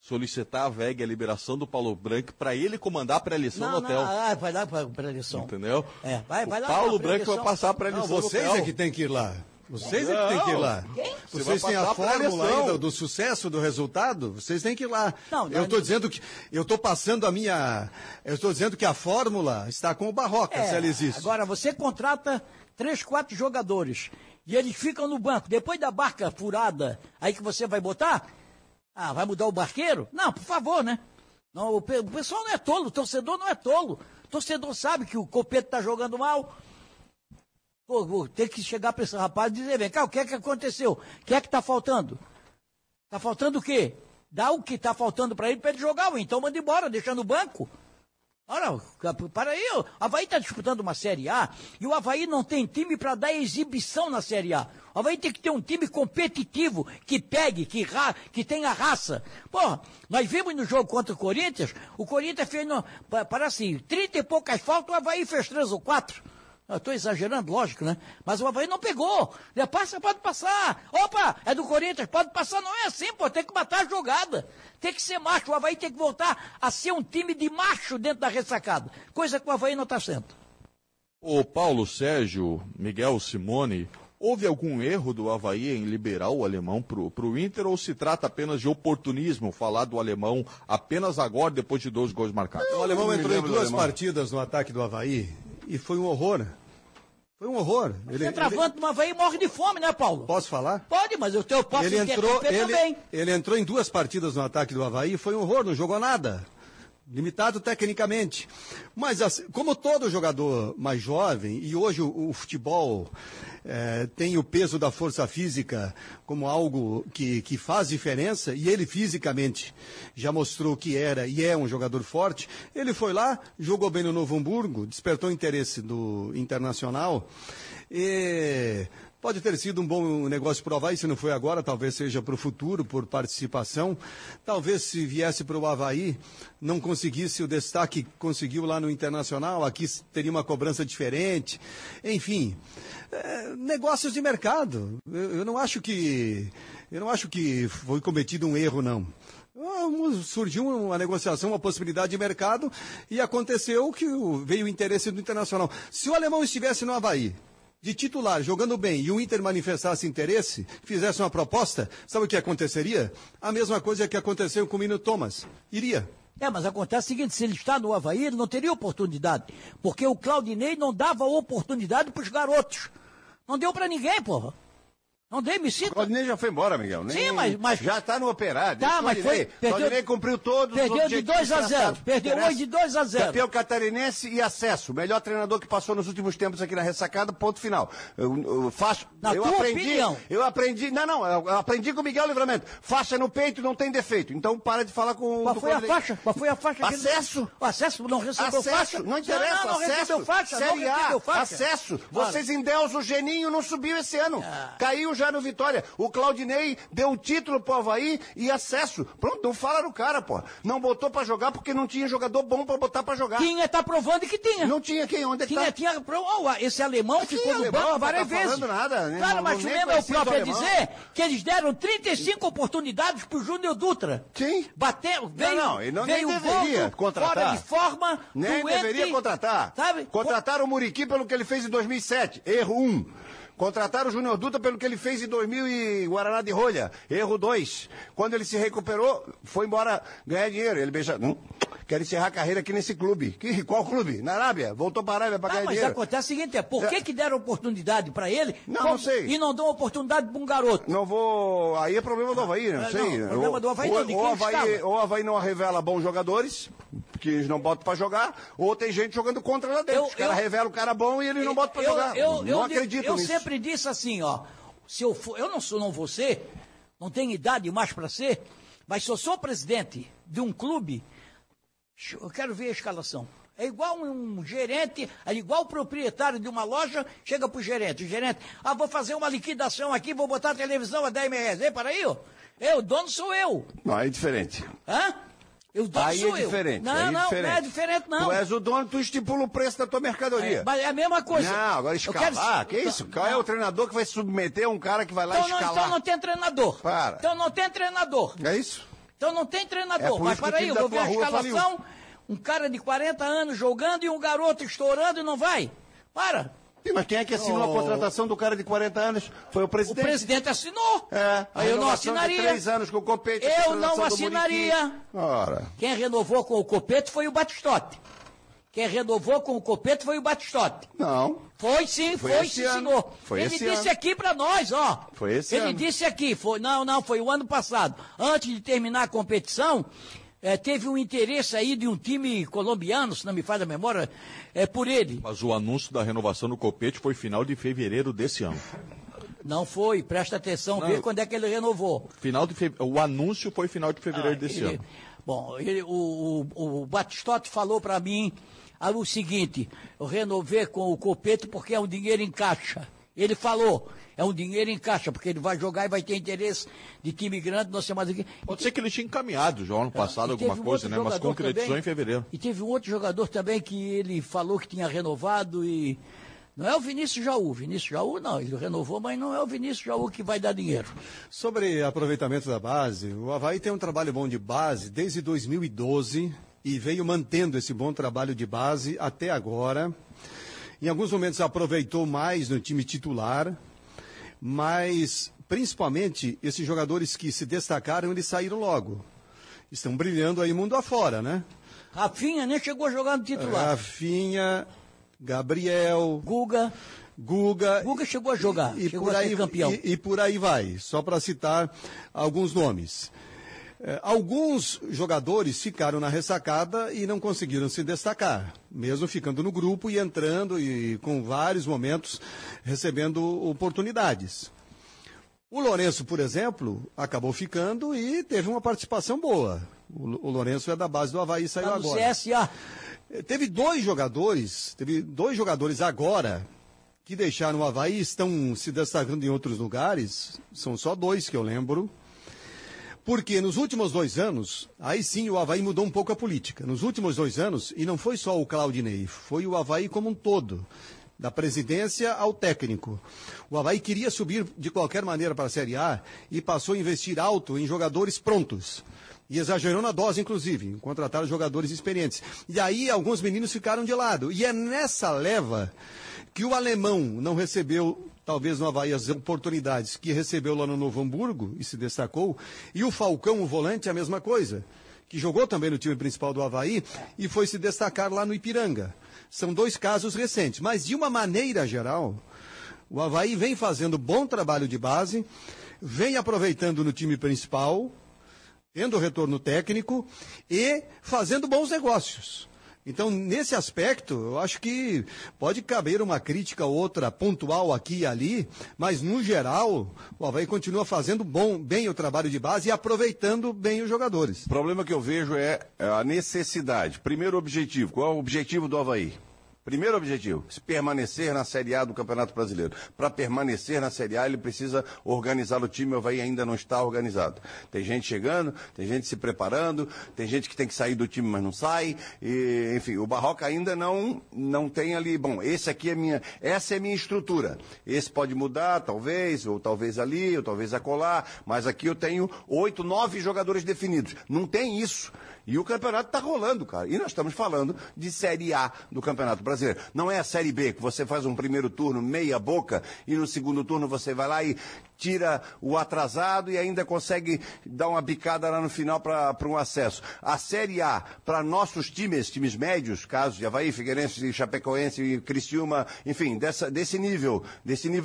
Solicitar a VEG a liberação do Paulo Branco para ele comandar a pré-lição no hotel. Vai lá para a pré-lição. Entendeu? Vai lá. Paulo Branco vai passar a pré-lição no hotel. Vocês é que tem que ir lá. Quem? Vocês têm a fórmula ainda do sucesso, do resultado, vocês têm que ir lá. Eu estou dizendo que a fórmula está com o Barroca, se ela existe. Agora, você contrata 3, 4 jogadores e eles ficam no banco. Depois da barca furada, aí que você vai botar? Vai mudar o barqueiro? Não, por favor, né? Não, o pessoal não é tolo, o torcedor não é tolo. O torcedor sabe que o Copete está jogando mal. Vou ter que chegar para esse rapaz e dizer, vem cá, o que é que aconteceu? O que é que está faltando? Está faltando o quê? Dá o que está faltando para ele jogar, então manda embora, deixa no banco. Ora, para aí, o Avaí está disputando uma Série A e o Avaí não tem time para dar exibição na Série A. O Avaí tem que ter um time competitivo, que pegue, que tenha raça. Porra, nós vimos no jogo contra o Corinthians fez, 30 e poucas faltas, o Avaí fez 3 ou 4. Estou exagerando, lógico, né? Mas o Avaí não pegou. Pode passar. Opa, é do Corinthians, pode passar. Não é assim, pô. Tem que matar a jogada. Tem que ser macho. O Avaí tem que voltar a ser um time de macho dentro da ressacada. Coisa que o Avaí não está sendo. Ô Paulo Sérgio, Miguel, Simone, houve algum erro do Avaí em liberar o alemão pro Inter ou se trata apenas de oportunismo falar do alemão apenas agora, depois de 12 gols marcados? O alemão entrou em 2 partidas no ataque do Avaí e foi um horror. Ele centroavante do Avaí morre de fome, né, Paulo? Posso falar? Pode, mas o teu posso interromper também. Ele entrou em 2 partidas no ataque do Avaí e foi um horror, não jogou nada. limitado tecnicamente, mas assim, como todo jogador mais jovem, e hoje o futebol tem o peso da força física como algo que faz diferença, e ele fisicamente já mostrou que era e é um jogador forte. Ele foi lá, jogou bem no Novo Hamburgo, despertou interesse do Internacional, e pode ter sido um bom negócio para o Avaí, se não foi agora, talvez seja para o futuro, por participação. Talvez se viesse para o Avaí, não conseguisse o destaque que conseguiu lá no Internacional, aqui teria uma cobrança diferente. Enfim, negócios de mercado. Eu não acho que foi cometido um erro, não. Surgiu uma negociação, uma possibilidade de mercado, e aconteceu que veio o interesse do Internacional. Se o alemão estivesse no Avaí, de titular, jogando bem, e o Inter manifestasse interesse, fizesse uma proposta, sabe o que aconteceria? A mesma coisa que aconteceu com o Mino Thomas. Iria. Mas acontece o seguinte, se ele está no Avaí, ele não teria oportunidade, porque o Claudinei não dava oportunidade para os garotos. Não deu para ninguém, porra. Não dei, me cita. O Claudinei já foi embora, Miguel. Nem... Sim, mas... Já está no Operário. Tá, mas foi... Claudinei cumpriu todos os objetivos. Perdeu de 2-0. Perdeu hoje de 2-0. Campeão catarinense e acesso. Melhor treinador que passou nos últimos tempos aqui na Ressacada, ponto final. Eu aprendi... Eu aprendi com o Miguel Livramento. Faixa no peito não tem defeito. Então para de falar com... Qual foi a faixa? Qual foi a faixa? Acesso. O acesso não recebeu faixa. Não interessa. Não recebeu faixa. Série A. Acesso. Vocês endeusam o Geninho, não subiu esse ano. Caiu já no Vitória. O Claudinei deu o título pro Avaí e acesso. Pronto, não fala no cara, pô. Não botou pra jogar porque não tinha jogador bom pra botar pra jogar. Tinha, tá provando que tinha. Não tinha quem? Onde é que tá? Tinha, esse alemão ficou no banco várias vezes. Não tá falando nada, né? Claro, não, mas lembra o próprio a dizer que eles deram 35 oportunidades pro Júnior Dutra. Sim. Bateu, veio, não, veio nem deveria contratar. Fora de forma, nem doente, deveria contratar. Sabe? Contrataram o Muriqui pelo que ele fez em 2007. Erro 1. Contrataram o Júnior Dutra pelo que ele fez em 2000 e Guaraná de Rolha. Erro 2. Quando ele se recuperou, foi embora ganhar dinheiro. Ele beija... Quero encerrar a carreira aqui nesse clube. Qual clube? Na Arábia. Voltou para a Arábia para ganhar dinheiro. Mas acontece o seguinte, por que deram oportunidade para ele? Não sei. E não dão oportunidade para um garoto? Não vou... Aí é problema do Avaí, não sei. Não, problema do Avaí não. Ou o Avaí não revela bons jogadores, que eles não botam para jogar, ou tem gente jogando contra lá dentro. Os caras revelam o cara bom e eles não botam para jogar. Não acredito nisso. Eu sempre disse assim, se eu for... Eu não vou ser, não tenho idade mais para ser, mas se eu sou presidente de um clube... Eu quero ver a escalação. É igual um gerente, é igual o proprietário de uma loja, chega pro gerente. O gerente, vou fazer uma liquidação aqui, vou botar a televisão a 10 mil reais. Ei, para aí, ó. O dono sou eu. Não, é diferente. Hã? O dono aí sou eu. Diferente. Não é diferente, não. Tu és o dono, tu estipula o preço da tua mercadoria. Mas é a mesma coisa. Não, agora escalar, que isso? Qual é o treinador que vai se submeter a um cara que vai lá escalar? Então não tem treinador. Para. Então não tem treinador. É isso? Então não tem treinador, mas para aí, eu vou ver a escalação, um cara de 40 anos jogando e um garoto estourando e não vai. Para. Sim, mas quem é que assinou a contratação do cara de 40 anos? Foi o presidente. O presidente assinou. Aí eu não assinaria. 3 anos com o Copete. Eu não assinaria. Ora. Quem renovou com o Copete foi o Batistotti. Quem renovou com o Copete foi o Batistotti. Não. Foi sim, foi sim, senhor. Foi ele disse ano. Aqui pra nós, Foi esse ele ano. Ele disse aqui, foi o ano passado. Antes de terminar a competição, teve um interesse aí de um time colombiano, se não me falha a memória, por ele. Mas o anúncio da renovação do Copete foi final de fevereiro desse ano. Não foi, presta atenção, vê quando é que ele renovou. O anúncio foi final de fevereiro desse ano. Bom, o Batistotti falou pra mim... o seguinte, eu renovei com o Copete porque é um dinheiro em caixa. Ele falou, é um dinheiro em caixa, porque ele vai jogar e vai ter interesse de time grande, não sei mais o que. Pode ser que ele tinha encaminhado já ano passado alguma coisa, né? Mas concretizou também, em fevereiro. E teve um outro jogador também que ele falou que tinha renovado e... Não é o Vinícius Jaú. Vinícius Jaú, não. Ele renovou, mas não é o Vinícius Jaú que vai dar dinheiro. Sobre aproveitamento da base, o Avaí tem um trabalho bom de base desde 2012... E veio mantendo esse bom trabalho de base até agora. Em alguns momentos aproveitou mais no time titular, mas principalmente esses jogadores que se destacaram, eles saíram logo. Estão brilhando aí mundo afora, né? Rafinha nem chegou a jogar no titular. Rafinha, Gabriel... Guga chegou a jogar, e por aí campeão. E por aí vai, só para citar alguns nomes. Alguns jogadores ficaram na ressacada e não conseguiram se destacar, mesmo ficando no grupo e entrando e com vários momentos recebendo oportunidades. O Lourenço, por exemplo, acabou ficando e teve uma participação boa. O Lourenço é da base do Avaí e saiu agora. CSA. Teve dois jogadores agora que deixaram o Avaí e estão se destacando em outros lugares. São só dois que eu lembro. Porque nos últimos 2 anos, aí sim o Avaí mudou um pouco a política. Nos últimos 2 anos, e não foi só o Claudinei, foi o Avaí como um todo. Da presidência ao técnico. O Avaí queria subir de qualquer maneira para a Série A e passou a investir alto em jogadores prontos. E exagerou na dose, inclusive, contrataram jogadores experientes. E aí alguns meninos ficaram de lado. E é nessa leva que o alemão não recebeu, talvez no Avaí, as oportunidades que recebeu lá no Novo Hamburgo e se destacou. E o Falcão, o volante, a mesma coisa, que jogou também no time principal do Avaí e foi se destacar lá no Ipiranga. São 2 casos recentes, mas de uma maneira geral, o Avaí vem fazendo bom trabalho de base, vem aproveitando no time principal, tendo retorno técnico e fazendo bons negócios. Então, nesse aspecto, eu acho que pode caber uma crítica ou outra pontual aqui e ali, mas no geral, o Avaí continua fazendo bem o trabalho de base e aproveitando bem os jogadores. O problema que eu vejo é a necessidade. Primeiro objetivo, qual é o objetivo do Avaí? Primeiro objetivo, se permanecer na Série A do Campeonato Brasileiro. Para permanecer na Série A, ele precisa organizar o time, o Avaí ainda não está organizado. Tem gente chegando, tem gente se preparando, tem gente que tem que sair do time, mas não sai. E, enfim, o Barroca ainda não tem ali, bom, essa é a minha estrutura. Esse pode mudar, talvez, ou talvez ali, ou talvez acolá, mas aqui eu tenho 8, 9 jogadores definidos. Não tem isso. E o campeonato está rolando, cara. E nós estamos falando de Série A do Campeonato Brasileiro. Não é a Série B que você faz um primeiro turno meia boca e no segundo turno você vai lá e tira o atrasado e ainda consegue dar uma bicada lá no final para um acesso. A Série A, para nossos times médios, casos de Avaí, Figueirense, Chapecoense, Criciúma, enfim, desse nível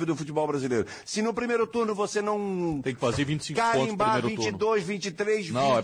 do futebol brasileiro. Se no primeiro turno você não... Tem que fazer 25 carimbar, pontos no primeiro 22, turno. 23, não, 24... É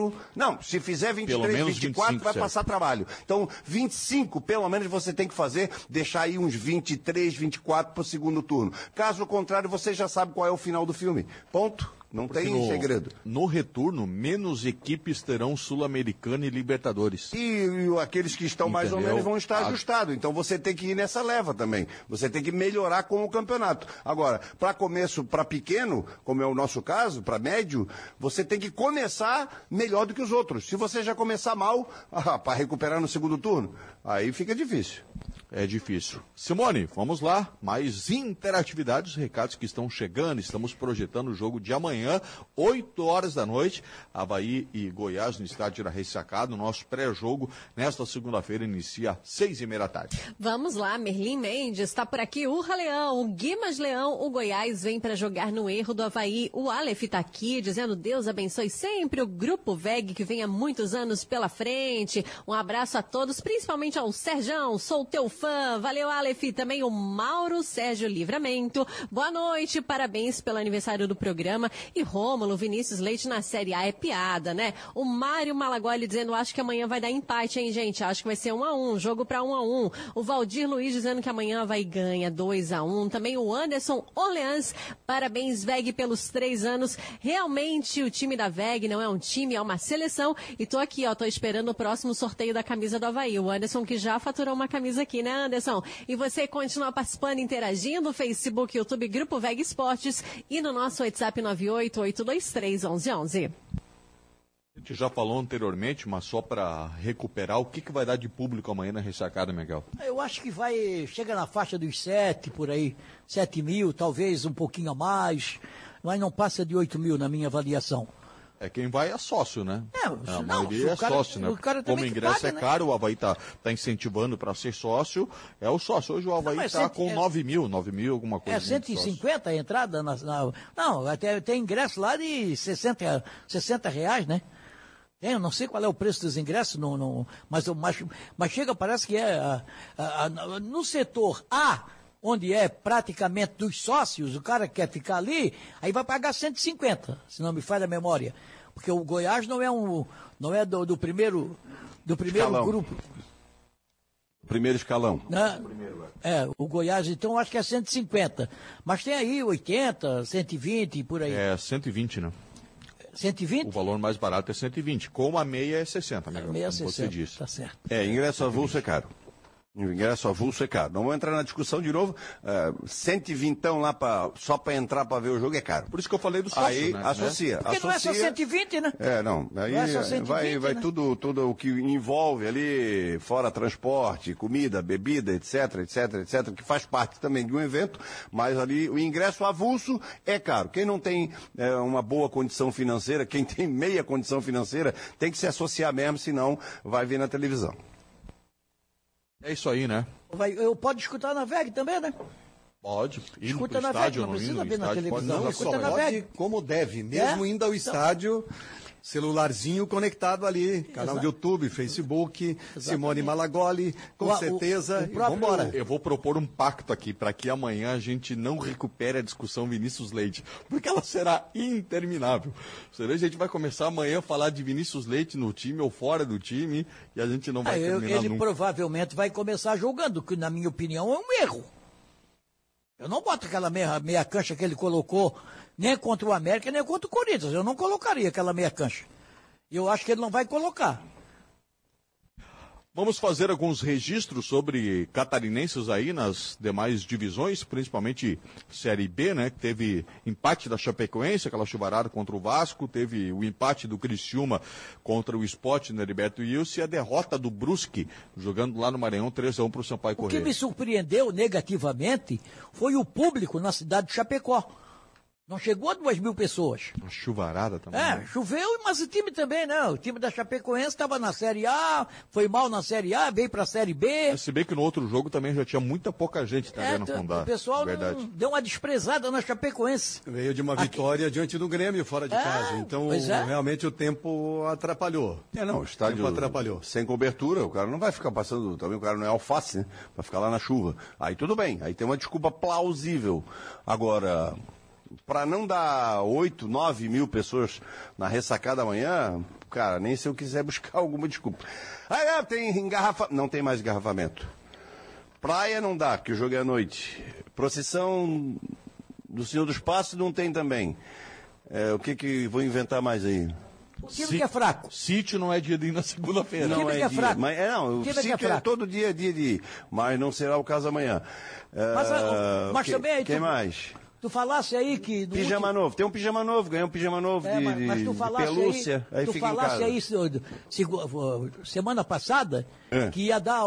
pouco... Não, se fizer 23, 24, 25, vai passar trabalho. Então, 25, pelo menos você tem que fazer, deixar aí uns 23, 24 para o segundo turno. Caso contrário, você já sabe qual é o final do filme. Ponto. Não porque tem segredo. No retorno, menos equipes terão Sul-Americana e Libertadores. E aqueles que estão, entendeu, mais ou menos vão estar ajustados. Então você tem que ir nessa leva também. Você tem que melhorar com o campeonato. Agora, para começo, para pequeno, como é o nosso caso, para médio, você tem que começar melhor do que os outros. Se você já começar mal, para recuperar no segundo turno, aí fica difícil. É difícil. Simone, vamos lá. Mais interatividades, recados que estão chegando. Estamos projetando o jogo de amanhã. 8h, Avaí e Goiás no Estádio da Ressacada. O nosso pré-jogo nesta segunda-feira inicia 18h. Vamos lá, Merlin Mendes está por aqui, Urra Leão, o Guimas Leão, o Goiás vem para jogar no erro do Avaí. O Aleph está aqui dizendo Deus abençoe sempre o Grupo VEG que vem há muitos anos pela frente. Um abraço a todos, principalmente ao Serjão, sou teu fã. Valeu, Aleph. Também o Mauro Sérgio Livramento. Boa noite, parabéns pelo aniversário do programa. E Rômulo, Vinícius Leite na Série A é piada, né? O Mário Malagoli dizendo, acho que amanhã vai dar empate, hein, gente? Acho que vai ser 1-1, jogo pra 1-1. O Valdir Luiz dizendo que amanhã vai ganha 2-1. Também o Anderson Orleans, parabéns, VEG, pelos 3 anos. Realmente, o time da VEG não é um time, é uma seleção. E tô aqui, ó, tô esperando o próximo sorteio da camisa do Avaí. O Anderson que já faturou uma camisa aqui, né, Anderson? E você continua participando, interagindo, Facebook, YouTube, Grupo VEG Esportes e no nosso WhatsApp 988231111. A gente já falou anteriormente, mas só para recuperar, o que vai dar de público amanhã na Ressacada, Miguel? Eu acho que vai, chega na faixa dos 7 por aí, 7 mil, talvez um pouquinho a mais, mas não passa de 8 mil na minha avaliação. É, quem vai é sócio, né? A maioria é sócio, né? Como o ingresso paga, é caro, né? O Avaí tá incentivando para ser sócio, é o sócio. Hoje o Avaí está com 9 mil, alguma coisa. É 150 a entrada? Não, até tem ingresso lá de 60 reais, né? Eu não sei qual é o preço dos ingressos, mas chega, parece que é... no setor A... onde é praticamente dos sócios, o cara que quer ficar ali, aí vai pagar 150, se não me falha a memória. porque o Goiás não é do primeiro escalão. Grupo. Primeiro escalão. Não, é, o Goiás, então, acho que é 150. Mas tem aí 80, 120 e por aí. É, 120, né? 120? O valor mais barato é 120. Com a meia é 60, né? A meia é 60, tá certo. É, ingresso avulso é caro. Ingresso avulso é caro. Não vou entrar na discussão de novo. 120 lá só para entrar para ver o jogo é caro. Por isso que eu falei do sócio. Aí, né? Associa. Porque associa, não é só 120, né? É, não. Aí não é só 120, vai né? tudo o que envolve ali, fora transporte, comida, bebida, etc, que faz parte também de um evento, mas ali o ingresso avulso é caro. Quem não tem uma boa condição financeira, quem tem meia condição financeira, tem que se associar mesmo, senão vai ver na televisão. É isso aí, né? Eu pode escutar na VEG também, né? Pode. Escuta na VEG, não precisa ver na televisão. Não, escuta na VEG. Como deve, mesmo indo ao estádio, celularzinho conectado ali, canal de YouTube, Facebook, Simone Malagoli, com certeza, vamos embora. Eu vou propor um pacto aqui, para que amanhã a gente não recupere a discussão Vinícius Leite, porque ela será interminável. A gente vai começar amanhã a falar de Vinícius Leite no time ou fora do time, e a gente não vai terminar nunca. Ele provavelmente vai começar jogando, que na minha opinião é um erro. Eu não boto aquela meia cancha que ele colocou nem contra o América, nem contra o Corinthians. Eu não colocaria aquela meia cancha. Eu acho que ele não vai colocar. Vamos fazer alguns registros sobre catarinenses aí nas demais divisões, principalmente Série B, né? Que teve empate da Chapecoense, aquela chuvarada contra o Vasco, teve o empate do Criciúma contra o Sport, né, Heriberto Wilson, e a derrota do Brusque, jogando lá no Maranhão, 3-1 para o Sampaio Correia. O que me surpreendeu negativamente foi o público na cidade de Chapecó. Não chegou a 2.000 pessoas. Uma chuvarada também. É, né? Choveu, mas o time também, né? O time da Chapecoense estava na Série A, foi mal na Série A, veio para a Série B. Se bem que no outro jogo também já tinha muita pouca gente também no Fundão. O pessoal deu uma desprezada na Chapecoense. Veio de uma vitória diante do Grêmio, fora de casa. Então, realmente o tempo atrapalhou. É, não, o estádio atrapalhou. Sem cobertura, o cara não vai ficar passando, também o cara não é alface, né? Vai ficar lá na chuva. Aí tudo bem, aí tem uma desculpa plausível. Agora, para não dar 8, 9.000 pessoas na ressacada amanhã, cara, nem se eu quiser buscar alguma desculpa. Ah, tem engarrafamento. Não tem mais engarrafamento. Praia não dá, porque eu joguei à noite. Procissão do Senhor dos Passos não tem também. O que vou inventar mais aí? O time que é fraco. Sítio não é dia de ir na segunda-feira. Não é dia. Mas, o sítio é todo dia, dia de ir. Mas não será o caso amanhã. Mas também aí. Quem mais? Tu falasse aí que... Pijama novo, tem um pijama novo, ganhou um pijama novo de pelúcia, aí fica em casa. Tu falasse aí, semana passada, que ia dar,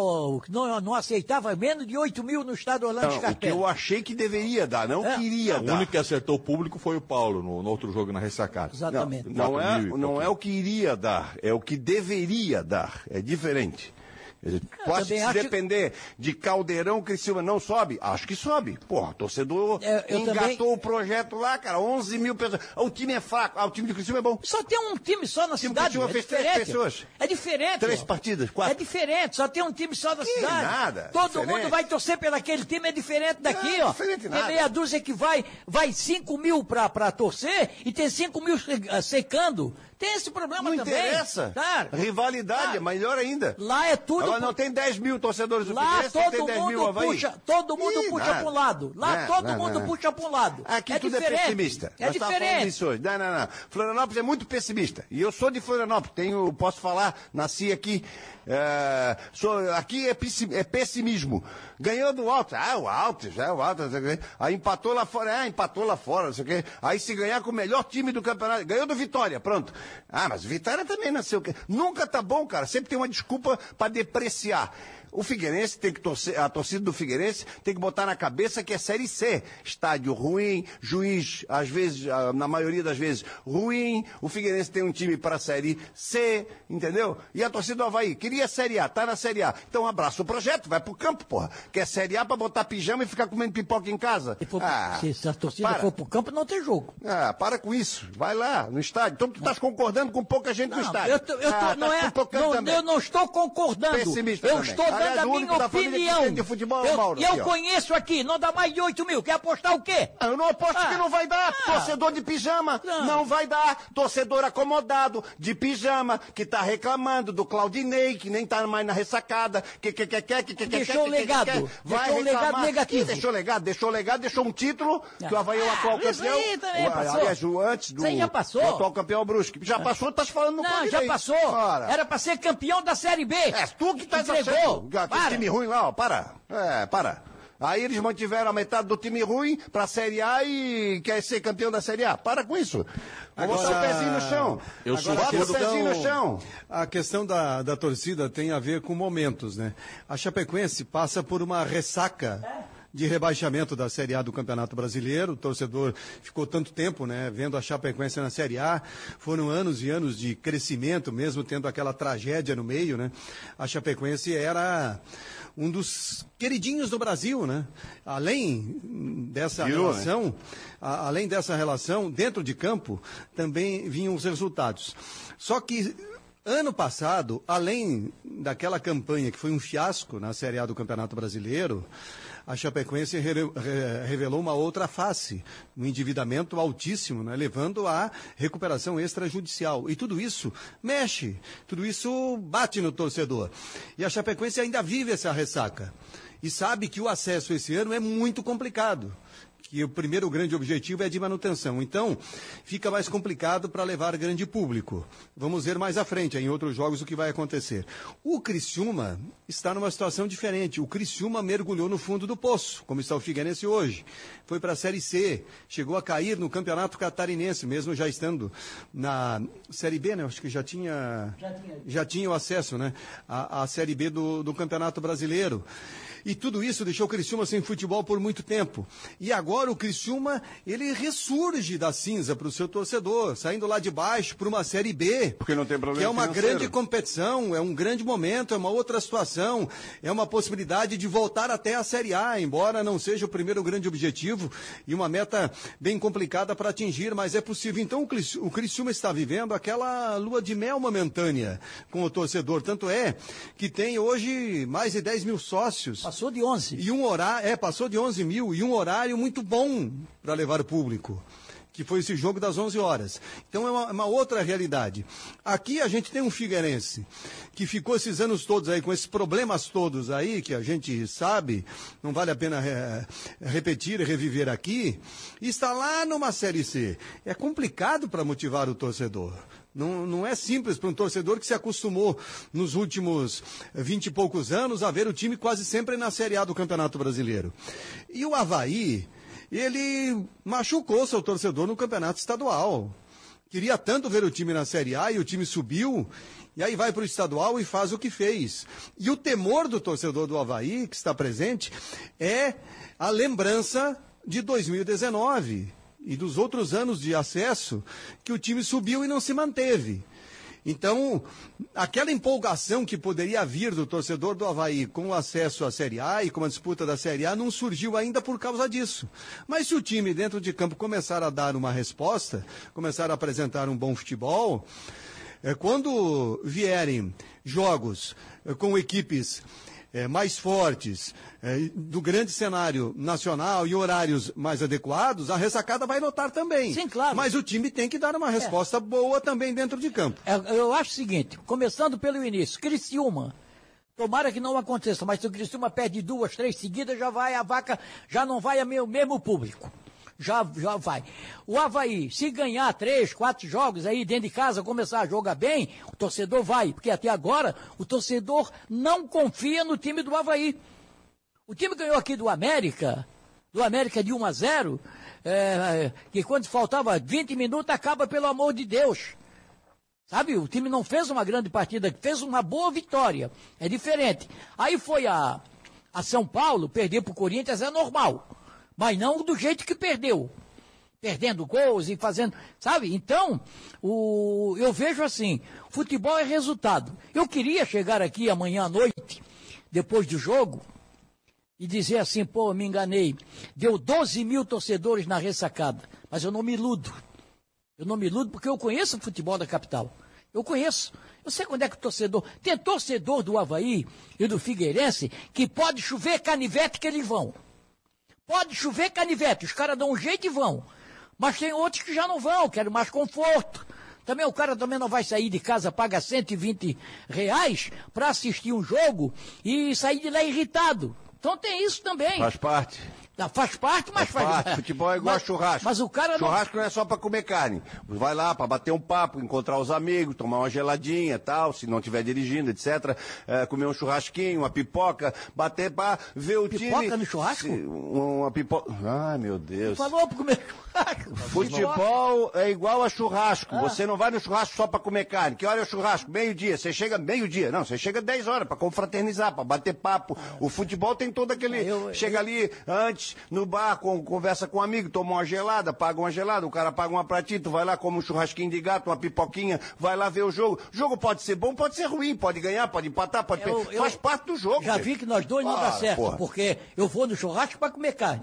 que não aceitava menos de 8.000 no estado Orlando de Carpete. O que eu achei que deveria dar, não queria dar. O único que acertou o público foi o Paulo, no outro jogo na ressacada. Exatamente. Não é o que iria dar, é o que deveria dar, é diferente. Se depender de Caldeirão, Criciúma não sobe? Acho que sobe. Porra, torcedor engatou também o projeto lá, cara, 11.000 pessoas. O time é fraco, o time de Criciúma é bom. Só tem um time só na cidade. O time fez 3 pessoas. É diferente. 3 partidas, 4. É diferente, só tem um time só na cidade. Nada. Todo mundo vai torcer pelo aquele time, é diferente daqui, ó. Diferente nada. Tem meia dúzia que vai 5.000 pra torcer e tem 5.000 secando. Tem esse problema também. Não interessa. Tá. Rivalidade é melhor ainda. Lá é tudo. Agora não tem 10.000 torcedores do Figueirense, tem 10.000 Avaí. Todo mundo puxa para um lado. Lá todo mundo puxa para um lado. Aqui tudo diferente. É pessimista. É diferente. Não. Florianópolis é muito pessimista. E eu sou de Florianópolis, posso falar, nasci aqui. Aqui é pessimismo. Ganhou do Alto. O Alto. Aí empatou lá fora. Empatou lá fora, não sei o quê. Aí se ganhar com o melhor time do campeonato. Ganhou do Vitória, pronto. Mas o Vitória também nasceu. Nunca tá bom, cara. Sempre tem uma desculpa para depreciar. O Figueirense tem que torcer, a torcida do Figueirense tem que botar na cabeça que é Série C. Estádio ruim, juiz, às vezes, na maioria das vezes, ruim. O Figueirense tem um time para Série C, entendeu? E a torcida do Avaí queria Série A, tá na Série A. Então abraça o projeto, vai pro campo, porra. Quer Série A pra botar pijama e ficar comendo pipoca em casa? Se a torcida for pro campo, não tem jogo. Para com isso. Vai lá, no estádio. Então tu estás concordando com pouca gente no estádio. Eu não estou concordando. Pessimista eu também. Estou dando a minha opinião. De futebol, Mauro, eu conheço aqui, não dá mais de 8 mil. Quer apostar o quê? Eu não aposto que não vai dar. Torcedor de pijama, não vai dar. Torcedor acomodado, de pijama, que tá reclamando do Claudinei, que nem tá mais na Ressacada, que deixou o legado. Vai reclamar. Negativo. Deixou um título que o Avaí é o atual campeão. Isso aí também passou. Aliás, antes do atual campeão Brusque. Já passou, tá falando no Não, já passou. Era pra ser campeão da Série B. É tu que tá entregou. Aquele time ruim lá, ó, para. É, para. Aí eles mantiveram a metade do time ruim pra Série A e quer ser campeão da Série A. Para com isso. Agora, bota o pezinho no chão. A questão da torcida tem a ver com momentos, né? A Chapecoense passa por uma ressaca de rebaixamento da Série A do Campeonato Brasileiro. O torcedor ficou tanto tempo, né, vendo a Chapecoense na Série A. Foram anos e anos de crescimento, mesmo tendo aquela tragédia no meio, né? A Chapecoense era um dos queridinhos do Brasil, né? Além dessa relação, dentro de campo, também vinham os resultados. Só que ano passado, além daquela campanha que foi um fiasco na Série A do Campeonato Brasileiro, a Chapecoense revelou uma outra face, um endividamento altíssimo, né, levando à recuperação extrajudicial. E tudo isso mexe, tudo isso bate no torcedor. E a Chapecoense ainda vive essa ressaca e sabe que o acesso esse ano é muito complicado, que o primeiro grande objetivo é de manutenção. Então, fica mais complicado para levar grande público. Vamos ver mais à frente, em outros jogos, o que vai acontecer. O Criciúma está numa situação diferente. O Criciúma mergulhou no fundo do poço, como está o Figueirense hoje. Foi para a Série C, chegou a cair no Campeonato Catarinense, mesmo já estando na Série B, né? Acho que já tinha o acesso, né? A Série B do Campeonato Brasileiro. E tudo isso deixou o Criciúma sem futebol por muito tempo. E agora o Criciúma, ele ressurge da cinza para o seu torcedor, saindo lá de baixo para uma Série B. Porque não tem problema. Que é uma grande competição, é um grande momento, é uma outra situação, é uma possibilidade de voltar até a Série A, embora não seja o primeiro grande objetivo e uma meta bem complicada para atingir, mas é possível. Então o Criciúma está vivendo aquela lua de mel momentânea com o torcedor. Tanto é que tem hoje mais de 10 mil sócios. Passou de 11. E um horário, passou de 11 mil e um horário muito bom para levar o público, que foi esse jogo das 11 horas. Então é uma outra realidade. Aqui a gente tem um Figueirense que ficou esses anos todos aí, com esses problemas todos aí, que a gente sabe, não vale a pena repetir e reviver aqui, e está lá numa Série C. É complicado para motivar o torcedor. Não é simples para um torcedor que se acostumou nos últimos 20 e poucos anos a ver o time quase sempre na Série A do Campeonato Brasileiro. E o Avaí, ele machucou seu torcedor no Campeonato Estadual. Queria tanto ver o time na Série A e o time subiu, e aí vai para o estadual e faz o que fez. E o temor do torcedor do Avaí, que está presente, é a lembrança de 2019. E dos outros anos de acesso, que o time subiu e não se manteve. Então, aquela empolgação que poderia vir do torcedor do Avaí com o acesso à Série A e com a disputa da Série A não surgiu ainda por causa disso. Mas se o time dentro de campo começar a dar uma resposta, começar a apresentar um bom futebol, quando vierem jogos com equipes mais fortes, do grande cenário nacional e horários mais adequados, a Ressacada vai notar também. Sim, claro. Mas o time tem que dar uma resposta boa também dentro de campo. Eu acho o seguinte, começando pelo início, Criciúma, tomara que não aconteça, mas se o Criciúma perde 2, 3 seguidas, já vai a vaca, já não vai ao mesmo público. Já vai. O Avaí, se ganhar 3, 4 jogos aí dentro de casa, começar a jogar bem, o torcedor vai, porque até agora o torcedor não confia no time do Avaí. O time ganhou aqui do América de 1-0, que quando faltava 20 minutos acaba, pelo amor de Deus. Sabe, o time não fez uma grande partida, fez uma boa vitória, é diferente. Aí foi a São Paulo, perder pro Corinthians é normal. Mas não do jeito que perdeu. Perdendo gols e fazendo, sabe? Então, eu vejo assim, futebol é resultado. Eu queria chegar aqui amanhã à noite, depois do jogo, e dizer assim, pô, me enganei. Deu 12 mil torcedores na Ressacada. Mas eu não me iludo. Eu não me iludo porque eu conheço o futebol da capital. Eu conheço. Eu sei quando é que o torcedor... Tem torcedor do Avaí e do Figueirense que pode chover canivete que eles vão. Pode chover canivete. Os caras dão um jeito e vão. Mas tem outros que já não vão, querem mais conforto. Também o cara também não vai sair de casa, paga R$120 para assistir um jogo e sair de lá irritado. Então tem isso também. Faz parte. Faz parte, mas faz parte. Futebol é igual a churrasco. Mas o cara churrasco não é só pra comer carne. Vai lá pra bater um papo, encontrar os amigos, tomar uma geladinha, tal, se não estiver dirigindo, etc. Comer um churrasquinho, uma pipoca, bater pra ver o pipoca time. Pipoca no churrasco? Uma pipoca. Ai, meu Deus. Falou pra comer churrasco. Futebol é igual a churrasco. Ah. Você não vai no churrasco só pra comer carne. Que hora é o churrasco? Meio-dia. Você chega meio-dia. Não, você chega 10 horas pra confraternizar, pra bater papo. O futebol tem todo aquele... Chega ali antes, no bar, conversa com um amigo, toma uma gelada, paga uma gelada, o cara paga uma pratita, vai lá, come um churrasquinho de gato, uma pipoquinha, vai lá ver o jogo. O jogo pode ser bom, pode ser ruim, pode ganhar, pode empatar, pode perder. Faz parte do jogo. Já vi que nós dois não dá certo, porra. Porque eu vou no churrasco pra comer carne.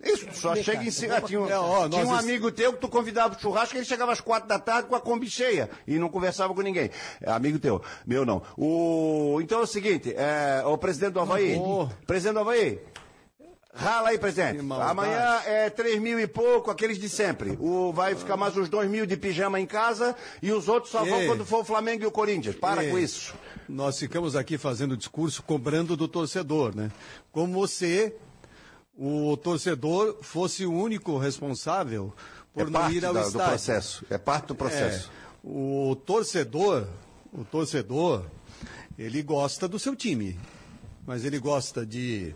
Isso, só chega em cima. Tinha um amigo teu que tu convidava pro churrasco, ele chegava às 4 da tarde com a Kombi cheia e não conversava com ninguém. É, amigo teu, meu não. Então é o seguinte, o presidente do Avaí. Presidente do Avaí. Rala aí, presidente. Amanhã é 3.000 e pouco, aqueles de sempre. Vai ficar mais uns 2.000 de pijama em casa e os outros só vão quando for o Flamengo e o Corinthians. Para com isso. Nós ficamos aqui fazendo discurso, cobrando do torcedor, né? Como se o torcedor fosse o único responsável por não ir ao estádio. É parte do processo. O torcedor, ele gosta do seu time, mas ele gosta de...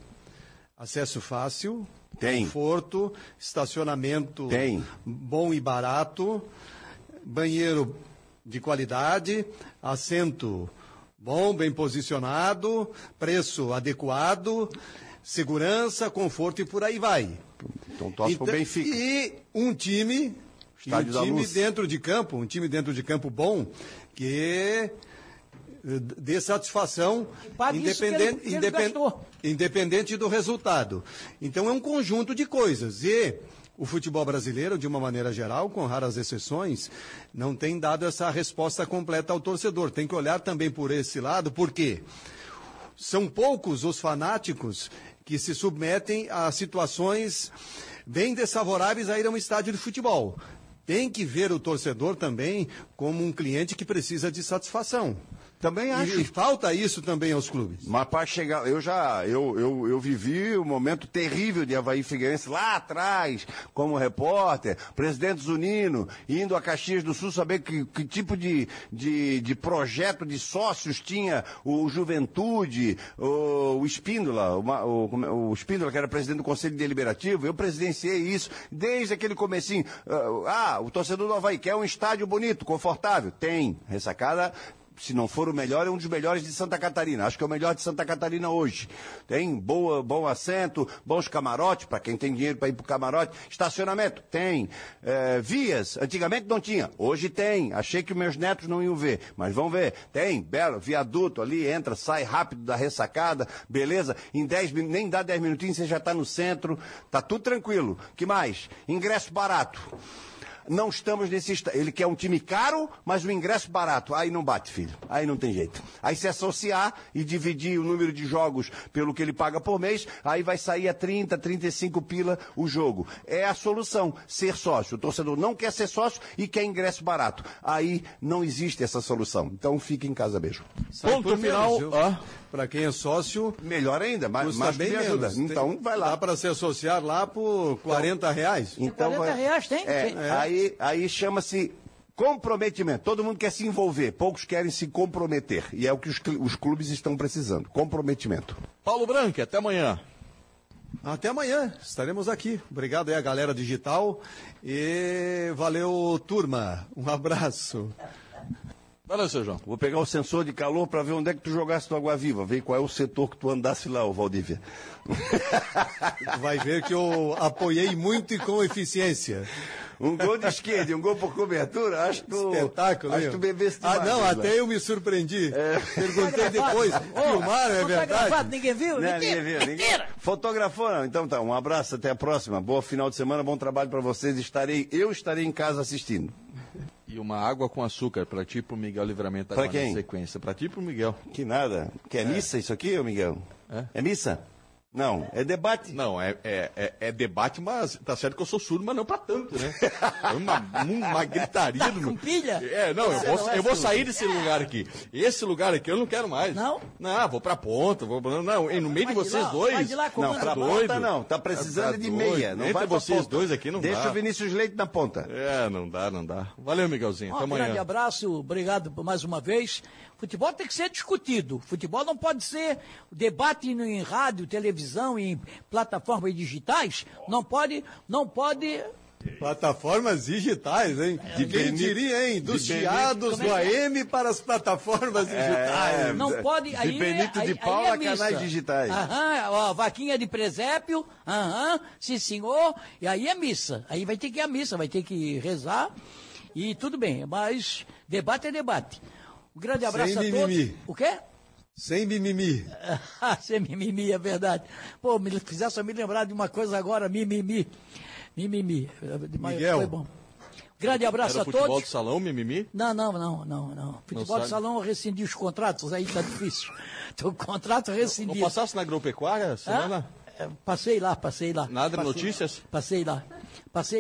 acesso fácil, conforto, estacionamento bom e barato, banheiro de qualidade, assento bom, bem posicionado, preço adequado, segurança, conforto e por aí vai. Então torce pro Benfica. E um time, dentro de campo, bom, que... dê satisfação, independente do resultado. Então é um conjunto de coisas. E o futebol brasileiro, de uma maneira geral, com raras exceções, não tem dado essa resposta completa ao torcedor. Tem que olhar também por esse lado, porque são poucos os fanáticos que se submetem a situações bem desfavoráveis a ir a um estádio de futebol. Tem que ver o torcedor também como um cliente que precisa de satisfação. Também acho. E falta isso também aos clubes. Mas para chegar, eu vivi um momento terrível de Avaí Figueirense lá atrás, como repórter, presidente Zunino, indo a Caxias do Sul saber que tipo de projeto de sócios tinha o Juventude, o Espíndola, o Espíndola que era presidente do Conselho Deliberativo. Eu presidenciei isso desde aquele comecinho. O torcedor do Avaí quer um estádio bonito, confortável. Tem, Ressacada... se não for o melhor, é um dos melhores de Santa Catarina. Acho que é o melhor de Santa Catarina hoje. Tem bom assento, bons camarotes, para quem tem dinheiro para ir pro camarote. Estacionamento, tem. Vias, antigamente não tinha. Hoje tem. Achei que meus netos não iam ver, mas vão ver. Tem, belo, viaduto ali, entra, sai rápido da Ressacada, beleza. Em 10 minutos, nem dá 10 minutinhos, você já tá no centro. Tá tudo tranquilo. Que mais? Ingresso barato. Não estamos nesse... Ele quer um time caro, mas um ingresso barato. Aí não bate, filho. Aí não tem jeito. Aí se associar e dividir o número de jogos pelo que ele paga por mês, aí vai sair a 30, 35 pila o jogo. É a solução, ser sócio. O torcedor não quer ser sócio e quer ingresso barato. Aí não existe essa solução. Então fique em casa, beijo. Ponto final... Para quem é sócio... melhor ainda, mas me ajuda. Então, vai lá. Dá para se associar lá por R$40. Então, R$40 tem? Aí chama-se comprometimento. Todo mundo quer se envolver, poucos querem se comprometer. E é o que os clubes estão precisando, comprometimento. Paulo Branco, até amanhã. Até amanhã, estaremos aqui. Obrigado aí a galera digital. E valeu, turma. Um abraço. Olha, seu João. Vou pegar o sensor de calor para ver onde é que tu jogasse tua água viva. Ver qual é o setor que tu andasse lá, ô Valdívia. Vai ver que eu apoiei muito e com eficiência. Um gol de esquerda e um gol por cobertura, acho que tu... Espetáculo, acho que tu bebesse demais. Ah, não, até lá. Eu me surpreendi. É. Perguntei depois, filmaram, é verdade? Fotografado, ninguém viu? Não, ninguém viu. Ninguém... Fotografou, não. Então tá, um abraço, até a próxima. Boa final de semana, bom trabalho pra vocês. Eu estarei em casa assistindo. E uma água com açúcar pra ti e pro Miguel Livramento agora na sequência. Pra ti e pro Miguel. Que nada. Que é missa isso aqui, ô Miguel? É missa? Não, é debate. Não, é debate, mas tá certo que eu sou surdo, mas não pra tanto, né? É uma gritaria. Tá com pilha? É, não, eu vou sair desse lugar aqui. Esse lugar aqui eu não quero mais. Não? Não, vou pra ponta, não, no meio de vocês dois. Vai de lá, não, pra ponta não, tá precisando de meia. Não vai vocês dois aqui, não dá. Deixa o Vinícius Leite na ponta. É, não dá. Valeu, Miguelzinho, até amanhã. Um grande abraço, obrigado mais uma vez. Futebol tem que ser discutido. Futebol não pode ser debate em rádio, televisão, em plataformas digitais. Não pode... Plataformas digitais, hein? Quem diria, hein? Dos chiados do AM para as plataformas digitais. Não pode... Aí, de Benito de Paula a canais digitais. Aham, vaquinha de presépio. Aham, sim senhor. E aí é missa. Aí vai ter que ir à missa, vai ter que rezar. E tudo bem, mas debate é debate. Um grande abraço a todos. O quê? Sem mimimi. Sem mimimi, é verdade. Pô, me fizer só me lembrar de uma coisa agora, mimimi. Mimimi. Miguel. Foi bom. Grande abraço a todos. Futebol de salão, mimimi? Não. Futebol de salão, eu rescindi os contratos, aí tá difícil. Então, contrato rescindido. Não passasse na agropecuária, semana? Passei lá. Nada de notícias? Passei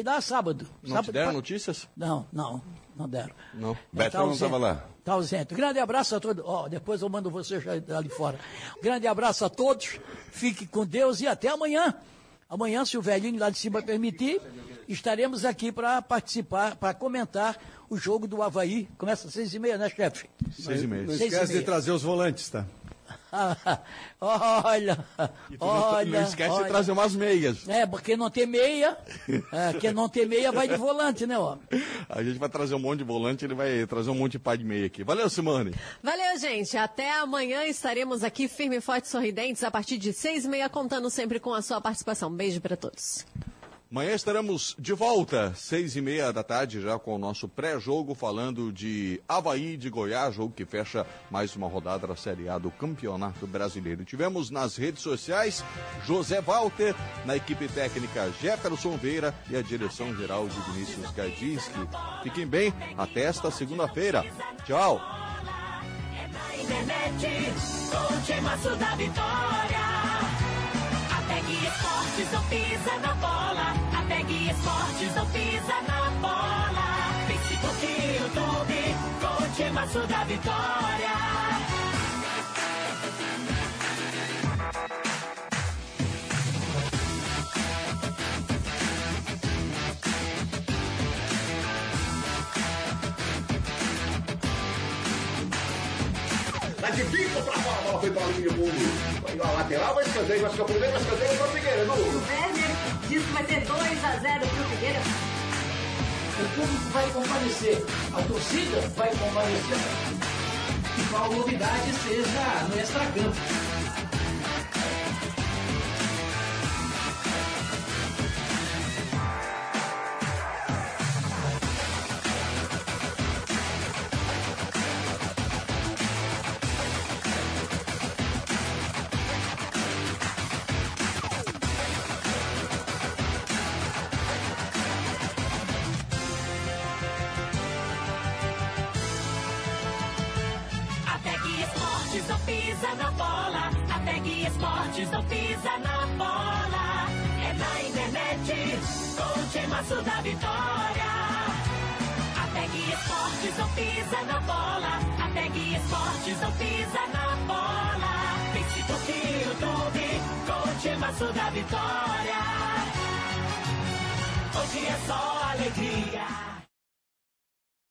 lá sábado. Não te deram notícias? Não deram. Não. Beto não estava lá. Tá ausente. Grande abraço a todos. Depois eu mando você ali fora. Grande abraço a todos. Fique com Deus e até amanhã. Amanhã, se o velhinho lá de cima permitir, estaremos aqui para participar, para comentar o jogo do Avaí. Começa às 6:30, né, chefe? 6:30. Não esquece de trazer os volantes, tá? Olha. Não esquece de trazer umas meias. Porque não tem meia. Quem não tem meia vai de volante, né, homem? A gente vai trazer um monte de volante, ele vai trazer um monte de pai de meia aqui. Valeu, Simone. Valeu, gente. Até amanhã estaremos aqui firme, forte, sorridentes a partir de 6:30, contando sempre com a sua participação. Beijo para todos. Amanhã estaremos de volta, 6:30 da tarde, já com o nosso pré-jogo, falando de Avaí, de Goiás, jogo que fecha mais uma rodada da Série A do Campeonato Brasileiro. Tivemos nas redes sociais José Walter, na equipe técnica Jefferson Veira e a direção geral de Vinícius Gardinski. Fiquem bem, até esta segunda-feira. Tchau! Esportes não pisa na bola, a VEG Esportes não pisa na bola. Facebook, YouTube, com o timaço da Vitória. Tá difícil pra fora, a bola foi pra linha do mundo. Vai lá, lateral, vai escanteio, vai escanteio, vai escanteio, vai Figueira, não. O Werner disse que vai ser 2-0 pro Figueira. O público vai comparecer, a torcida vai comparecer. Que qual novidade seja no extracampo. Não pisa na bola, é na internet, com o timaço da Vitória. A VEG Esportes não pisa na bola, a VEG Esportes não pisa na bola. Facebook, YouTube, com o timaço da Vitória. Hoje é só alegria.